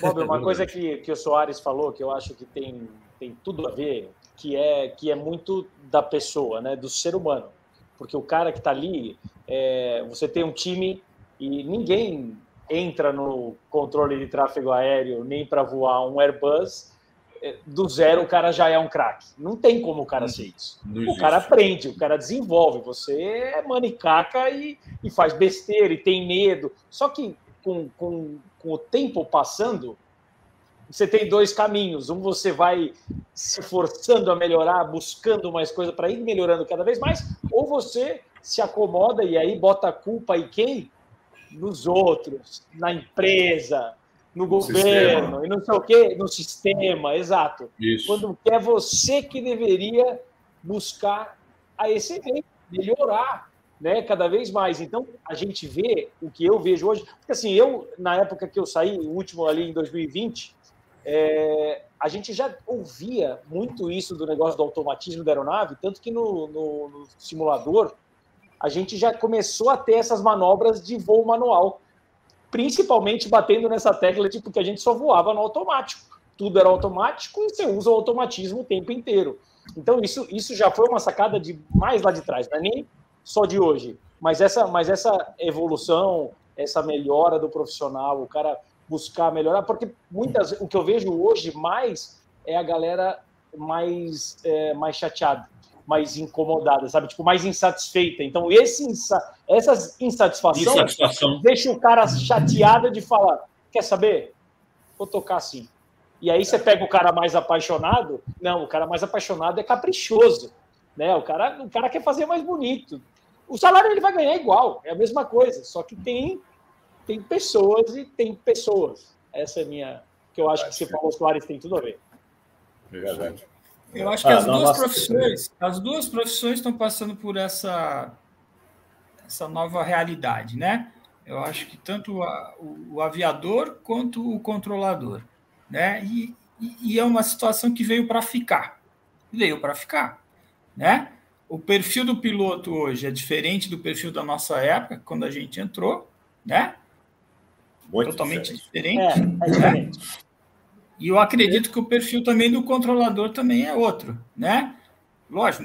Bob, uma coisa que, que o Soares falou, que eu acho que tem, tem tudo a ver, que é, que é muito da pessoa, né? Do ser humano. Porque o cara que está ali, é, você tem um time e ninguém entra no controle de tráfego aéreo nem para voar um Airbus. Do zero, o cara já é um craque. Não tem como o cara ser isso. O cara aprende, o cara desenvolve. Você é manicaca e, e faz besteira e tem medo. Só que com, com, com o tempo passando, você tem dois caminhos. Um, você vai se forçando a melhorar, buscando mais coisa para ir melhorando cada vez mais, ou você se acomoda e aí bota a culpa e quem? Nos outros, na empresa, no governo, e não sei o quê, no sistema, exato. Isso. Quando é você que deveria buscar a excelência, melhorar, né, cada vez mais. Então, a gente vê o que eu vejo hoje. Porque, assim, eu, na época que eu saí, o último ali em dois mil e vinte, é, a gente já ouvia muito isso do negócio do automatismo da aeronave, tanto que no, no, no simulador a gente já começou a ter essas manobras de voo manual, principalmente batendo nessa tecla de porque a gente só voava no automático. Tudo era automático e você usa o automatismo o tempo inteiro. Então, isso, isso já foi uma sacada de mais lá de trás, não é nem só de hoje. Mas essa, mas essa evolução, essa melhora do profissional, o cara buscar melhorar, porque muitas, o que eu vejo hoje mais é a galera mais, é, mais chateada, mais incomodada, sabe? Tipo, mais insatisfeita. Então, esse insa... essas insatisfações Insatisfação. deixa o cara chateado de falar, quer saber? Vou tocar assim. E aí você pega o cara mais apaixonado, não, o cara mais apaixonado é caprichoso, né? O cara, o cara quer fazer mais bonito. O salário ele vai ganhar igual, é a mesma coisa, só que tem, tem pessoas e tem pessoas. Essa é a minha... que eu acho que você falou, Soares, tem tudo a ver. Obrigado. Eu acho que ah, as, não, duas nossa, profissões, as duas profissões estão passando por essa, essa nova realidade, né? Eu acho que tanto a, o, o aviador quanto o controlador, né? E, e, e é uma situação que veio para ficar. Veio para ficar, né? O perfil do piloto hoje é diferente do perfil da nossa época, quando a gente entrou, né? Muito Totalmente diferente. diferente. É, é diferente. Né? E eu acredito que o perfil também do controlador também é outro, né? Lógico,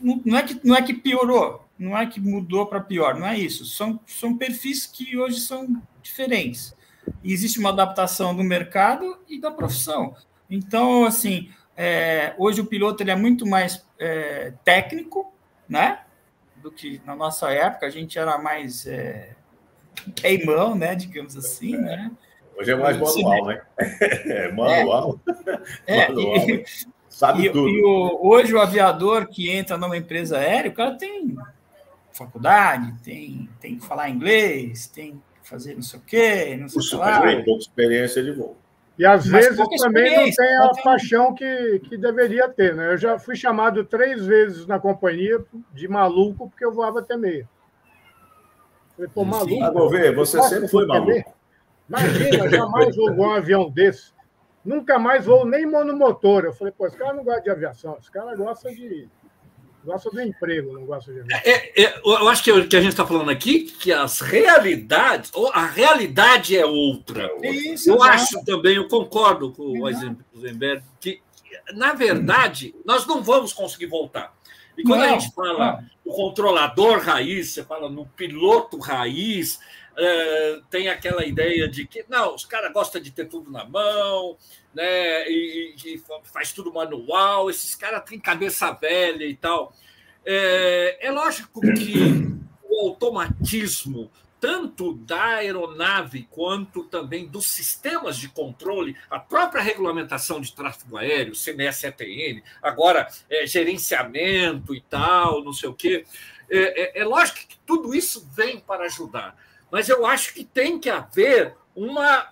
não é que, não é que piorou, não é que mudou para pior, não é isso. São, são perfis que hoje são diferentes. E existe uma adaptação do mercado e da profissão. Então, assim, é, hoje o piloto ele é muito mais é, técnico, né? Do que na nossa época a gente era mais é, queimão, né? Digamos assim, né? Hoje é mais manual, né? É, manual. É, manual. E, Sabe e, tudo. E o, hoje o aviador que entra numa empresa aérea, o cara tem faculdade, tem, tem que falar inglês, tem que fazer não sei o quê, não sei o que lá. Mas pouca experiência de voo. E às mas vezes também não tem a não tem... paixão que, que deveria ter, né? Eu já fui chamado três vezes na companhia de maluco porque eu voava até meia. Eu falei, pô, maluco. Ah, Gouvêa, você sempre foi maluco. Imagina, jamais vou voar um avião desse. Nunca mais vou nem monomotor. Eu falei, pô, esse cara não gosta de aviação, esse cara gosta de gosta do emprego, não gosta de aviação. É, é, eu acho que o que a gente está falando aqui, que as realidades, a realidade é outra. Isso, eu exatamente. acho também, eu concordo com o Wajcenberg, que, na verdade, nós não vamos conseguir voltar. E quando não, a gente fala não. o controlador raiz, você fala no piloto raiz, é, tem aquela ideia de que não, os caras gostam de ter tudo na mão, né, e, e faz tudo manual, esses caras têm cabeça velha e tal. É, é lógico que o automatismo, tanto da aeronave quanto também dos sistemas de controle, a própria regulamentação de tráfego aéreo, C N S A T N, agora é, gerenciamento e tal, não sei o quê, é, é, é lógico que tudo isso vem para ajudar, mas eu acho que tem que haver uma,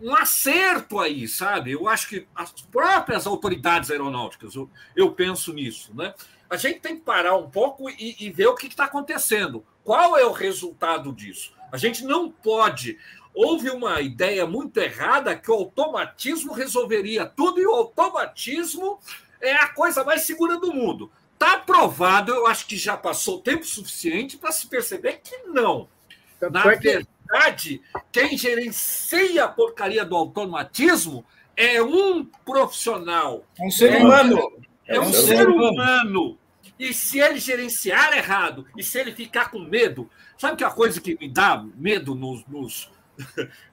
um acerto aí, sabe? Eu acho que as próprias autoridades aeronáuticas, eu, eu penso nisso, né? A gente tem que parar um pouco e, e ver o que está acontecendo. Qual é o resultado disso? A gente não pode... Houve uma ideia muito errada que o automatismo resolveria tudo e o automatismo é a coisa mais segura do mundo. Está provado, eu acho que já passou tempo suficiente para se perceber que não. Então, Na porque... verdade, quem gerencia a porcaria do automatismo é um profissional. Um ser humano. É, é um ser humano. humano. E se ele gerenciar errado, e se ele ficar com medo... Sabe que a coisa que me dá medo nos, nos,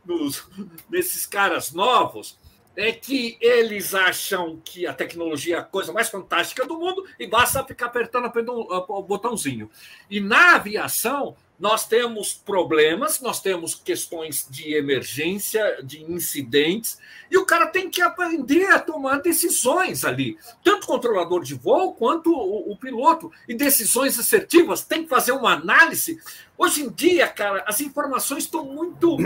nos, nesses caras novos é que eles acham que a tecnologia é a coisa mais fantástica do mundo e basta ficar apertando o botãozinho. E na aviação, nós temos problemas, nós temos questões de emergência, de incidentes, e o cara tem que aprender a tomar decisões ali, tanto o controlador de voo quanto o, o piloto, e decisões assertivas, tem que fazer uma análise. Hoje em dia, cara, as informações estão muito,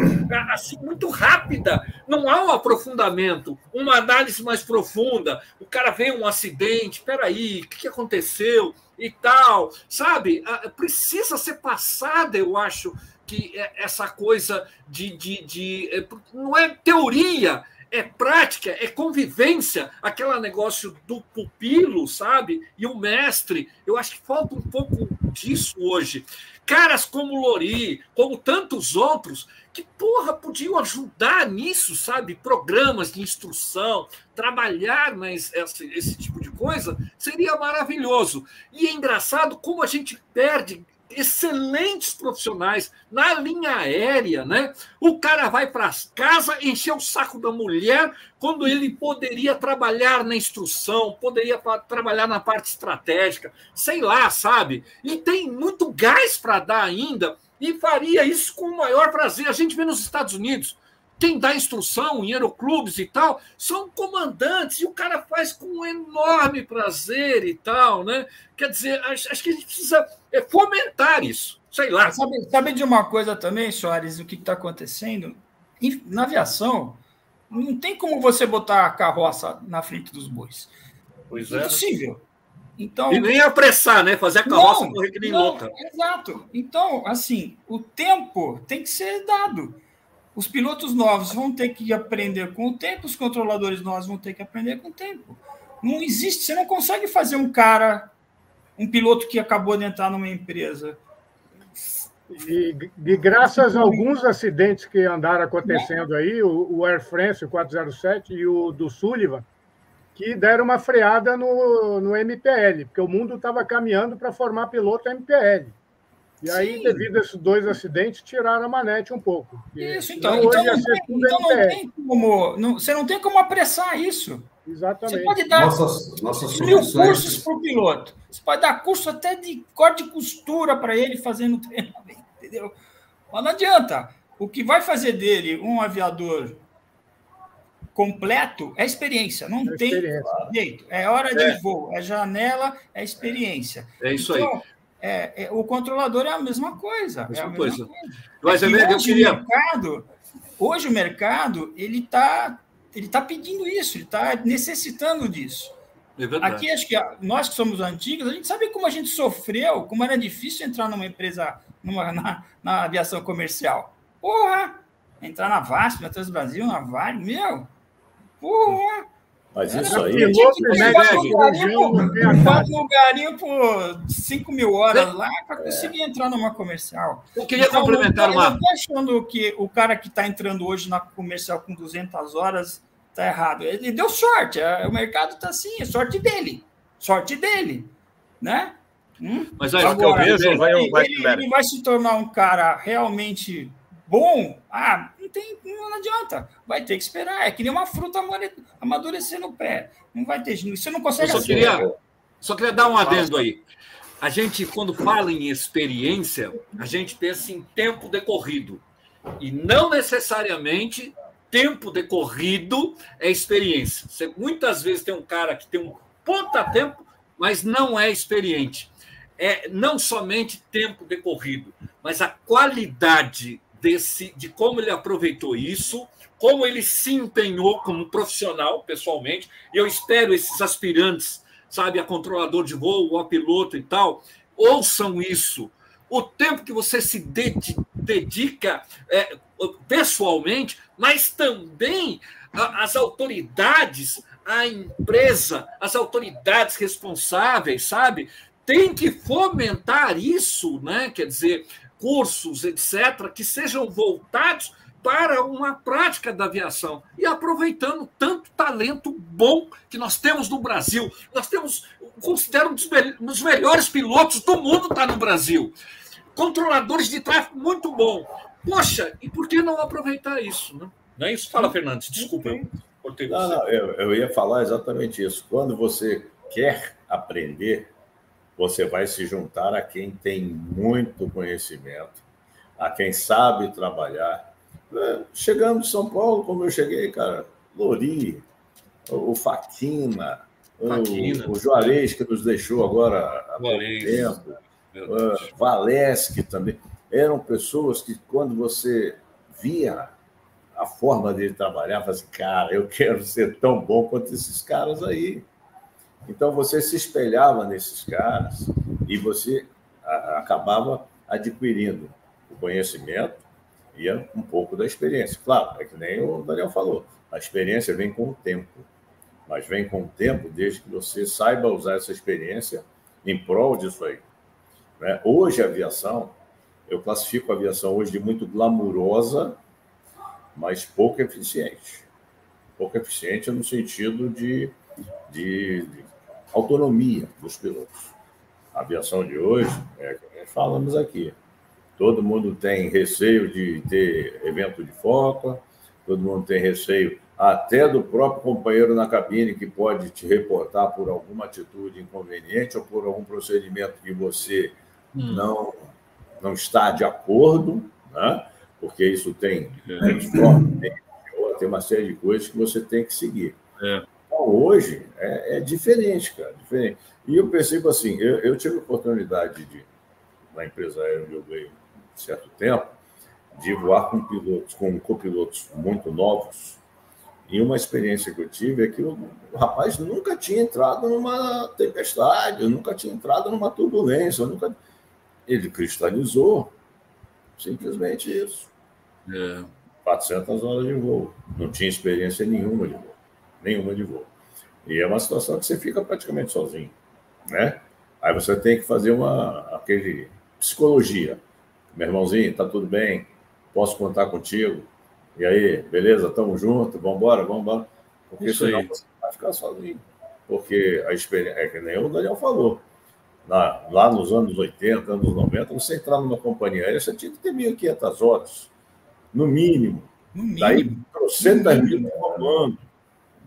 assim, muito rápidas, não há um aprofundamento, uma análise mais profunda, o cara vê um acidente, peraí, o que aconteceu? E tal, sabe? Precisa ser passada, eu acho, que essa coisa de, de, de... Não é teoria, é prática, é convivência, aquele negócio do pupilo, sabe? E o mestre, eu acho que falta um pouco disso hoje. Caras como Lori, como tantos outros, que, porra, podiam ajudar nisso, sabe? Programas de instrução, trabalhar mas esse, esse tipo de coisa, seria maravilhoso. E é engraçado como a gente perde excelentes profissionais na linha aérea, né? O cara vai para casa encher o saco da mulher quando ele poderia trabalhar na instrução, poderia trabalhar na parte estratégica, sei lá, sabe? E tem muito gás para dar ainda, e faria isso com o maior prazer. A gente vê nos Estados Unidos, quem dá instrução em aeroclubes e tal, são comandantes, e o cara faz com um enorme prazer e tal, né? Quer dizer, acho, acho que a gente precisa fomentar isso, sei lá. Sabe, sabe de uma coisa também, Soares, o que está acontecendo? Na aviação, não tem como você botar a carroça na frente dos bois. Pois é. Impossível. Então, e nem apressar, né? Fazer a carroça correr que nem louca. Exato. Então, assim, o tempo tem que ser dado. Os pilotos novos vão ter que aprender com o tempo, os controladores novos vão ter que aprender com o tempo. Não existe, você não consegue fazer um cara, um piloto que acabou de entrar numa empresa. E, e graças a alguns acidentes que andaram acontecendo aí, o, o Air France, o quatro zero sete e o do Sullivan, que deram uma freada no, no M P L, porque o mundo estava caminhando para formar piloto M P L. E aí, sim, devido a esses dois acidentes, tiraram a manete um pouco. Isso, então. Então, não tem, então não tem como, não, você não tem como apressar isso. Exatamente. Você pode dar nossas, nossas mil cursos para o piloto. Você pode dar curso até de corte e costura para ele fazendo treinamento, entendeu? Mas não adianta. O que vai fazer dele um aviador completo é experiência. Não é tem experiência. jeito. É hora é. de voo, é janela, é experiência. É, é isso então, aí. É, é, o controlador é a mesma coisa. Mesma é a mesma coisa. coisa. Mas é que eu hoje, queria... o mercado, hoje o mercado ele está ele tá pedindo isso, ele está necessitando disso. É verdade. Aqui, acho que nós que somos antigos, a gente sabe como a gente sofreu, como era difícil entrar numa empresa, numa, na, na aviação comercial. Porra! Entrar na VASP, na Transbrasil, na Varig, meu! Porra! Mas isso era, aí... Eu tinha que pegar um lugarinho por cinco mil horas lá para conseguir é. entrar numa comercial. Eu queria então, complementar uma... Eu não estou achando que o cara que está entrando hoje na comercial com duzentas horas está errado. Ele deu sorte. O mercado está assim, é sorte dele. Sorte dele. né? Hum? Mas aí, agora, que eu vejo, ele, vai, vai, ele, ele vai se tornar um cara realmente bom? Ah, não, tem, não adianta. Vai ter que esperar. É que nem uma fruta amadurecer no pé. Não vai ter. Você não consegue... Eu só, queria, só queria dar um adendo aí. A gente, quando fala em experiência, a gente pensa em tempo decorrido. E não necessariamente tempo decorrido é experiência. Você, muitas vezes tem um cara que tem um puta tempo, mas não é experiente. É não somente tempo decorrido, mas a qualidade desse, de como ele aproveitou isso, como ele se empenhou como profissional, pessoalmente. E eu espero esses aspirantes, sabe, a controlador de voo, a piloto e tal, ouçam isso. O tempo que você se dedica é, pessoalmente, mas também as autoridades, a empresa, as autoridades responsáveis, sabe? Tem que fomentar isso, né? Quer dizer, cursos, etcétera, que sejam voltados para uma prática da aviação. E aproveitando tanto talento bom que nós temos no Brasil. Nós temos, considero um dos, me- um dos melhores pilotos do mundo está no Brasil. Controladores de tráfego muito bom. Poxa, e por que não aproveitar isso? Né? Não é isso? Fala, Fernandes, desculpa. Eu cortei você. Não, não, eu, eu ia falar exatamente isso. Quando você quer aprender, você vai se juntar a quem tem muito conhecimento, a quem sabe trabalhar. Chegando em São Paulo, como eu cheguei, cara, Lori, o Faquina, Faquina. O, o Juarez, que nos deixou agora há pouco tempo, uh, Valesque também, eram pessoas que, quando você via a forma dele trabalhar, falava assim, cara, eu quero ser tão bom quanto esses caras aí. Então, você se espelhava nesses caras e você a, acabava adquirindo o conhecimento e um pouco da experiência. Claro, é que nem o Daniel falou, a experiência vem com o tempo, mas vem com o tempo desde que você saiba usar essa experiência em prol disso aí. Né? Hoje, a aviação, eu classifico a aviação hoje de muito glamurosa, mas pouco eficiente. Pouco eficiente no sentido de, de, de autonomia dos pilotos. A aviação de hoje, é que falamos aqui, todo mundo tem receio de ter evento de foca, todo mundo tem receio até do próprio companheiro na cabine que pode te reportar por alguma atitude inconveniente ou por algum procedimento que você hum. não, não está de acordo, né? Porque isso tem, né, forma, tem, tem uma série de coisas que você tem que seguir. É. Então, hoje, é, é diferente, cara, diferente. E eu percebo assim, eu, eu tive a oportunidade de, na empresa aérea onde eu ganhei um certo tempo, de voar com pilotos, com copilotos muito novos. E uma experiência que eu tive é que o, o rapaz nunca tinha entrado numa tempestade, nunca tinha entrado numa turbulência, nunca... Ele cristalizou, simplesmente isso. É. quatrocentas horas de voo. Não tinha experiência nenhuma de voo. Nenhuma de voo. E é uma situação que você fica praticamente sozinho, né? Aí você tem que fazer uma... aquele... psicologia. Meu irmãozinho, tá tudo bem, posso contar contigo. E aí, beleza, tamo junto, vamos embora, vamos embora. Porque isso senão aí. Você vai ficar sozinho. Porque a experiência, é que nem o Daniel falou, lá, lá nos anos oitenta, anos noventa, você entrar numa companhia aérea, você tinha que ter mil e quinhentas horas, no mínimo. No mínimo. Daí, trocentas mil comando.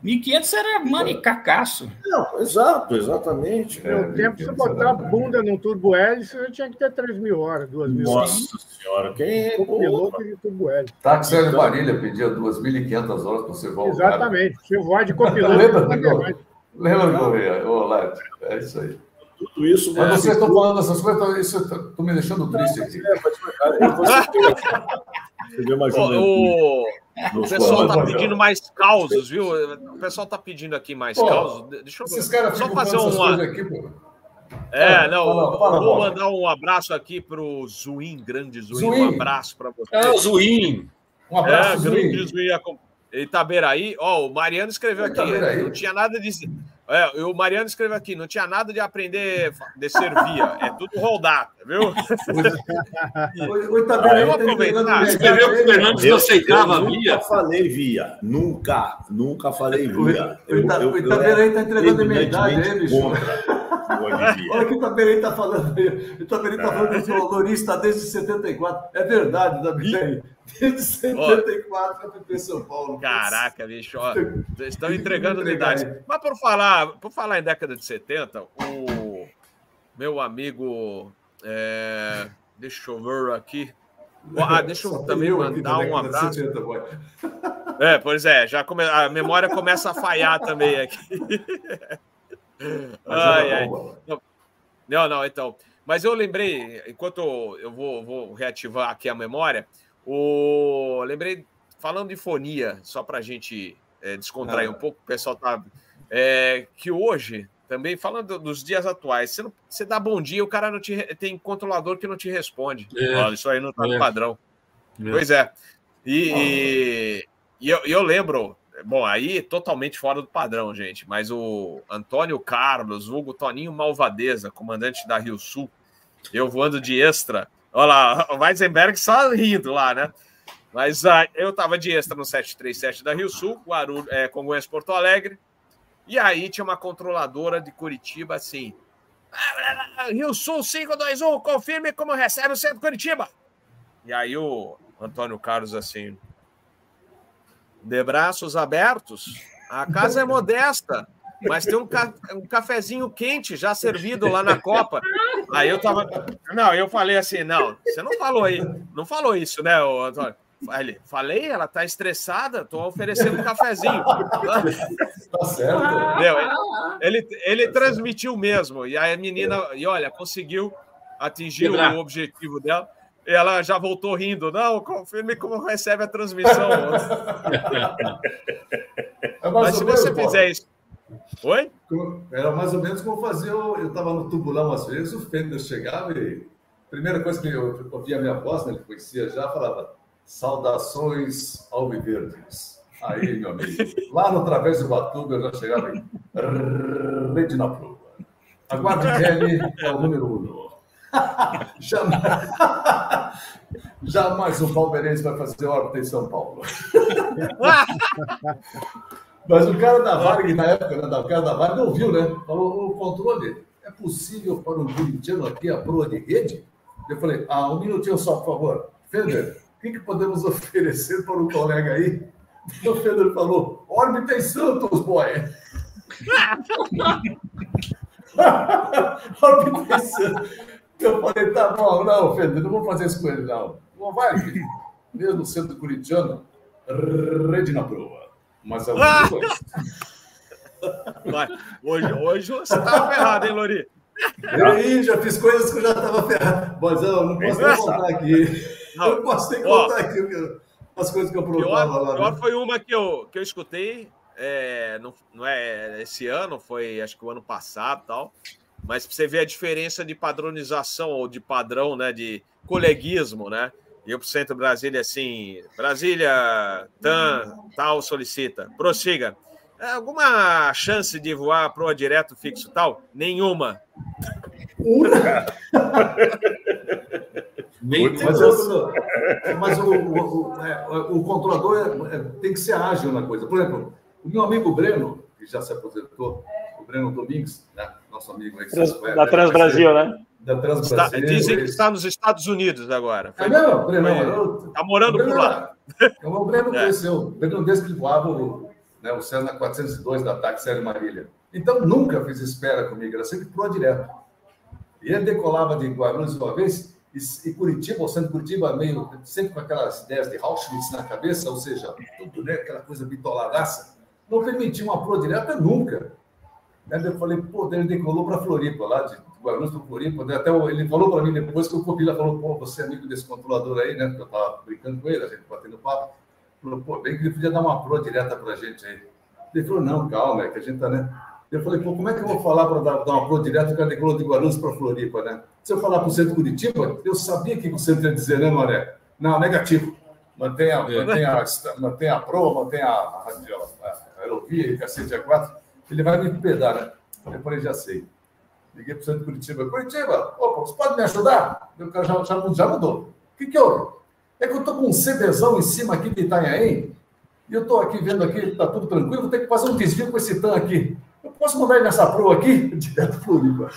mil e quinhentas era manicacaço. Não, exato, exatamente. No é, tempo de você botar a bunda num turbo-hélice, eu tinha que ter três mil horas, duas mil. Nossa senhora, quem é? Piloto de turbo-hélice. Táxi de Marília pedia duas mil e quinhentas horas para você voar. Exatamente, você voar de copiloto. Lembra do Gouvêa? Ô, Laert, é isso aí. Tudo isso... Mas é, vocês estão falando essas coisas, estão me deixando triste aqui. É, mas... O pessoal está pedindo mais causos, viu? O pessoal está pedindo aqui mais pô, causos. Deixa eu esses caras só fazer uma. Aqui, pô. É, não. Fala, fala, vou fala. Mandar um abraço aqui para o Zuin, grande Zuin. Zuin. Um abraço para você. É, o Zuin. Um abraço. É, grande Zuin. Itaberaí. Ó, o Mariano escreveu aqui. Itaberaí. Não tinha nada de. É, o Mariano escreveu aqui, não tinha nada de aprender de servia, é tudo rodada, viu? Eu aproveitar. Escreveu que o Fernandes não aceitava via. Nunca falei via, nunca, nunca falei via. O Itaberaí está entregando a minha idade, hein, bicho? Olha que o Taberi está falando aí. O Taberi está falando que o Lori está desde setenta e quatro. É verdade, Taberi. Desde setenta e quatro, oh. P P São Paulo. Caraca, bicho. Ó, estão entregando unidades. Mas por falar, por falar em década de setenta, o meu amigo... É... Deixa eu ver aqui. Ah, deixa eu também mandar um abraço. É, pois é, já come... a memória começa a falhar também aqui. Ai, ai. Não, não, então. Mas eu lembrei, enquanto eu vou, vou reativar aqui a memória, o... lembrei, falando de fonia, só para a gente é, descontrair ah. um pouco, o pessoal tá. É, que hoje. Também, falando dos dias atuais, você, não, você dá bom dia, o cara não te, tem controlador que não te responde. É, olha, isso aí não está é. no padrão. É. Pois é. E, ah. e, e eu, eu lembro, bom, aí totalmente fora do padrão, gente, mas o Antônio Carlos, vulgo Toninho Malvadeza, comandante da Rio Sul, eu voando de extra. Olha lá, o Wajcenberg só rindo lá, né? Mas ah, eu estava de extra no sete três sete da Rio Sul, Guarulhos, é, Congonhas, Porto Alegre. E aí tinha uma controladora de Curitiba assim, Rio Sul cinco dois um, confirme como recebe o centro de Curitiba. E aí o Antônio Carlos assim, de braços abertos, a casa é modesta, mas tem um, ca- um cafezinho quente já servido lá na copa. Aí eu tava, não, eu falei assim, não, você não falou aí, não falou isso, né, o Antônio? Falei, ela tá estressada, tô oferecendo um cafezinho. Tá certo. Meu, ele ele tá transmitiu certo. mesmo. E a menina, e olha, conseguiu atingir Quebrar. o objetivo dela. E ela já voltou rindo. Não, confirme como recebe a transmissão. É Mas se você menos, fizer isso... Oi? Era mais ou menos como fazer... Eu, eu tava no Tubulão às vezes, o Fender chegava e... Primeira coisa que eu ouvia a minha voz, né, ele conhecia já, falava... Saudações alviverdes. Aí, meu amigo, lá no Través do Batuba eu já chegava aí. Rede na prova. A Guardiane é o número um. Jamais, jamais um palmeirense vai fazer órbita em São Paulo. Mas o cara da Varig, na época, né, o cara da Varig não viu, né? Falou: o controle, é possível para um corintiano aqui a proa de rede? Eu falei: ah, um minutinho só, por favor. Fender. O que, que podemos oferecer para um colega aí? O Pedro falou, órbita em Santos, boy! Órbita em Santos. Eu falei, tá bom, não, Pedro, não vou fazer isso com ele, não. Não vai, filho. Mesmo sendo corintiano, rede na proa. Mas é uma coisa. Hoje, hoje você tá ferrado, hein, Lori? Eu aí já fiz coisas que eu já estava ferrado. Mas eu não posso nem contar aqui. Não. Eu posso ter que contar aqui as coisas que eu provava lá. Pior foi uma que eu, que eu escutei, é, não, não é esse ano, foi acho que o ano passado e tal, mas você vê a diferença de padronização ou de padrão, né, de coleguismo, né? E eu pro centro Brasília assim, Brasília, tan, tal, solicita, prossiga. Alguma chance de voar proa direto, fixo, tal? Nenhuma. Bem, mas eu, mas o, o, o, o controlador é, é, tem que ser ágil na coisa. Por exemplo, o meu amigo Breno, que já se aposentou, o Breno Domingues, né? Nosso amigo aí que Trans, se, é, da Transbrasil, né? Da Transbrasil. Dizem que está nos Estados Unidos agora. Foi, é não, o Breno. Está morando por lá. O Breno conheceu. O Breno desde que voava o, né, o Cessna quatrocentos e dois da T A C Sérgio Marília. Então nunca fez espera comigo, era sempre proa direto. E ele decolava de Guarulhos uma vez. E Curitiba, o centro de Curitiba, meio, sempre com aquelas ideias de Auschwitz na cabeça, ou seja, tudo, né, aquela coisa bitoladaça, não permitia uma proa direta nunca. Aí eu falei, pô, ele decolou para Floripa, lá de Guarulhos para Floripa, até ele falou para mim depois que o Copila falou, pô, você é amigo desse controlador aí, né, porque eu estava brincando com ele, a gente batendo papo, falou, pô, bem que ele podia dar uma proa direta para a gente aí. Ele falou, não, calma, é que a gente tá, né... Eu falei, pô, como é que eu vou falar para dar, dar uma proa direta que ela decolou de Guarulhos para Floripa, né? Se eu falar para o centro de Curitiba, eu sabia que o centro ia dizer, né, Mané? Não, negativo. Mantém a, é. mantém a, mantém a proa, mantém a, a, a aerovia e cacete A quatro. Ele vai me pedar, né? Eu falei, já sei. Liguei para o centro de Curitiba. Curitiba, opa, você pode me ajudar? O cara já, já, já mudou. O que que houve? É que eu estou com um CBzão em cima aqui de Itanhaém, e eu estou aqui vendo aqui, está tudo tranquilo, vou ter que fazer um desvio com esse tan aqui. posso mandar ele nessa proa aqui? Direto Floripa.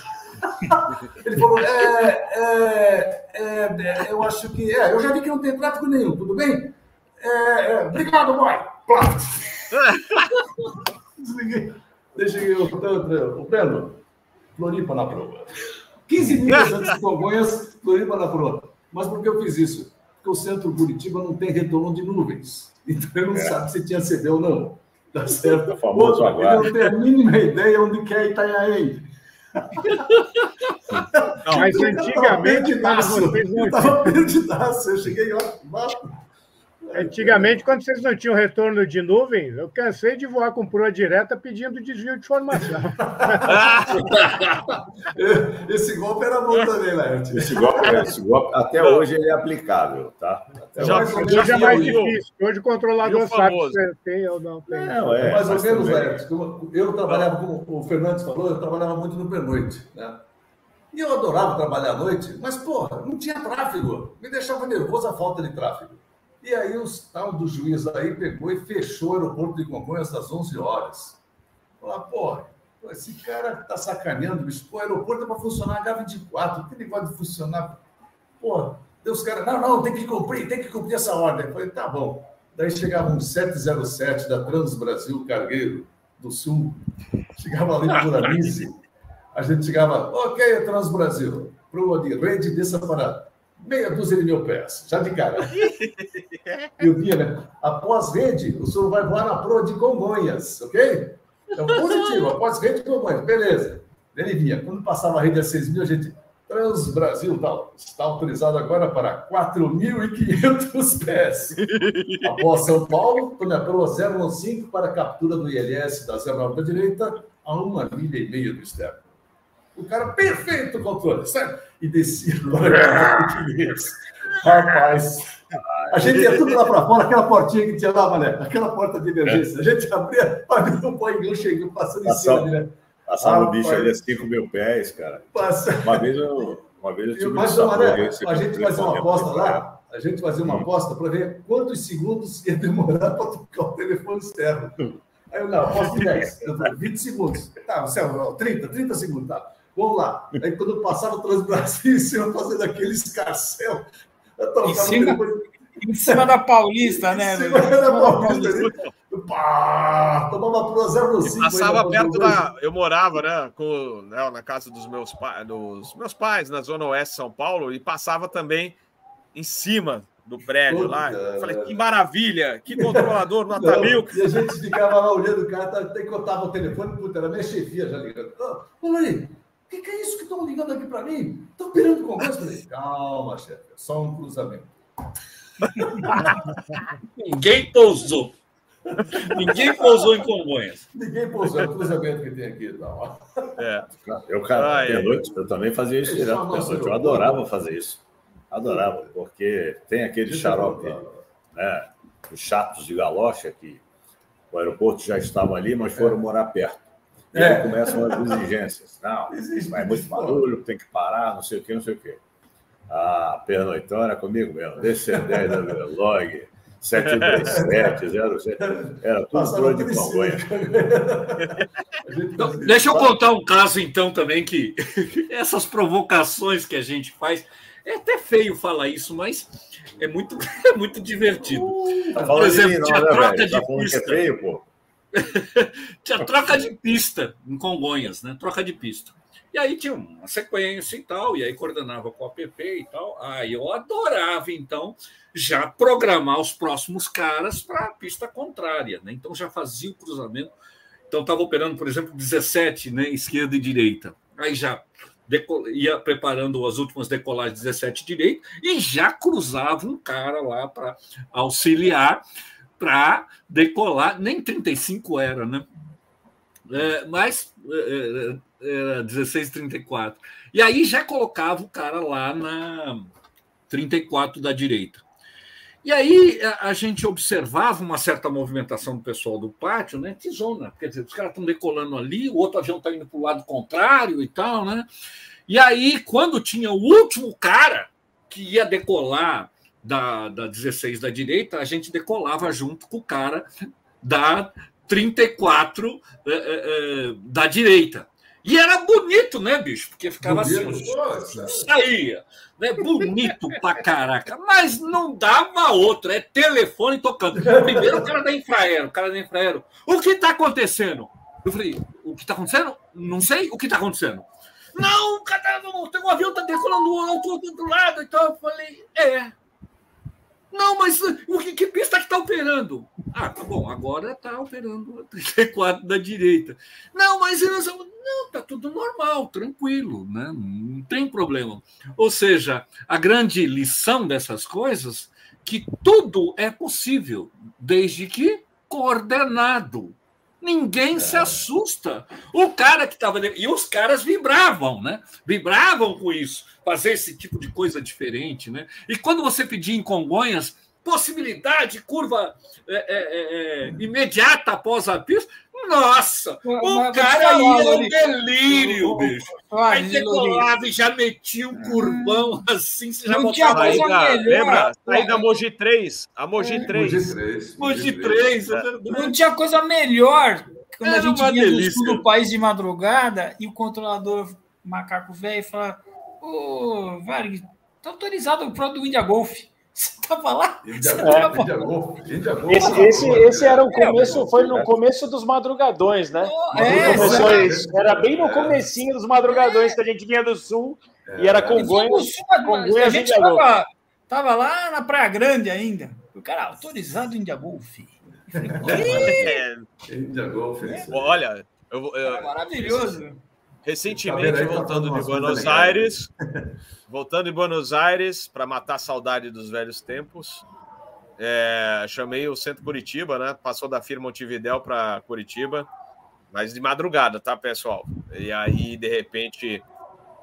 Ele falou, é, é, é, é, eu acho que... É, eu já vi que não tem tráfego nenhum, tudo bem? É, é, obrigado, boy! Desliguei. Deixei eu, o Pedro. Floripa na proa. quinze milhas antes de Congonhas, Floripa na proa. Mas por que eu fiz isso? Porque o centro Curitiba não tem retorno de nuvens. Então eu não é. sabe se tinha C D ou não. Tá certo? Famoso agora. Eu não tenho a mínima ideia onde quer é Itanhaém. Não, mas eu antigamente estava perdidaço. Eu cheguei lá. Antigamente, quando vocês não tinham retorno de nuvens, eu cansei de voar com proa direta pedindo desvio de formação. Esse golpe era bom também, Laerte. Esse golpe, esse golpe até hoje, ele é aplicável, tá? Até já, hoje, hoje já é mais eu, difícil. Hoje o controlador sabe se você tem ou não tem. Não, é, mais ou menos, Laerte. Eu, eu trabalhava, como o Fernandes falou, eu trabalhava muito no pernoite, né? E eu adorava trabalhar à noite, mas, porra, não tinha tráfego. Me deixava nervoso a falta de tráfego. E aí o tal do juiz aí pegou e fechou o aeroporto de Congonhas às onze horas. Falei, porra, esse cara tá sacaneando, bicho. O aeroporto é para funcionar agá vinte e quatro, que negócio de funcionar? Porra, deu os caras, não, não, tem que cumprir, tem que cumprir essa ordem. Eu falei, tá bom. Daí chegava um sete zero sete da Transbrasil, cargueiro do Sul. Chegava ali no Guarulhos. A gente chegava, ok, Transbrasil, proa de rede dessa parada. Meia dúzia de mil pés, já de cara. E o guia, né? Após rede, o senhor vai voar na proa de Congonhas, ok? Então, positivo, após rede de Congonhas, beleza. Ele vinha, quando passava a rede a seis mil, a gente, Transbrasil, tal, está autorizado agora para quatro mil e quinhentos pés. Após São Paulo, estou na proa zero um cinco para a captura do I L S da zero nove da direita a uma milha e meia do externo. O cara, perfeito o controle, sabe? E descia do português. Rapaz, a gente ia tudo lá para fora, aquela portinha que tinha lá, Mané, aquela porta de emergência. A gente abria, o Boeing chegou passando em cima ali, né? Passava o bicho ali a cinco mil pés, cara. Passa... Uma vez eu, uma vez eu tive uma aposta lá. A gente fazia uma aposta lá, a gente fazia uma aposta para ver quantos segundos ia demorar para tocar o telefone externo. Aí eu, não, aposto dez, eu falei, vinte segundos. Tá, Marcelo, trinta, trinta segundos, tá. Vamos lá. Aí quando eu passava o Transbrasil, eu fazendo aquele escarcel. Eu tocava em cima, depois... em cima da Paulista, né? Em cima né? da Paulista. Paulista. Eu, pá, tomava pro zero cinco. Passava aí, perto da... Eu morava, né, com, né, na casa dos meus, pa... dos meus pais, na Zona Oeste de São Paulo, e passava também em cima do prédio. Puta, lá. Eu falei, que maravilha, que controlador, nota mil. E a gente ficava lá olhando o cara, até que eu tava o telefone, puta, era minha chefia já ligando. Olha aí. O que, que é isso que estão ligando aqui para mim? Estão pirando com vocês? Calma, chefe. É só um cruzamento. Ninguém pousou. Ninguém pousou em Congonhas. Ninguém pousou. É o cruzamento que tem aqui. Não. É. Eu, cara, ah, é. noite, eu também fazia isso direto. Eu, eu adorava fazer isso. Adorava, porque tem aquele xarope, né? Os chatos de galocha que o aeroporto já estava ali, mas foram é. morar perto. E aí começam as exigências. Não, existe, é muito barulho, tem que parar, não sei o quê, não sei o quê. Ah, pernoitão era comigo mesmo. D C dez da Verilog, sete três sete, zero sete. Era tudo proa de Congonhas. Então, deixa eu contar um caso, então, também, que essas provocações que a gente faz... É até feio falar isso, mas é muito, é muito divertido. Tá Por exemplo, tinha troca de pista. Tá é feio, pô. Tinha troca de pista em Congonhas, né? Troca de pista. E aí tinha uma sequência e tal, e aí coordenava com a P P e tal. Aí eu adorava, então, já programar os próximos caras para a pista contrária, né? Então já fazia o cruzamento. Então estava operando, por exemplo, dezessete, né? Esquerda e direita. Aí já deco... ia preparando as últimas decolagens dezessete direito e já cruzava um cara lá para auxiliar, para decolar, nem trinta e cinco era, né? É, mas era dezesseis, trinta e quatro. E aí já colocava o cara lá na trinta e quatro da direita. E aí a gente observava uma certa movimentação do pessoal do pátio, né? Tizona, quer dizer, os caras estão decolando ali, o outro avião está indo para o lado contrário e tal, né? E aí, quando tinha o último cara que ia decolar Da, da dezesseis da direita, a gente decolava junto com o cara da trinta e quatro é, é, da direita. E era bonito, né, bicho? Porque ficava bonito, assim, nossa. Saía, né? Bonito pra caraca, mas não dava outra, é telefone tocando. Primeiro o cara da Infraero, o cara da Infraero, o que tá acontecendo? Eu falei, o que tá acontecendo? Não sei o que tá acontecendo. Não, cara, tem um avião, tá decolando o alto do outro lado, então eu falei, é. Não, mas o que, que pista que tá operando? Ah, tá bom, agora tá operando a trinta e quatro da direita. Não, mas nós vamos... Não, tá tudo normal, tranquilo, né? Não tem problema. Ou seja, a grande lição dessas coisas é que tudo é possível, desde que coordenado. Ninguém se assusta. O cara que estava... E os caras vibravam, né? Vibravam com isso, fazer esse tipo de coisa diferente, né? E quando você pedia em Congonhas possibilidade, curva é, é, é, imediata após a pista, nossa! O cara ia ao delírio, bicho. Aí decolava e já metia um curvão assim, você já botava aí. Lembra? Aí da Mogi três. A Mogi três. Mogi três, é verdade. Não tinha coisa melhor quando a gente vinha do sul do país de madrugada e o controlador macaco velho fala: ô, Varig, tá autorizado o produto do India Golf. Você estava lá? Esse era o começo, foi no começo dos madrugadões, né? É, começou é, isso. Era bem no comecinho dos madrugadões, é, que a gente vinha do sul, é, e era Congonhas. Congonhas, a gente tava, tava lá na Praia Grande ainda. O cara autorizado em India Golf. India Golf, é. Olha, eu, eu, eu, é maravilhoso. Recentemente, voltando de Buenos Aires, voltando de Buenos Aires para matar a saudade dos velhos tempos, é, chamei o centro Curitiba, né? Passou da firma Montevidéu para Curitiba, mas de madrugada, tá, pessoal? E aí, de repente,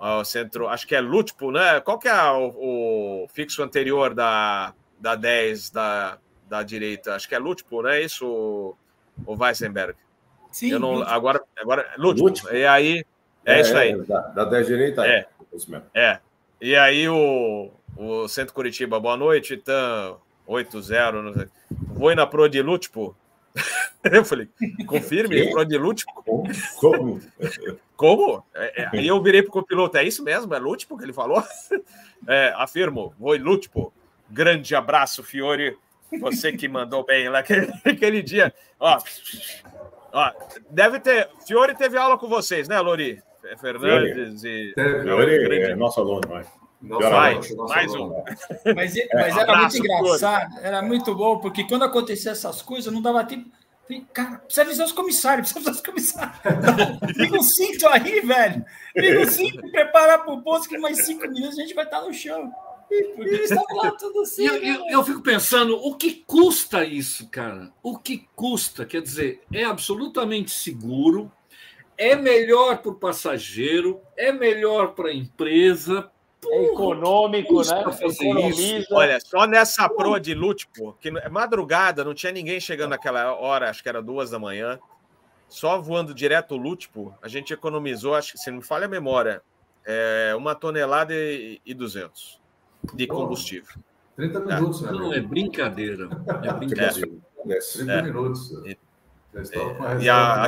o centro, acho que é Lútipo, né? Qual que é o, o fixo anterior da, da dez da, da direita? Acho que é Lútipo, né? Isso, o Wajcenberg. Sim. Eu não, agora, agora Lútipo. Lútipo. E aí. É, é isso aí. É, da, da dez direita é. Isso mesmo. É. E aí o, o Centro Curitiba, boa noite, Titã oito zero, não sei. Vou na Pro de Lútipo. Eu falei, confirme, Pro de Lútipo. Como? Como? É, é, aí eu virei pro copiloto, é isso mesmo? É Lútipo que ele falou? É, afirmo, vou em Lútipo. Grande abraço, Fiore. Você que mandou bem lá aquele, aquele dia. Ó, ó, deve ter... Fiore teve aula com vocês, né, Lori? Fernandes e... Fiore é nosso aluno, mas... Nossa, mais, nossa, mais um. Mas, mas era abraço, muito engraçado, Fiore. Era muito bom, porque quando acontecia essas coisas, não dava tempo... Cara, precisa avisar os comissários, precisa avisar os comissários. Liga o cinto aí, velho. Liga o cinto, prepara pro bolso, que mais cinco minutos a gente vai estar no chão. Eles estão lá tudo assim. Eu, eu, eu fico pensando, o que custa isso, cara? O que custa? Quer dizer, é absolutamente seguro, é melhor para o passageiro, é melhor para a empresa. Pô, é econômico, né? Economiza. Olha, só nessa proa de Lútipo, que madrugada, não tinha ninguém chegando naquela hora, acho que era duas da manhã, só voando direto o Lútipo, a gente economizou, acho que, se não me falha a memória, é uma tonelada e, e duzentos de combustível. Oh, trinta minutos, né? Não, é brincadeira. É brincadeira. É, trinta é. minutos. E, é, e a...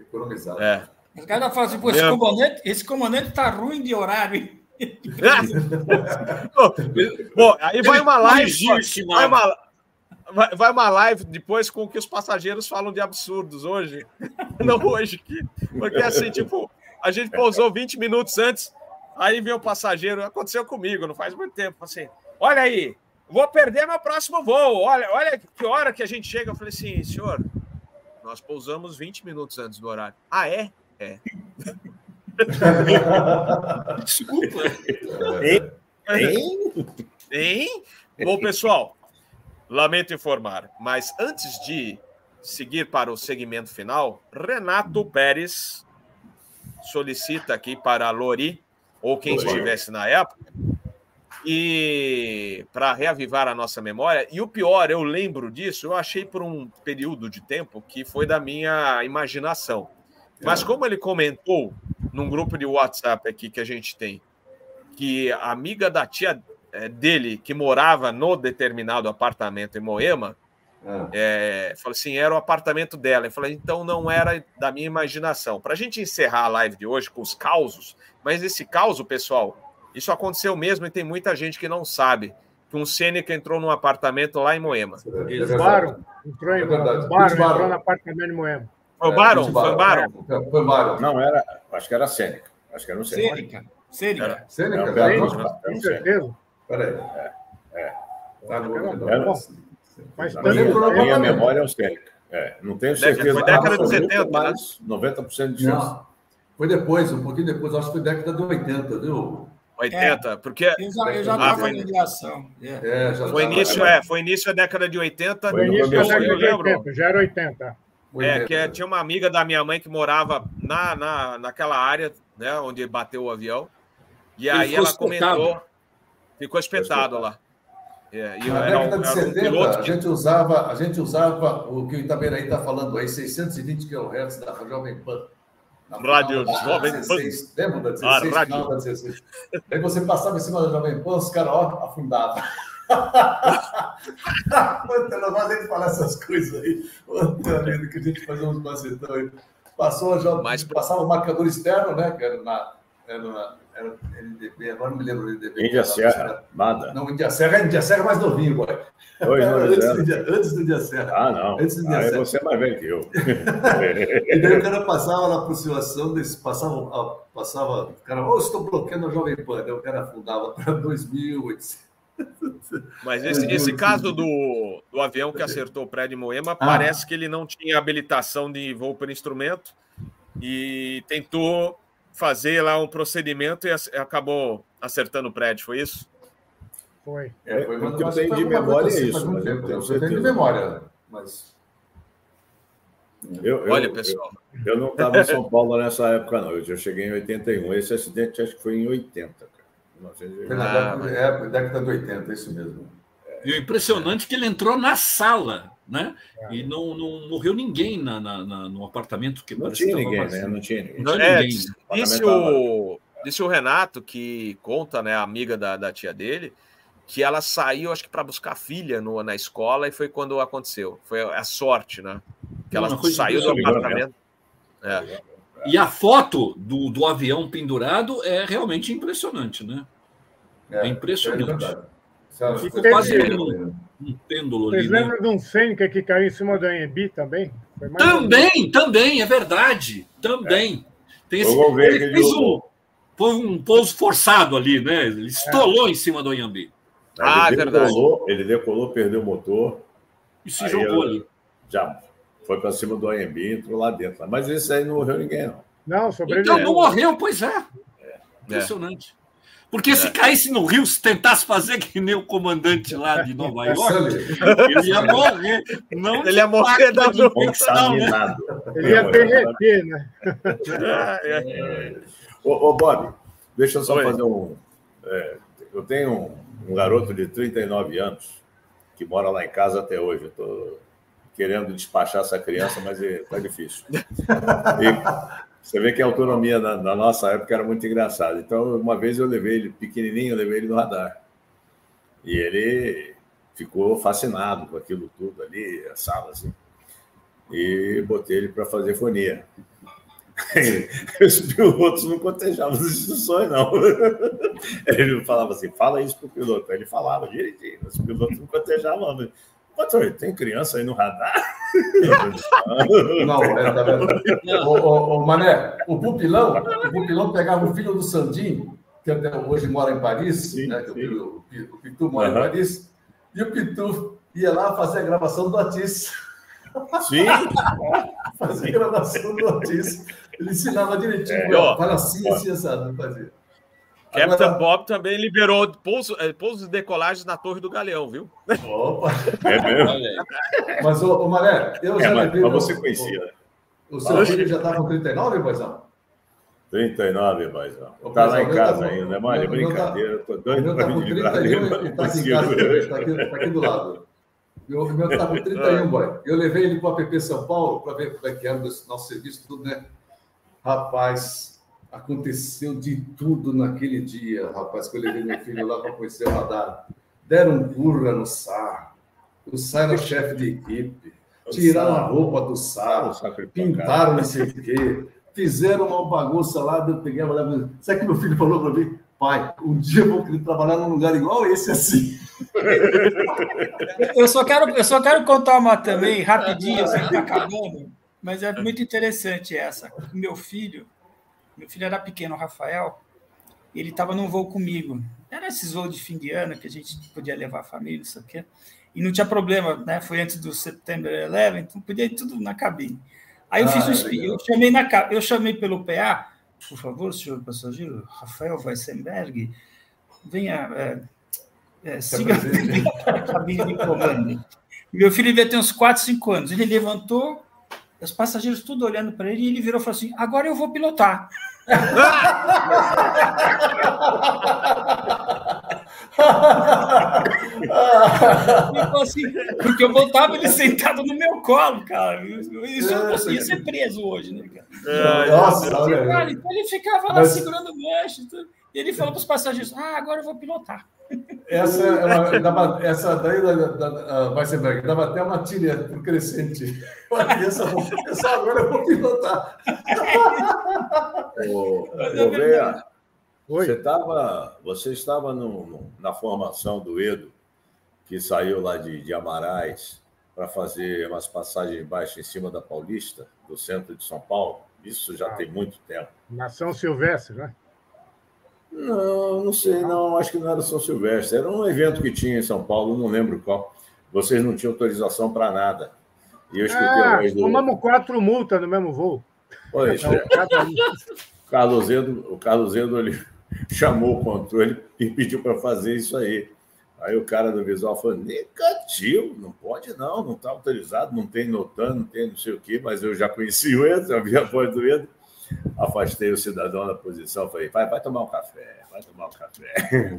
economizado. É. Os caras falam assim, pô, esse comandante, esse comandante tá ruim de horário, hein? Bom, aí vai uma live. Vai uma, vai uma live depois com o que os passageiros falam de absurdos hoje. Não hoje. Porque assim, tipo, a gente pousou vinte minutos antes. Aí veio o passageiro, aconteceu comigo, não faz muito tempo, assim, olha aí, vou perder meu próximo voo, olha, olha que hora que a gente chega. Eu falei assim, senhor, nós pousamos vinte minutos antes do horário. Ah, é? É. Desculpa. Hein? Hein? Hein? Bom, pessoal, lamento informar, mas antes de seguir para o segmento final, Renato Pérez solicita aqui para a Lori, ou quem estivesse na época, e para reavivar a nossa memória. E o pior, eu lembro disso, eu achei por um período de tempo que foi da minha imaginação. Mas como ele comentou num grupo de WhatsApp aqui que a gente tem, que a amiga da tia dele, que morava no determinado apartamento em Moema, Ah. É, falou assim, era o apartamento dela. Eu falei, então não era da minha imaginação. Para a gente encerrar a live de hoje com os causos, mas esse caos, pessoal, isso aconteceu mesmo e tem muita gente que não sabe que um Sêneca entrou num apartamento lá em Moema. É, Baron entrou em Moema. Baron entrou no apartamento em Moema. Foi o Baron? Foi o Baron? Foi o Baron. Não, era, acho que era Sêneca. Acho que era um Sêneca. Sêneca. Sêneca, com certeza. Peraí. É. é. Tá no Mas, mas, minha, não, minha não, memória é o Sêneca. É, não tenho certeza. Foi década de setenta, mas noventa por cento de chance. Não, foi depois, um pouquinho depois. Acho que foi década de oitenta, viu? oitenta, é, porque... Eu já, eu já ah, foi ligação. É, já foi, início, é, foi início da década de oitenta. Foi início da década eu de oitenta, já era oitenta. É, oitenta. Que tinha uma amiga da minha mãe que morava na, na, naquela área, né, onde bateu o avião. E Ele aí ela espetado. comentou... Ficou espetado lá. É, e na era década um, de setenta, um a, gente que... usava, a gente usava o que o Itaberaí está falando aí, seiscentos e vinte quilohertz da Jovem Pan. Rádio Jovem Pan. Lembra da dezesseis? Ah, rádio. Da dezesseis. Aí você passava em cima da Jovem Pan, os caras, ó, afundavam. Não vai nem falar essas coisas aí. Antônio, que a gente fazia uns macetão aí. Passou a Jovem Mas... Passava o marcador externo, né, que era na... Era na... Era L D P, agora não me lembro do L D P. Índia Serra, nada. Não, Índia Serra, Índia Serra mais novinho, boy. Pois, antes, do dia, antes do Índia Serra. Ah, não. Antes do ah, Serra. Você é mais velho que eu. E daí o cara passava lá para a situação, passava, passava, o cara, oh, estou bloqueando a Jovem Pan. Daí o cara afundava para dois mil e oitocentos. Mas esse, esse caso do, do avião que acertou o prédio em Moema, ah. parece que ele não tinha habilitação de voo por instrumento e tentou... fazer lá um procedimento e acabou acertando o prédio, foi isso? Foi. É, foi o que eu tenho de memória é isso. Mas tempo, eu tenho de memória, mas... Eu, eu, Olha, pessoal... Eu, eu não estava em São Paulo nessa época, não. Eu cheguei em oitenta e um. Esse acidente acho que foi em oitenta, cara. Foi na década, é, década de oitenta, é isso mesmo. E o impressionante é que ele entrou na sala, né? É. E não, não morreu ninguém na, na, na, no apartamento que não tinha ninguém, assim. né? Não tinha ninguém. Não é, ninguém. Disse, o, disse o Renato, que conta, né, a amiga da, da tia dele, que ela saiu, acho que para buscar a filha no, na escola, e foi quando aconteceu. Foi a sorte, né? Que não, ela saiu do apartamento. É. E a foto do, do avião pendurado é realmente impressionante, né? É, é impressionante. É Ficou quase um, um pêndulo. Vocês ali, lembram, né, de um Sêneca que caiu em cima do Anhembi também? Foi mais também, também, é verdade. Também. É. Tem esse, ele fez um, um pouso forçado ali, né? Ele estolou é. em cima do Anhembi. Ah, ele decolou, verdade. Ele decolou, perdeu o motor. E se jogou ali. Já foi para cima do Anhembi e entrou lá dentro. Mas esse aí não morreu ninguém, não. Não, sobreviveu. Então não morreu, pois é. é. Impressionante. É. Porque se caísse no rio, se tentasse fazer que nem o comandante lá de Nova York, ele ia morrer. Não ele ia morrer da infecção, né? Ele ia derreter, né? Ô, ô, Bob, deixa eu só Oi. fazer um... É, eu tenho um, um garoto de trinta e nove anos que mora lá em casa até hoje. Eu estou querendo despachar essa criança, mas está é, difícil. E... Você vê que a autonomia na, na nossa época era muito engraçada. Então, uma vez eu levei ele pequenininho, eu levei ele no radar. E ele ficou fascinado com aquilo tudo ali, a sala, assim. E botei ele para fazer fonia. Os pilotos não cotejavam as instruções, não. Ele falava assim, fala isso para o piloto. Aí ele falava direitinho, os pilotos não cotejavam, não. Tem criança aí no radar? Não, é, tá vendo? Ô, ô, ô, Mané, o Pupilão, o Pupilão pegava o filho do Sandinho, que até hoje mora em Paris, sim, né? Sim. O, o, o Pitu mora uhum. em Paris, e o Pitu ia lá fazer a gravação do Otis. Sim. Fazia a gravação do Otis. Ele ensinava direitinho, é, ó, fala assim, assim, assado, fazia. Captain Agora... Bob também liberou pousos pouso e decolagens na Torre do Galeão, viu? Opa! É mesmo? Mas, ô, ô Maré, eu já é, levei... Mas, mas você o, conhecia, né? O, o seu Acho filho que... já estava com trinta e nove, Boizão? trinta e nove, Boizão. Está lá em casa tá... ainda, né, Maré? Brincadeira. Eu estou doido para me livrar dele. Ele está aqui em casa, está aqui, tá aqui do lado. O meu está com trinta e um, boy. Eu levei ele para o A P P São Paulo para ver como é que era o nosso serviço, tudo, né? Rapaz... Aconteceu de tudo naquele dia, rapaz, que eu levei meu filho lá para conhecer o radar. Deram um curra no sarro. O Sairo, chefe de equipe, tiraram a roupa do Sairo, pintaram não sei o quê, fizeram uma bagunça lá, eu peguei a mulher. Sabe que meu filho falou para mim? Pai, um dia eu vou trabalhar num lugar igual esse assim. Eu só quero, eu só quero contar uma também, rapidinho, assim, tá acabando, mas é muito interessante essa. Meu filho, meu filho era pequeno, o Rafael, ele estava num voo comigo. Era esses voos de fim de ano que a gente podia levar a família, isso aqui. E não tinha problema, né? Foi antes do September eleventh, então podia ir tudo na cabine. Aí eu ah, fiz um espinho, eu chamei, na, eu chamei pelo P A, por favor, senhor passageiro, Rafael Wajcenberg, venha, é, é, siga a cabine de comando. Meu filho devia ter uns quatro, cinco anos. Ele levantou, os passageiros tudo olhando para ele, e ele virou e falou assim, agora eu vou pilotar. Assim, porque eu voltava ele sentado no meu colo, cara. Isso eu não conseguia ser preso hoje, né, cara? É, nossa, então, cara, cara, então ele ficava lá mas... segurando o gancho. E ele falou para os passageiros: ah, agora eu vou pilotar. Essa, ela, dava, essa daí da, da, da Wajcenberg dava até uma trilha para o Crescenti. Essa, essa agora eu vou pilotar. Ô, Gouvêa, você, tava, você estava no, no, na formação do Edo, que saiu lá de, de Amarais para fazer umas passagens baixas em cima da Paulista, do centro de São Paulo. Isso já ah, tem muito tempo. Na São Silvestre, né? Não, não sei, não. Acho que não era São Silvestre. Era um evento que tinha em São Paulo, não lembro qual. Vocês não tinham autorização para nada. E eu escutei ah, a voz do... tomamos quatro multas no mesmo voo. Pois é. O Carlos Edo, o Carlos Edo ele chamou o controle e pediu para fazer isso aí. Aí o cara do visual falou, negativo, não pode não, não está autorizado, não tem notando, não tem não sei o quê, mas eu já conheci o Edo, já vi a voz do Edo. Afastei o cidadão da posição, falei, vai, vai tomar um café, vai tomar um café.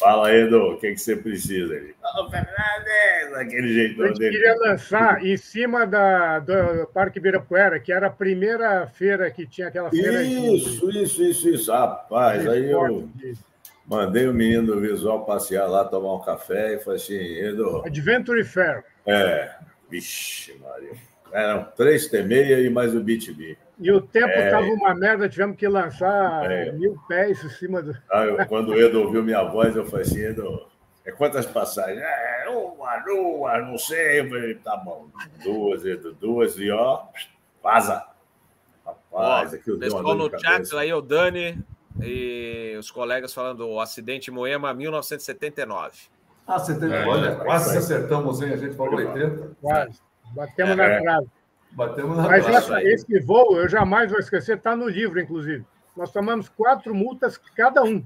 Fala, Edu, o que, é que você precisa? Ele, ô, oh, Fernandes, daquele jeitão dele. A gente dele. Queria lançar em cima da, do Parque Ibirapuera, que era a primeira feira que tinha aquela feira. Isso, aí. isso, isso, isso. Rapaz, isso, aí eu isso. mandei o menino do visual passear lá, tomar um café e falei assim, Edu... Adventure Fair. É, vixe, Maria. Eram três T meia e mais o B dois B. E o tempo estava é... uma merda, tivemos que lançar é... mil pés em cima do... Ah, eu, quando o Edu ouviu minha voz, eu falei assim, Edu, é quantas passagens? É, uma, duas, não sei. Eu falei, tá bom, duas, Edu, duas, e ó, vaza. Rapaz, aquilo deu uma dor de cabeça. No chat, aí o Dani e os colegas falando o acidente em Moema, mil novecentos e setenta e nove. Ah, setenta e nove, é, olha, quase acertamos, hein? A gente falou oitenta. Quase, batemos é, na trave. É. Batemos na Mas essa, esse voo, eu jamais vou esquecer, está no livro, inclusive. Nós tomamos quatro multas cada um.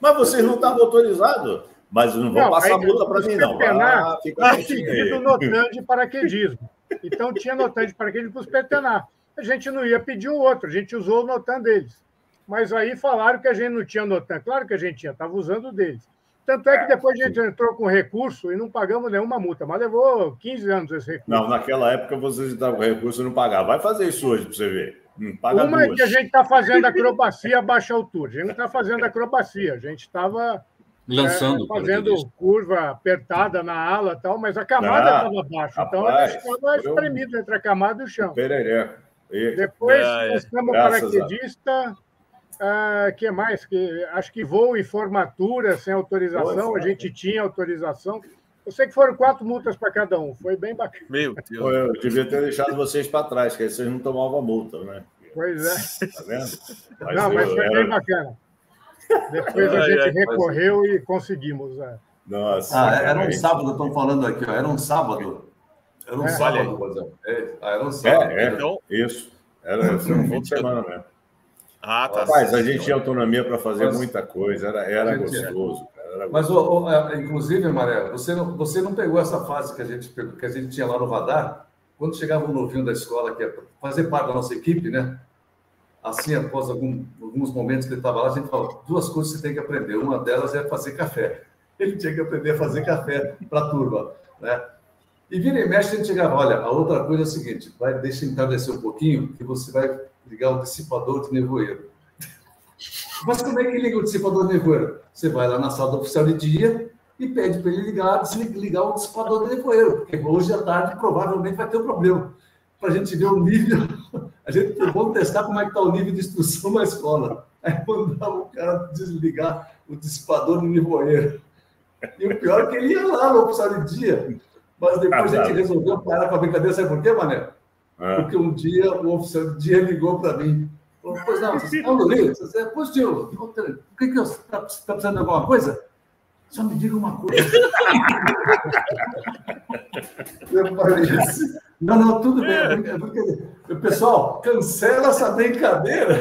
Mas vocês não estavam autorizados. Mas não vão não, passar multa para mim, não. Ah, fica pedido notante de paraquedismo. Então tinha notante de paraquedismo para os petenar. A gente não ia pedir o outro, a gente usou o notan deles. Mas aí falaram que a gente não tinha notan. Claro que a gente tinha, estava usando o deles. Tanto é que depois a gente entrou com recurso e não pagamos nenhuma multa, mas levou quinze anos esse recurso. Não, naquela época vocês estavam com recurso e não pagavam. Vai fazer isso hoje para você ver. Não paga uma duas. É que a gente está fazendo acrobacia a baixa altura. A gente não está fazendo acrobacia, a gente estava lançando, é, fazendo curva apertada na ala e tal, mas a camada estava ah, baixa. Então a gente estava espremido entre a camada e o chão. Perereco. Depois nós estamos paraquedista. O uh, que mais? Que, acho que voo e formatura sem autorização. Nossa, a gente tinha autorização. Eu sei que foram quatro multas para cada um. Foi bem bacana. Meu Deus. Eu devia ter deixado vocês para trás, que aí vocês não tomavam multa, né? Pois é. Tá vendo? Mas não, mas foi era... bem bacana. Depois a gente ai, ai, recorreu mas... e conseguimos. A... Nossa. Ah, era um sábado, estão falando aqui. Ó. Era um sábado. Era um é. sábado, por exemplo. É. Ah, era um sábado. É, era. Então... Isso. Era um fim de semana mesmo. Ah, tá. Rapaz, a gente tinha autonomia para fazer mas, muita coisa, era, era gostoso. Cara, era mas, gostoso. O, o, inclusive, Amarelo, você não, você não pegou essa fase que a gente, pegou, que a gente tinha lá no Vadar, quando chegava um novinho da escola, que ia fazer parte da nossa equipe, né? Assim, após algum, alguns momentos que ele estava lá, a gente falou, duas coisas você tem que aprender, uma delas é fazer café. Ele tinha que aprender a fazer café para a turma, né? E vira e mexe, a gente chegava, olha, a outra coisa é a seguinte, vai, deixa entardecer um pouquinho, que você vai... ligar o dissipador de nevoeiro. Mas como é que liga o dissipador de nevoeiro? Você vai lá na sala do oficial de dia, e pede para ele ligar, desligar o dissipador do nevoeiro, porque hoje à tarde provavelmente vai ter um problema. Para a gente ver o nível, a gente vamos testar como é que está o nível de instrução na escola. Aí mandava o cara desligar o dissipador do nevoeiro. E o pior é que ele ia lá no opção de dia. Mas depois ah, a gente sabe. resolveu parar com a brincadeira. Sabe por quê, Mané? Ah. Porque um dia o oficial de dia ligou para mim. Falou, pois não, você está no livro? Você é positivo. O que que você está tá precisando de alguma coisa? Só me diga uma coisa. Eu falei assim, não, não, tudo bem. Porque, pessoal, cancela essa brincadeira,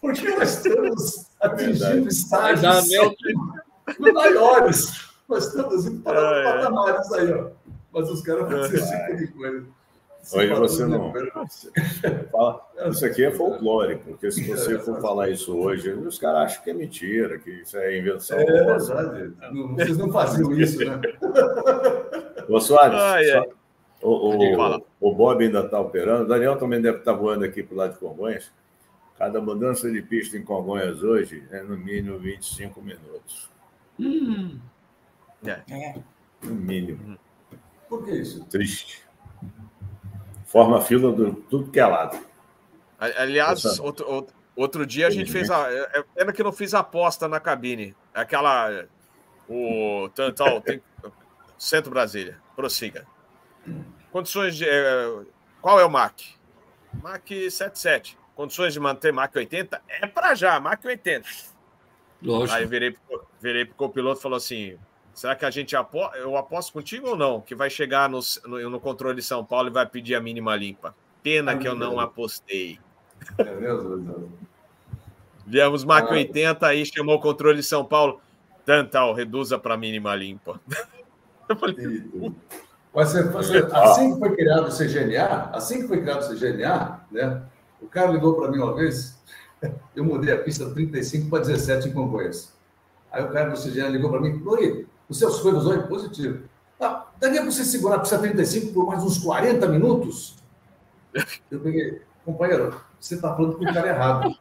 porque nós estamos atingindo é estágios maiores. Nós estamos indo para é, patamares aí, ó. Mas os caras vão dizer esse tipo de coisa. Se hoje você não. Fala, isso aqui é folclore, porque se você for falar isso hoje, os caras acham que é mentira, que isso é invenção. É, é verdade. Não, vocês não faziam isso, né? Ô, Soares, ai, só... ai. O, o, o Bob ainda está operando, o Daniel também deve estar voando aqui para o lado de Congonhas. Cada mudança de pista em Congonhas hoje é no mínimo vinte e cinco minutos. Hum. É. No mínimo. Por que isso? Triste. Forma fila do tudo que é lado. Aliás, outro, outro, outro dia a gente fez a... Pena que não fiz a aposta na cabine. Aquela... O... Tantal, tem, Centro Brasília. Prossiga. Condições de... É, qual é o M A C? M A C setenta e sete. Condições de manter M A C oitenta? É para já, M A C oitenta. Lógico. Aí virei, virei pro copiloto e falou assim... Será que a gente aposta? Eu aposto contigo ou não? Que vai chegar no, no, no controle de São Paulo e vai pedir a mínima limpa. Pena ah, que eu não apostei. Meu Deus, meu Deus. Viemos M A C oitenta, aí chamou o controle de São Paulo. Tantal, reduza para mínima limpa. Eu falei... Mas assim que foi criado o C G N A, assim que foi criado o C G N A, né? O cara ligou para mim uma vez, eu mudei a pista trinta e cinco para dezessete em Congonhas. Aí o cara do C G N A ligou para mim, Lori, os seus coisas hoje positivo. Ah, daria para você segurar a pista trinta e cinco por mais uns quarenta minutos? Eu peguei, companheiro, você está falando com o cara errado.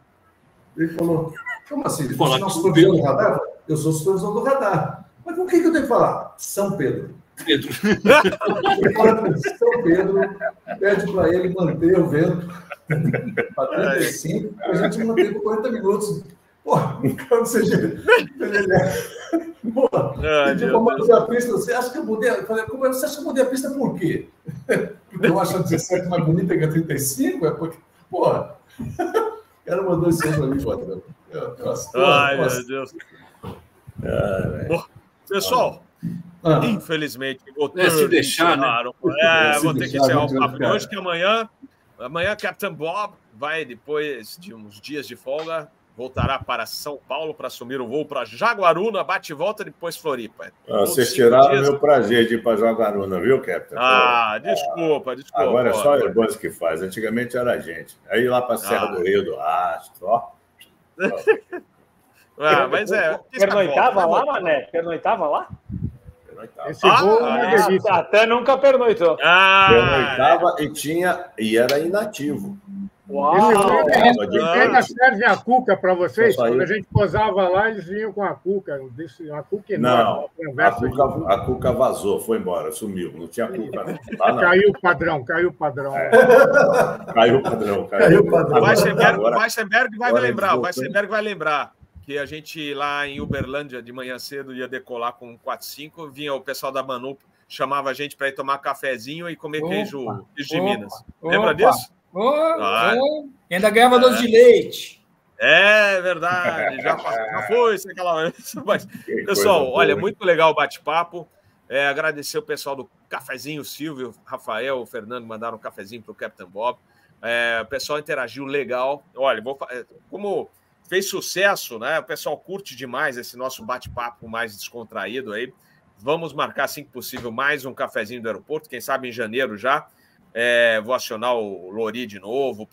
Ele falou, como assim? Você não é supervisor do radar? Eu sou supervisor do radar. Mas com o que eu tenho que falar? São Pedro. Pedro. São Pedro pede para ele manter o vento para trinta e cinco, a gente mantém por quarenta minutos. Porra, não sei jeito. Porra, ah, tipo, eu mudei a pista. Você acha que eu mudei? Eu falei, como é? Você acha que eu mudei a pista por quê? Porque eu acho a dezessete mais bonita que a trinta e cinco? É porque, porra, o cara mandou isso pra mim, quatro. Ai, porra, meu Deus. Ah, porra, pessoal, ah. infelizmente, é, se deixaram. Né? É, é, vou ter que encerrar o papo de hoje, que amanhã, amanhã, Captain Bob vai, depois de uns dias de folga, voltará para São Paulo para assumir o voo para Jaguaruna, bate e volta, depois Floripa. Ah, vocês tiraram o meu prazer de ir para Jaguaruna, viu, Capitão? Ah, ah, desculpa, desculpa. Agora é só a Airbus que faz, antigamente era a gente. Aí lá para a Serra ah. do Rio do Astro, ó. Ah, mas é... Pernoitava lá, Mané? Pernoitava lá? Pernoitava. Esse voo ah, é até nunca pernoitou. Ah, pernoitava é. e tinha... E era inativo. Uau, eles servem a cuca para vocês? Quando a gente posava lá, eles vinham com a cuca. A cuca não, a cuca, a cuca vazou, foi embora, sumiu. Não tinha cuca. Lá, não. Caiu o padrão, caiu o padrão. É. Caiu o padrão, caiu o padrão. O Wajcenberg vai lembrar, o Wajcenberg vai lembrar que a gente lá em Uberlândia, de manhã cedo, ia decolar com quatro cinco, vinha o pessoal da Manu, chamava a gente para ir tomar cafezinho e comer opa, queijo, queijo de opa, Minas. Lembra opa. disso? Oh, ah, oh. Ainda ganhava doce é. de leite. É verdade, já, já foi isso aquela vez. Mas, pessoal, olha, boa. muito legal o bate-papo. É, agradecer o pessoal do cafezinho, o Silvio, o Rafael, o Fernando, mandaram um cafezinho para o Captain Bob. É, o pessoal interagiu legal. Olha, vou, como fez sucesso, né? O pessoal curte demais esse nosso bate-papo mais descontraído aí. Vamos marcar, assim que possível, mais um cafezinho do aeroporto, quem sabe em janeiro já. É, vou acionar o Lori de novo,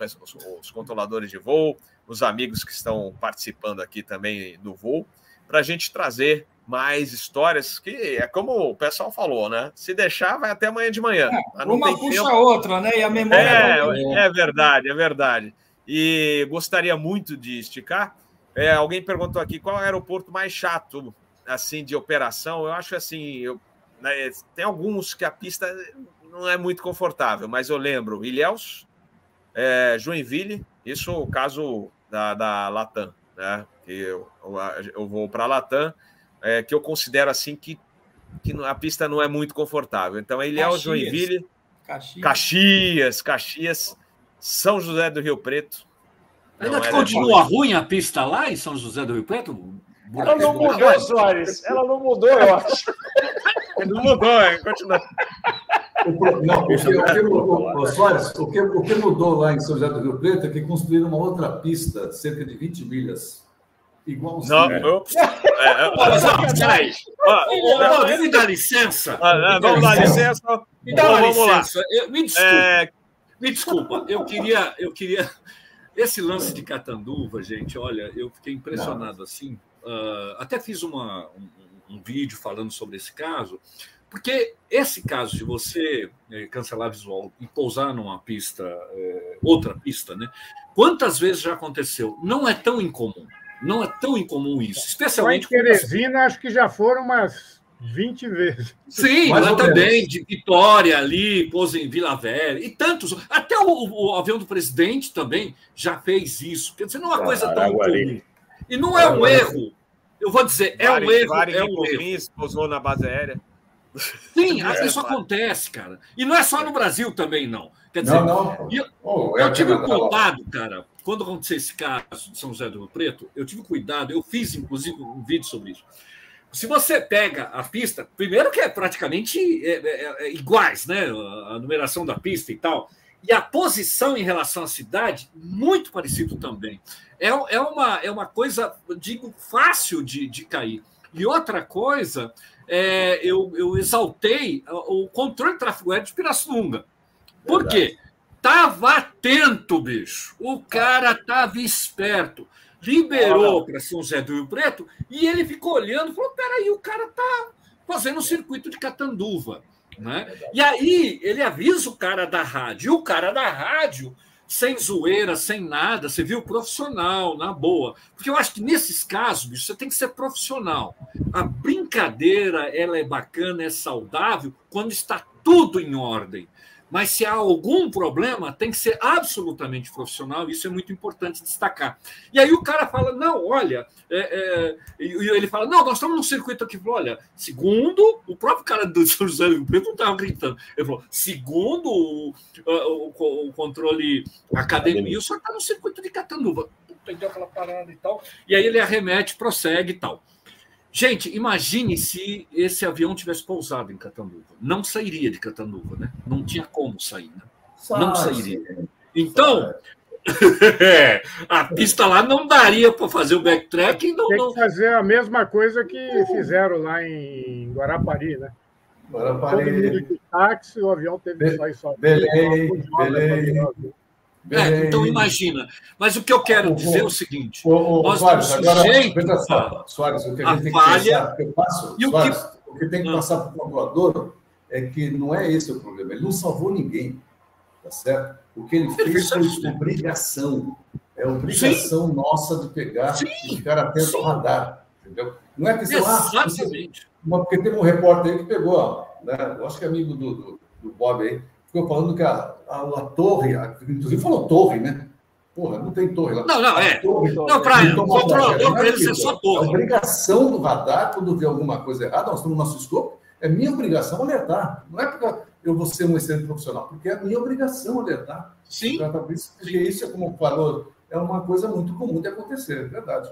os controladores de voo, os amigos que estão participando aqui também do voo, para a gente trazer mais histórias, que é como o pessoal falou, né? Se deixar, vai até amanhã de manhã. É, não uma tem puxa tempo. a outra, né? E a memória... É, é verdade, é verdade. E gostaria muito de esticar. É, alguém perguntou aqui, qual é o aeroporto mais chato assim, de operação, eu acho assim, eu, né, tem alguns que a pista não é muito confortável, mas eu lembro Ilhéus, é, Joinville, isso o caso da, da Latam, né? Eu, eu, eu vou para a Latam, é, que eu considero assim que, que a pista não é muito confortável. Então, Ilhéus, Caxias, Joinville, Caxias. Caxias, Caxias, São José do Rio Preto. Ainda que continua ruim a pista lá em São José do Rio Preto? Ela não mudou, Soares. Ela não mudou, eu acho. Não mudou, hein? Continua. O, não, o, que, o, que, o, o, Soares, o, que, o que mudou lá em São José do Rio Preto é que construíram uma outra pista de cerca de vinte milhas. Igual não, eu... É, eu... Olha, não, não, me dá licença. Ah, não, me dá licença. Me dá uma licença. Eu, me desculpa. É... Me desculpa. Eu queria... Eu queria... Esse lance de Catanduva, gente, olha, eu fiquei impressionado assim. Uh, até fiz uma, um, um vídeo falando sobre esse caso, porque esse caso de você eh, cancelar visual e pousar numa pista, eh, outra pista, né? Quantas vezes já aconteceu? Não é tão incomum, não é tão incomum isso. Especialmente. Em Teresina, acho que já foram umas vinte vezes. Sim, mas também de Vitória ali, pôs em Vila Velha e tantos. Até o, o avião do presidente também já fez isso. Quer dizer, não é uma coisa tão comum. E não é um erro. Eu vou dizer, é um erro. Varig é um erro. Pousou na base aérea. Sim, às vezes isso acontece, cara. E não é só no Brasil também, não. Quer dizer, não, não. Eu, oh, eu tive um cuidado, cara. Quando aconteceu esse caso de São José do Rio Preto, eu tive cuidado. Eu fiz, inclusive, um vídeo sobre isso. Se você pega a pista, primeiro que é praticamente é, é, é iguais, né? A numeração da pista e tal. E a posição em relação à cidade, muito parecido também. É, é, uma, é uma coisa, digo, fácil de, de cair. E outra coisa, é, eu, eu exaltei o controle de tráfego aéreo de Pirassununga. Por quê? Tava atento, bicho. O cara tava esperto. Liberou para São José do Rio Preto e ele ficou olhando e falou, peraí, o cara tá fazendo um circuito de Catanduva. Né? E aí ele avisa o cara da rádio, e o cara da rádio, sem zoeira, sem nada, você viu, profissional, na boa. Porque eu acho que nesses casos, bicho, você tem que ser profissional. A brincadeira, ela é bacana, é saudável, quando está tudo em ordem. Mas se há algum problema, tem que ser absolutamente profissional, isso é muito importante destacar. E aí o cara fala, não, olha... É, é... E ele fala, não, nós estamos num circuito aqui. Olha, segundo... O próprio cara do São José do Rio Preto não estava gritando. Ele falou, segundo o, o, o controle academia, o senhor está no circuito de Catanduva. Entendeu aquela parada e tal. E aí ele arremete, prossegue e tal. Gente, imagine se esse avião tivesse pousado em Catanduva. Não sairia de Catanduva, né? Não tinha como sair, né? Sai, não sairia. Então, a pista lá não daria para fazer o backtrack. Não, Tem que não... fazer a mesma coisa que fizeram lá em Guarapari, né? Guarapari. Todo mundo de táxi, o avião teve Be- que sair só. Belém, Belém. É, então imagina. Mas o que eu quero dizer é o seguinte: o, o, nós Soares, agora, a, Soares, o que a, a gente falha, tem que passar, que eu passo, Soares, o, que... o que tem que passar para o controlador é que não é esse o problema. Ele não salvou ninguém, tá certo? O que ele fez foi obrigação. É obrigação Sim. nossa de pegar Sim. e ficar atento ao radar, entendeu? Não é que sei lá. Exatamente. Porque teve um repórter aí que pegou, né? Eu acho que é amigo do, do, do Bob aí. Ficou falando que a, a, a torre, a, inclusive falou torre, né? Porra, não tem torre lá. Não, não, é. Torre, não, para ele, controlador para ele ser só torre. A obrigação do radar, quando vê alguma coisa errada, nós estamos no nosso escopo, é minha obrigação alertar. Não é porque eu vou ser um excelente profissional, porque é minha obrigação alertar. Sim. Porque isso é como falou, é uma coisa muito comum de acontecer, é verdade.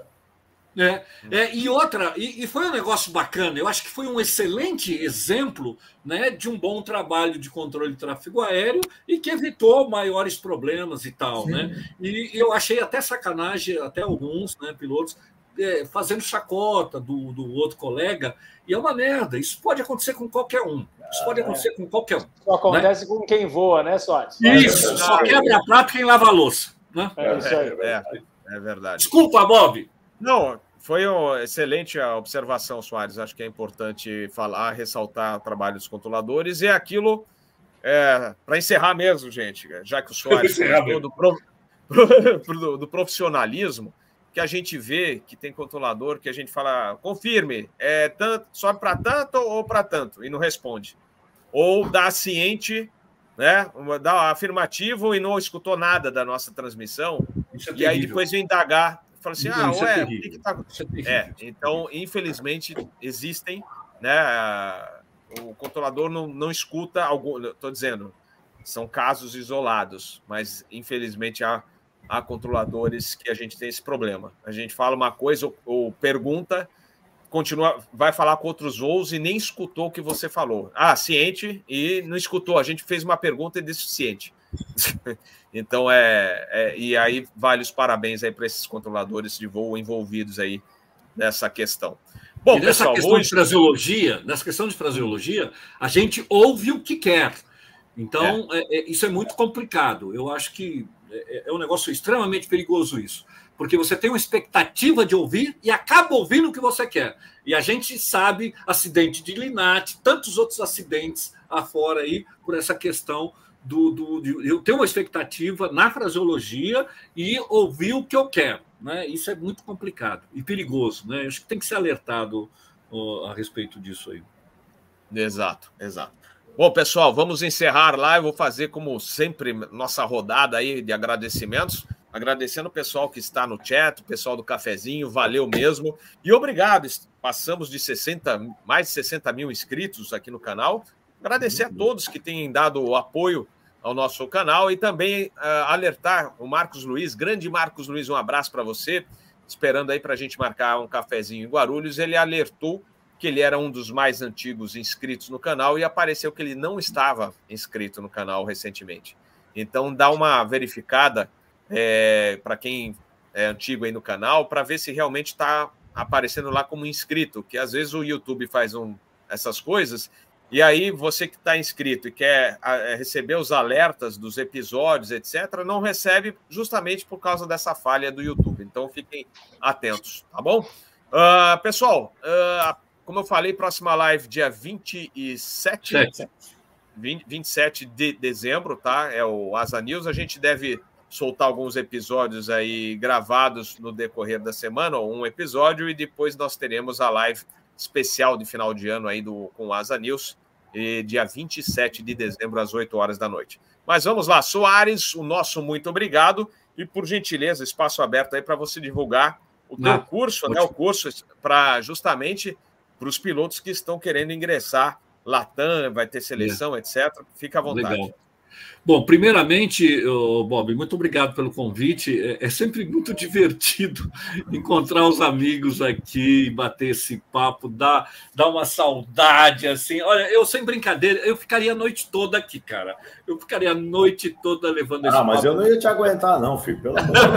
É, é, e outra, e, e foi um negócio bacana, eu acho que foi um excelente exemplo, né, de um bom trabalho de controle de tráfego aéreo e que evitou maiores problemas e tal, Sim. né? E eu achei até sacanagem, até alguns, né, pilotos, é, fazendo chacota do, do outro colega, e é uma merda, isso pode acontecer com qualquer um, isso pode acontecer com qualquer um. Só acontece né? com quem voa, né, Soares? Isso, só quebra prato quem lava a louça. Né? É, é, isso aí, é, é verdade. Desculpa, Bob. Não, foi uma excelente a observação, Soares. Acho que é importante falar, ressaltar o trabalho dos controladores. E aquilo, é, para encerrar mesmo, gente, já que o Soares falou do, prof... do profissionalismo, que a gente vê, que tem controlador, que a gente fala, confirme, é tanto, sobe para tanto ou para tanto, e não responde. Ou dá ciente, né, dá afirmativo e não escutou nada da nossa transmissão. Isso é terrível. E aí depois vem indagar, fala assim, ah, isso ué, é o que que tá acontecendo? É, então, infelizmente, existem, né, o controlador não, não escuta, algum, estou dizendo, são casos isolados, mas infelizmente há, há controladores que a gente tem esse problema. A gente fala uma coisa ou, ou pergunta, continua, vai falar com outros voos e nem escutou o que você falou. Ah, ciente e não escutou. A gente fez uma pergunta e disse ciente. Então, é, é... E aí, vale os parabéns aí para esses controladores de voo envolvidos aí nessa questão. Bom, e nessa pessoal, questão hoje... de fraseologia, nessa questão de fraseologia, a gente ouve o que quer. Então, é. É, é, isso é muito complicado. Eu acho que é, é um negócio extremamente perigoso isso. Porque você tem uma expectativa de ouvir e acaba ouvindo o que você quer. E a gente sabe, acidente de Linate, tantos outros acidentes afora aí, por essa questão do, do de eu ter uma expectativa na fraseologia e ouvir o que eu quero. Né? Isso é muito complicado e perigoso. Né? Acho que tem que ser alertado ó, a respeito disso aí. Exato, exato. Bom, pessoal, vamos encerrar lá. Eu vou fazer, como sempre, nossa rodada aí de agradecimentos. Agradecendo o pessoal que está no chat, o pessoal do cafezinho, valeu mesmo. E obrigado, passamos de sessenta, mais de sessenta mil inscritos aqui no canal. Agradecer a todos que têm dado o apoio ao nosso canal e também uh, alertar o Marcos Luiz, grande Marcos Luiz, um abraço para você, esperando aí para a gente marcar um cafezinho em Guarulhos. Ele alertou que ele era um dos mais antigos inscritos no canal e apareceu que ele não estava inscrito no canal recentemente. Então, dá uma verificada... É, para quem é antigo aí no canal, para ver se realmente está aparecendo lá como inscrito, que às vezes o YouTube faz um, essas coisas, e aí você que está inscrito e quer a, receber os alertas dos episódios, etcétera, não recebe justamente por causa dessa falha do YouTube. Então, fiquem atentos, tá bom? Uh, pessoal, uh, como eu falei, próxima live dia vinte e sete, vinte, vinte e sete de dezembro, tá? É o Asa News, a gente deve... soltar alguns episódios aí gravados no decorrer da semana, ou um episódio, e depois nós teremos a live especial de final de ano aí do, com o Asa News, e dia vinte e sete de dezembro, às oito horas da noite. Mas vamos lá, Soares, o nosso muito obrigado, e por gentileza, espaço aberto aí para você divulgar o teu ah, curso, né, o curso para justamente para os pilotos que estão querendo ingressar, Latam, vai ter seleção, é. etcétera. Fica à vontade. Legal. Bom, primeiramente, Bob, muito obrigado pelo convite. É sempre muito divertido encontrar os amigos aqui, bater esse papo, dar, dar uma saudade, assim. Olha, eu, sem brincadeira, eu ficaria a noite toda aqui, cara. Eu ficaria a noite toda levando esse ah, papo. Ah, mas eu não ia te aguentar, não, filho, pelo amor de Deus.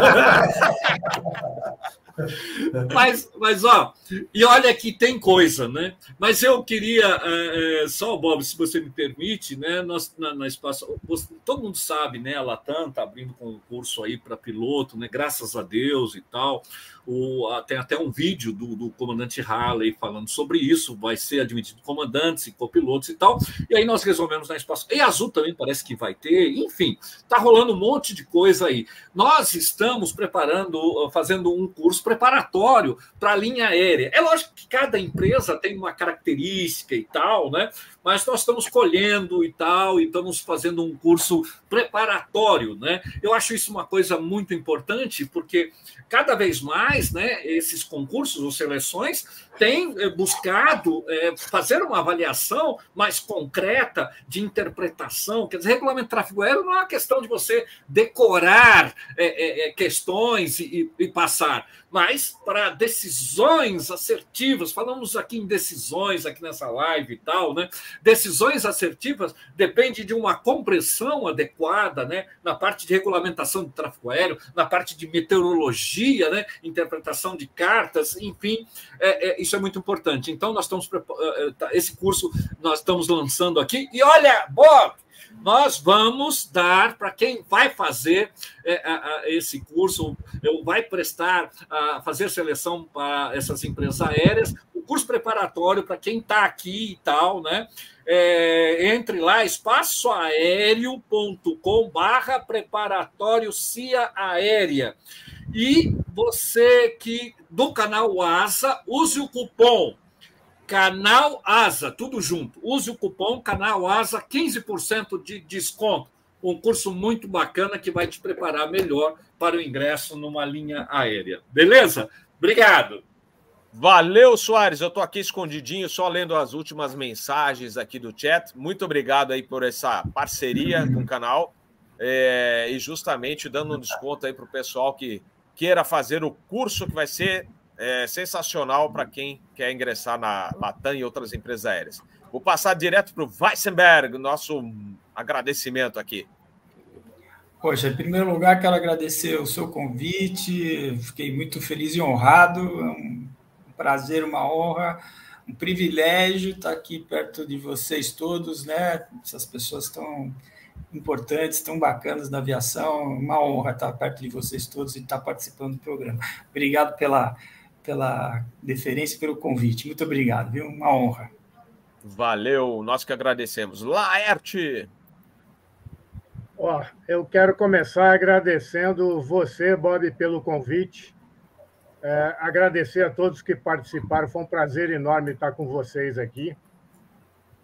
Mas, mas, ó, e olha que tem coisa, né? Mas eu queria, é, só, Bob, se você me permite, né? Nós, na, na espaço, todo mundo sabe, né? A Latam está abrindo concurso aí para piloto, né? Graças a Deus e tal. O, tem até um vídeo do, do comandante Halley falando sobre isso. Vai ser admitido comandantes e copilotos e tal. E aí nós resolvemos na espaço. E Azul também parece que vai ter. Enfim, tá rolando um monte de coisa aí. Nós estamos preparando, fazendo um curso preparatório para a linha aérea. É lógico que cada empresa tem uma característica e tal, né? Mas nós estamos colhendo e tal, e estamos fazendo um curso preparatório, né? Eu acho isso uma coisa muito importante, porque cada vez mais, né, esses concursos ou seleções têm buscado é, fazer uma avaliação mais concreta de interpretação. Quer dizer, regulamento de tráfego aéreo não é uma questão de você decorar é, é, questões e, e passar, mas para decisões assertivas. Falamos aqui em decisões, aqui nessa live e tal, né? Decisões assertivas depende de uma compreensão adequada, né? Na parte de regulamentação do tráfego aéreo, na parte de meteorologia, né? Interpretação de cartas, enfim, é, é, isso é muito importante. Então, nós estamos esse curso nós estamos lançando aqui. E olha, Bob, nós vamos dar para quem vai fazer é, a, a, esse curso, vai prestar, a, fazer seleção para essas empresas aéreas, o curso preparatório para quem está aqui e tal, né? É, entre lá, espaço aéreo ponto com barra preparatório C I A Aérea. E você que, do canal Asa, use o cupom Canal Asa, tudo junto. Use o cupom Canal Asa, quinze por cento de desconto. Um curso muito bacana que vai te preparar melhor para o ingresso numa linha aérea. Beleza? Obrigado. Valeu, Soares. Eu estou aqui escondidinho, só lendo as últimas mensagens aqui do chat. Muito obrigado aí por essa parceria com o canal. É, e justamente dando um desconto aí para o pessoal que queira fazer o curso, que vai ser é, sensacional para quem quer ingressar na Latam e outras empresas aéreas. Vou passar direto para o Wajcenberg, nosso agradecimento aqui. Poxa, em primeiro lugar, quero agradecer o seu convite. Fiquei muito feliz e honrado. É um prazer, uma honra, um privilégio estar aqui perto de vocês todos, né? Essas pessoas tão importantes, tão bacanas da aviação. Uma honra estar perto de vocês todos e estar participando do programa. Obrigado pela, pela deferência e pelo convite. Muito obrigado, viu? Uma honra. Valeu, nós que agradecemos. Laerte! Ó, eu quero começar agradecendo você, Bob, pelo convite. É, agradecer a todos que participaram. Foi um prazer enorme estar com vocês aqui.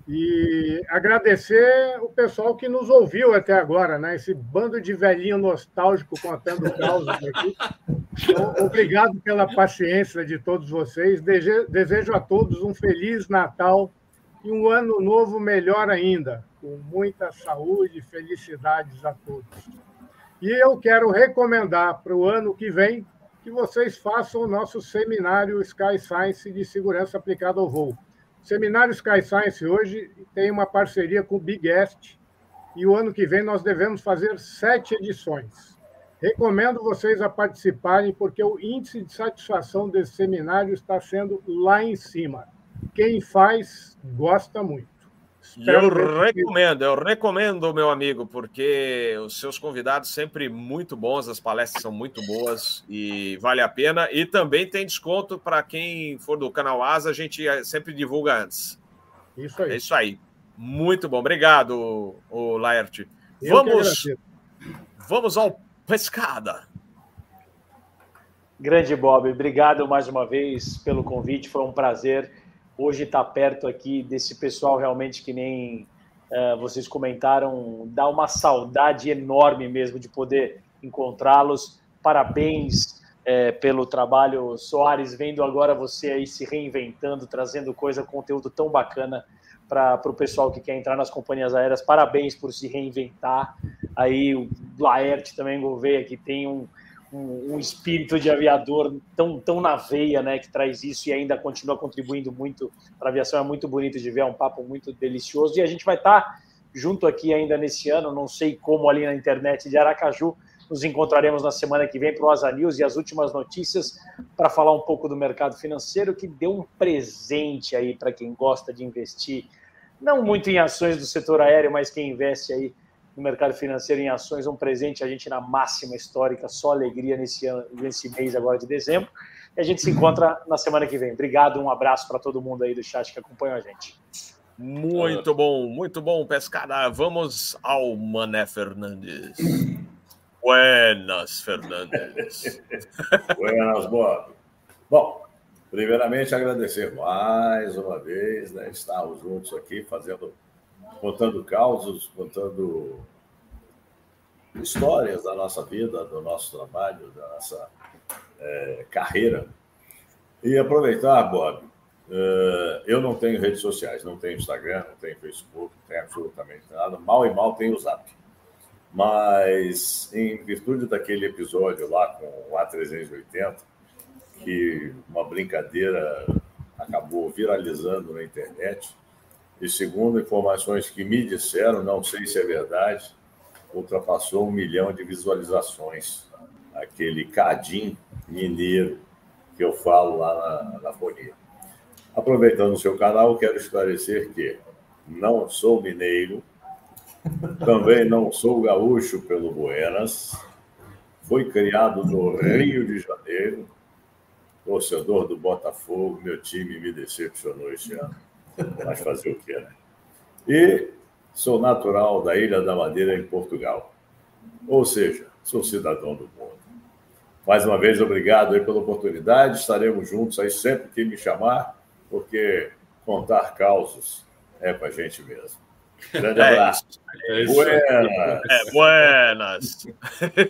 E agradecer o pessoal que nos ouviu até agora, né? Esse bando de velhinho nostálgico contando causas aqui. Então, obrigado pela paciência de todos vocês. Desejo a todos um Feliz Natal e um ano novo melhor ainda, com muita saúde e felicidades a todos. E eu quero recomendar para o ano que vem que vocês façam o nosso seminário Sky Science de segurança aplicada ao voo. Seminário Sky Science hoje tem uma parceria com o Big Est e o ano que vem nós devemos fazer sete edições. Recomendo vocês a participarem, porque o índice de satisfação desse seminário está sendo lá em cima. Quem faz, gosta muito. Espero eu recomendo, eu recomendo, meu amigo, porque os seus convidados sempre muito bons, as palestras são muito boas e vale a pena. E também tem desconto para quem for do Canal Asa, a gente sempre divulga antes. Isso aí. É isso aí. Muito bom. Obrigado, o Laerte. Vamos, vamos ao Pescada. Grande, Bob. Obrigado mais uma vez pelo convite. Foi um prazer hoje estar perto aqui desse pessoal realmente que nem uh, vocês comentaram. Dá uma saudade enorme mesmo de poder encontrá-los. Parabéns eh, pelo trabalho, Soares, vendo agora você aí se reinventando, trazendo coisa, conteúdo tão bacana para o pessoal que quer entrar nas companhias aéreas. Parabéns por se reinventar. Aí o Laert também, Gouvêa, que tem um Um, um espírito de aviador tão, tão na veia, né, que traz isso e ainda continua contribuindo muito para a aviação. É muito bonito de ver, é um papo muito delicioso. E a gente vai estar junto aqui ainda nesse ano, não sei como, ali na internet de Aracaju. Nos encontraremos na semana que vem para o Asa News e as últimas notícias para falar um pouco do mercado financeiro, que deu um presente aí para quem gosta de investir, não muito em ações do setor aéreo, mas quem investe aí no mercado financeiro em ações, um presente a gente na máxima histórica, só alegria nesse, ano, nesse mês agora de dezembro. E a gente se encontra na semana que vem. Obrigado, um abraço para todo mundo aí do chat que acompanha a gente. Muito bom, muito bom, Pescada. Vamos ao Mané Fernandes. Buenas, Fernandes. Buenas, Bob. Bom, primeiramente agradecer mais uma vez, né, estarmos juntos aqui fazendo... contando causos, contando histórias da nossa vida, do nosso trabalho, da nossa é, carreira. E aproveitar, Bob, uh, eu não tenho redes sociais, não tenho Instagram, não tenho Facebook, não tenho absolutamente nada, mal e mal tenho o Zap. Mas, em virtude daquele episódio lá com o A trezentos e oitenta, que uma brincadeira acabou viralizando na internet, e segundo informações que me disseram, não sei se é verdade, ultrapassou um milhão de visualizações. Aquele cadinho mineiro que eu falo lá na, na fonia. Aproveitando o seu canal, quero esclarecer que não sou mineiro, também não sou gaúcho pelo Buenas, fui criado no Rio de Janeiro, torcedor do Botafogo, meu time me decepcionou este ano. Mas fazer o quê, né? E sou natural da Ilha da Madeira, em Portugal. Ou seja, sou cidadão do mundo. Mais uma vez, obrigado aí pela oportunidade. Estaremos juntos aí sempre que me chamar, porque contar causos é com a gente mesmo. Grande abraço. É isso. Buenas. É, buenas.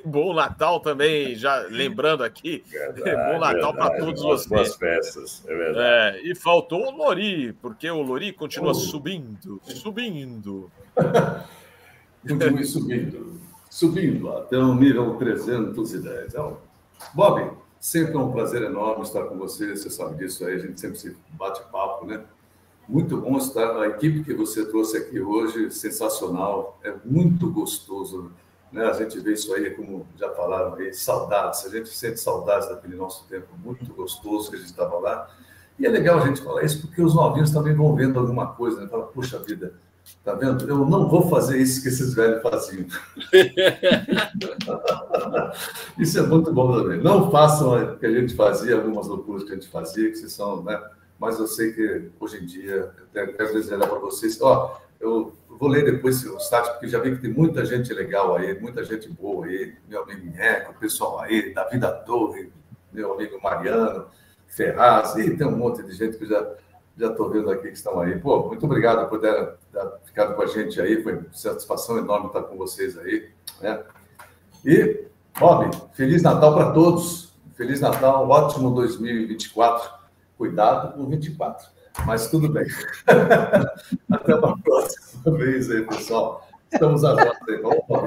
Bom Natal também, já lembrando aqui. Verdade, bom Natal para todos vocês. Boas festas, é verdade. É, e faltou o Lori, porque o Lori continua uh. subindo, subindo. Continue subindo, subindo até o nível trezentos e dez. Então, Bob, sempre é um prazer enorme estar com você, você sabe disso aí, a gente sempre se bate papo, né? Muito bom estar, a equipe que você trouxe aqui hoje, sensacional, é muito gostoso, né? A gente vê isso aí, como já falaram aí, saudades, a gente sente saudades daquele nosso tempo muito gostoso que a gente estava lá, e é legal a gente falar isso, porque os novinhos também vão vendo alguma coisa, né? Fala, puxa vida, tá vendo? Eu não vou fazer isso que esses velhos faziam. Isso é muito bom também, não façam o que a gente fazia, algumas loucuras que a gente fazia, que vocês são, né? Mas eu sei que hoje em dia, eu quero dizer para vocês, ó, eu vou ler depois o site, porque já vi que tem muita gente legal aí, muita gente boa aí, meu amigo Neco, o pessoal aí, Davi da Torre, meu amigo Mariano, Ferraz, e tem um monte de gente que eu já já estou vendo aqui que estão aí. Pô, muito obrigado por ter ficado com a gente aí, foi uma satisfação enorme estar com vocês aí, né? E, Bob, Feliz Natal para todos, Feliz Natal, ótimo dois mil e vinte e quatro. Cuidado com vinte e quatro, mas tudo bem. Até uma próxima vez aí, pessoal. Estamos agora aí. Vamos lá.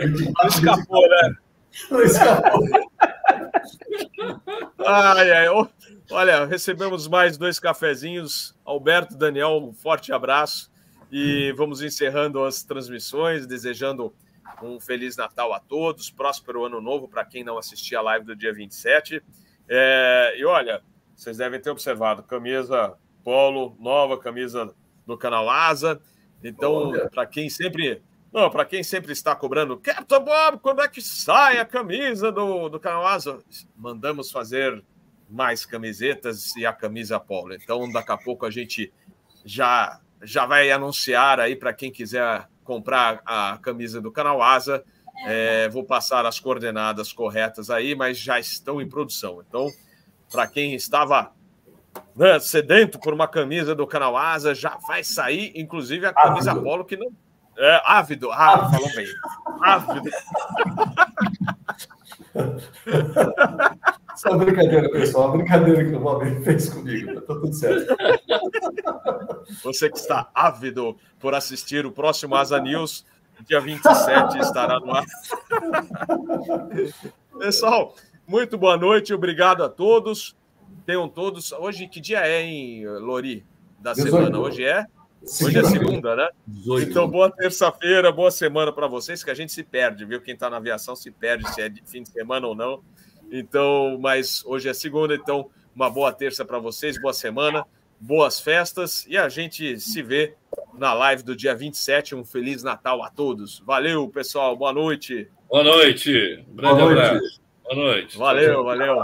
Não escapou, né? Não escapou. Ai, ai. Olha, recebemos mais dois cafezinhos. Alberto, Daniel, um forte abraço. E vamos encerrando as transmissões, desejando um Feliz Natal a todos, próspero Ano Novo para quem não assistiu a live do dia vinte e sete. É, e olha, vocês devem ter observado, camisa polo, nova camisa do Canal Asa. Então, para quem sempre não, para quem sempre está cobrando, Captain Bob, quando é que sai a camisa do, do Canal Asa? Mandamos fazer mais camisetas e a camisa polo. Então, daqui a pouco a gente já, já vai anunciar aí para quem quiser comprar a camisa do Canal Asa. É, vou passar as coordenadas corretas aí, mas já estão em produção. Então, para quem estava, né, sedento por uma camisa do Canal Asa, já vai sair, inclusive, a camisa ávido. Polo que não... É, ávido. Ah, falou bem. Ávido. Só brincadeira, pessoal. Brincadeira que o Bob fez comigo. Tá tudo certo. Você que está ávido por assistir o próximo Asa News... Dia vinte e sete estará no ar. Pessoal, muito boa noite, obrigado a todos. Tenham todos. Hoje, que dia é, hein, Lori? Da semana? Hoje é? Hoje é segunda, né? Então, boa terça-feira, boa semana para vocês, que a gente se perde, viu? Quem está na aviação se perde, se é de fim de semana ou não. Então, mas hoje é segunda, então, uma boa terça para vocês, boa semana. Boas festas e a gente se vê na live do dia vinte e sete. Um Feliz Natal a todos. Valeu, pessoal. Boa noite. Boa noite. Um grande abraço. Boa noite. Valeu, valeu.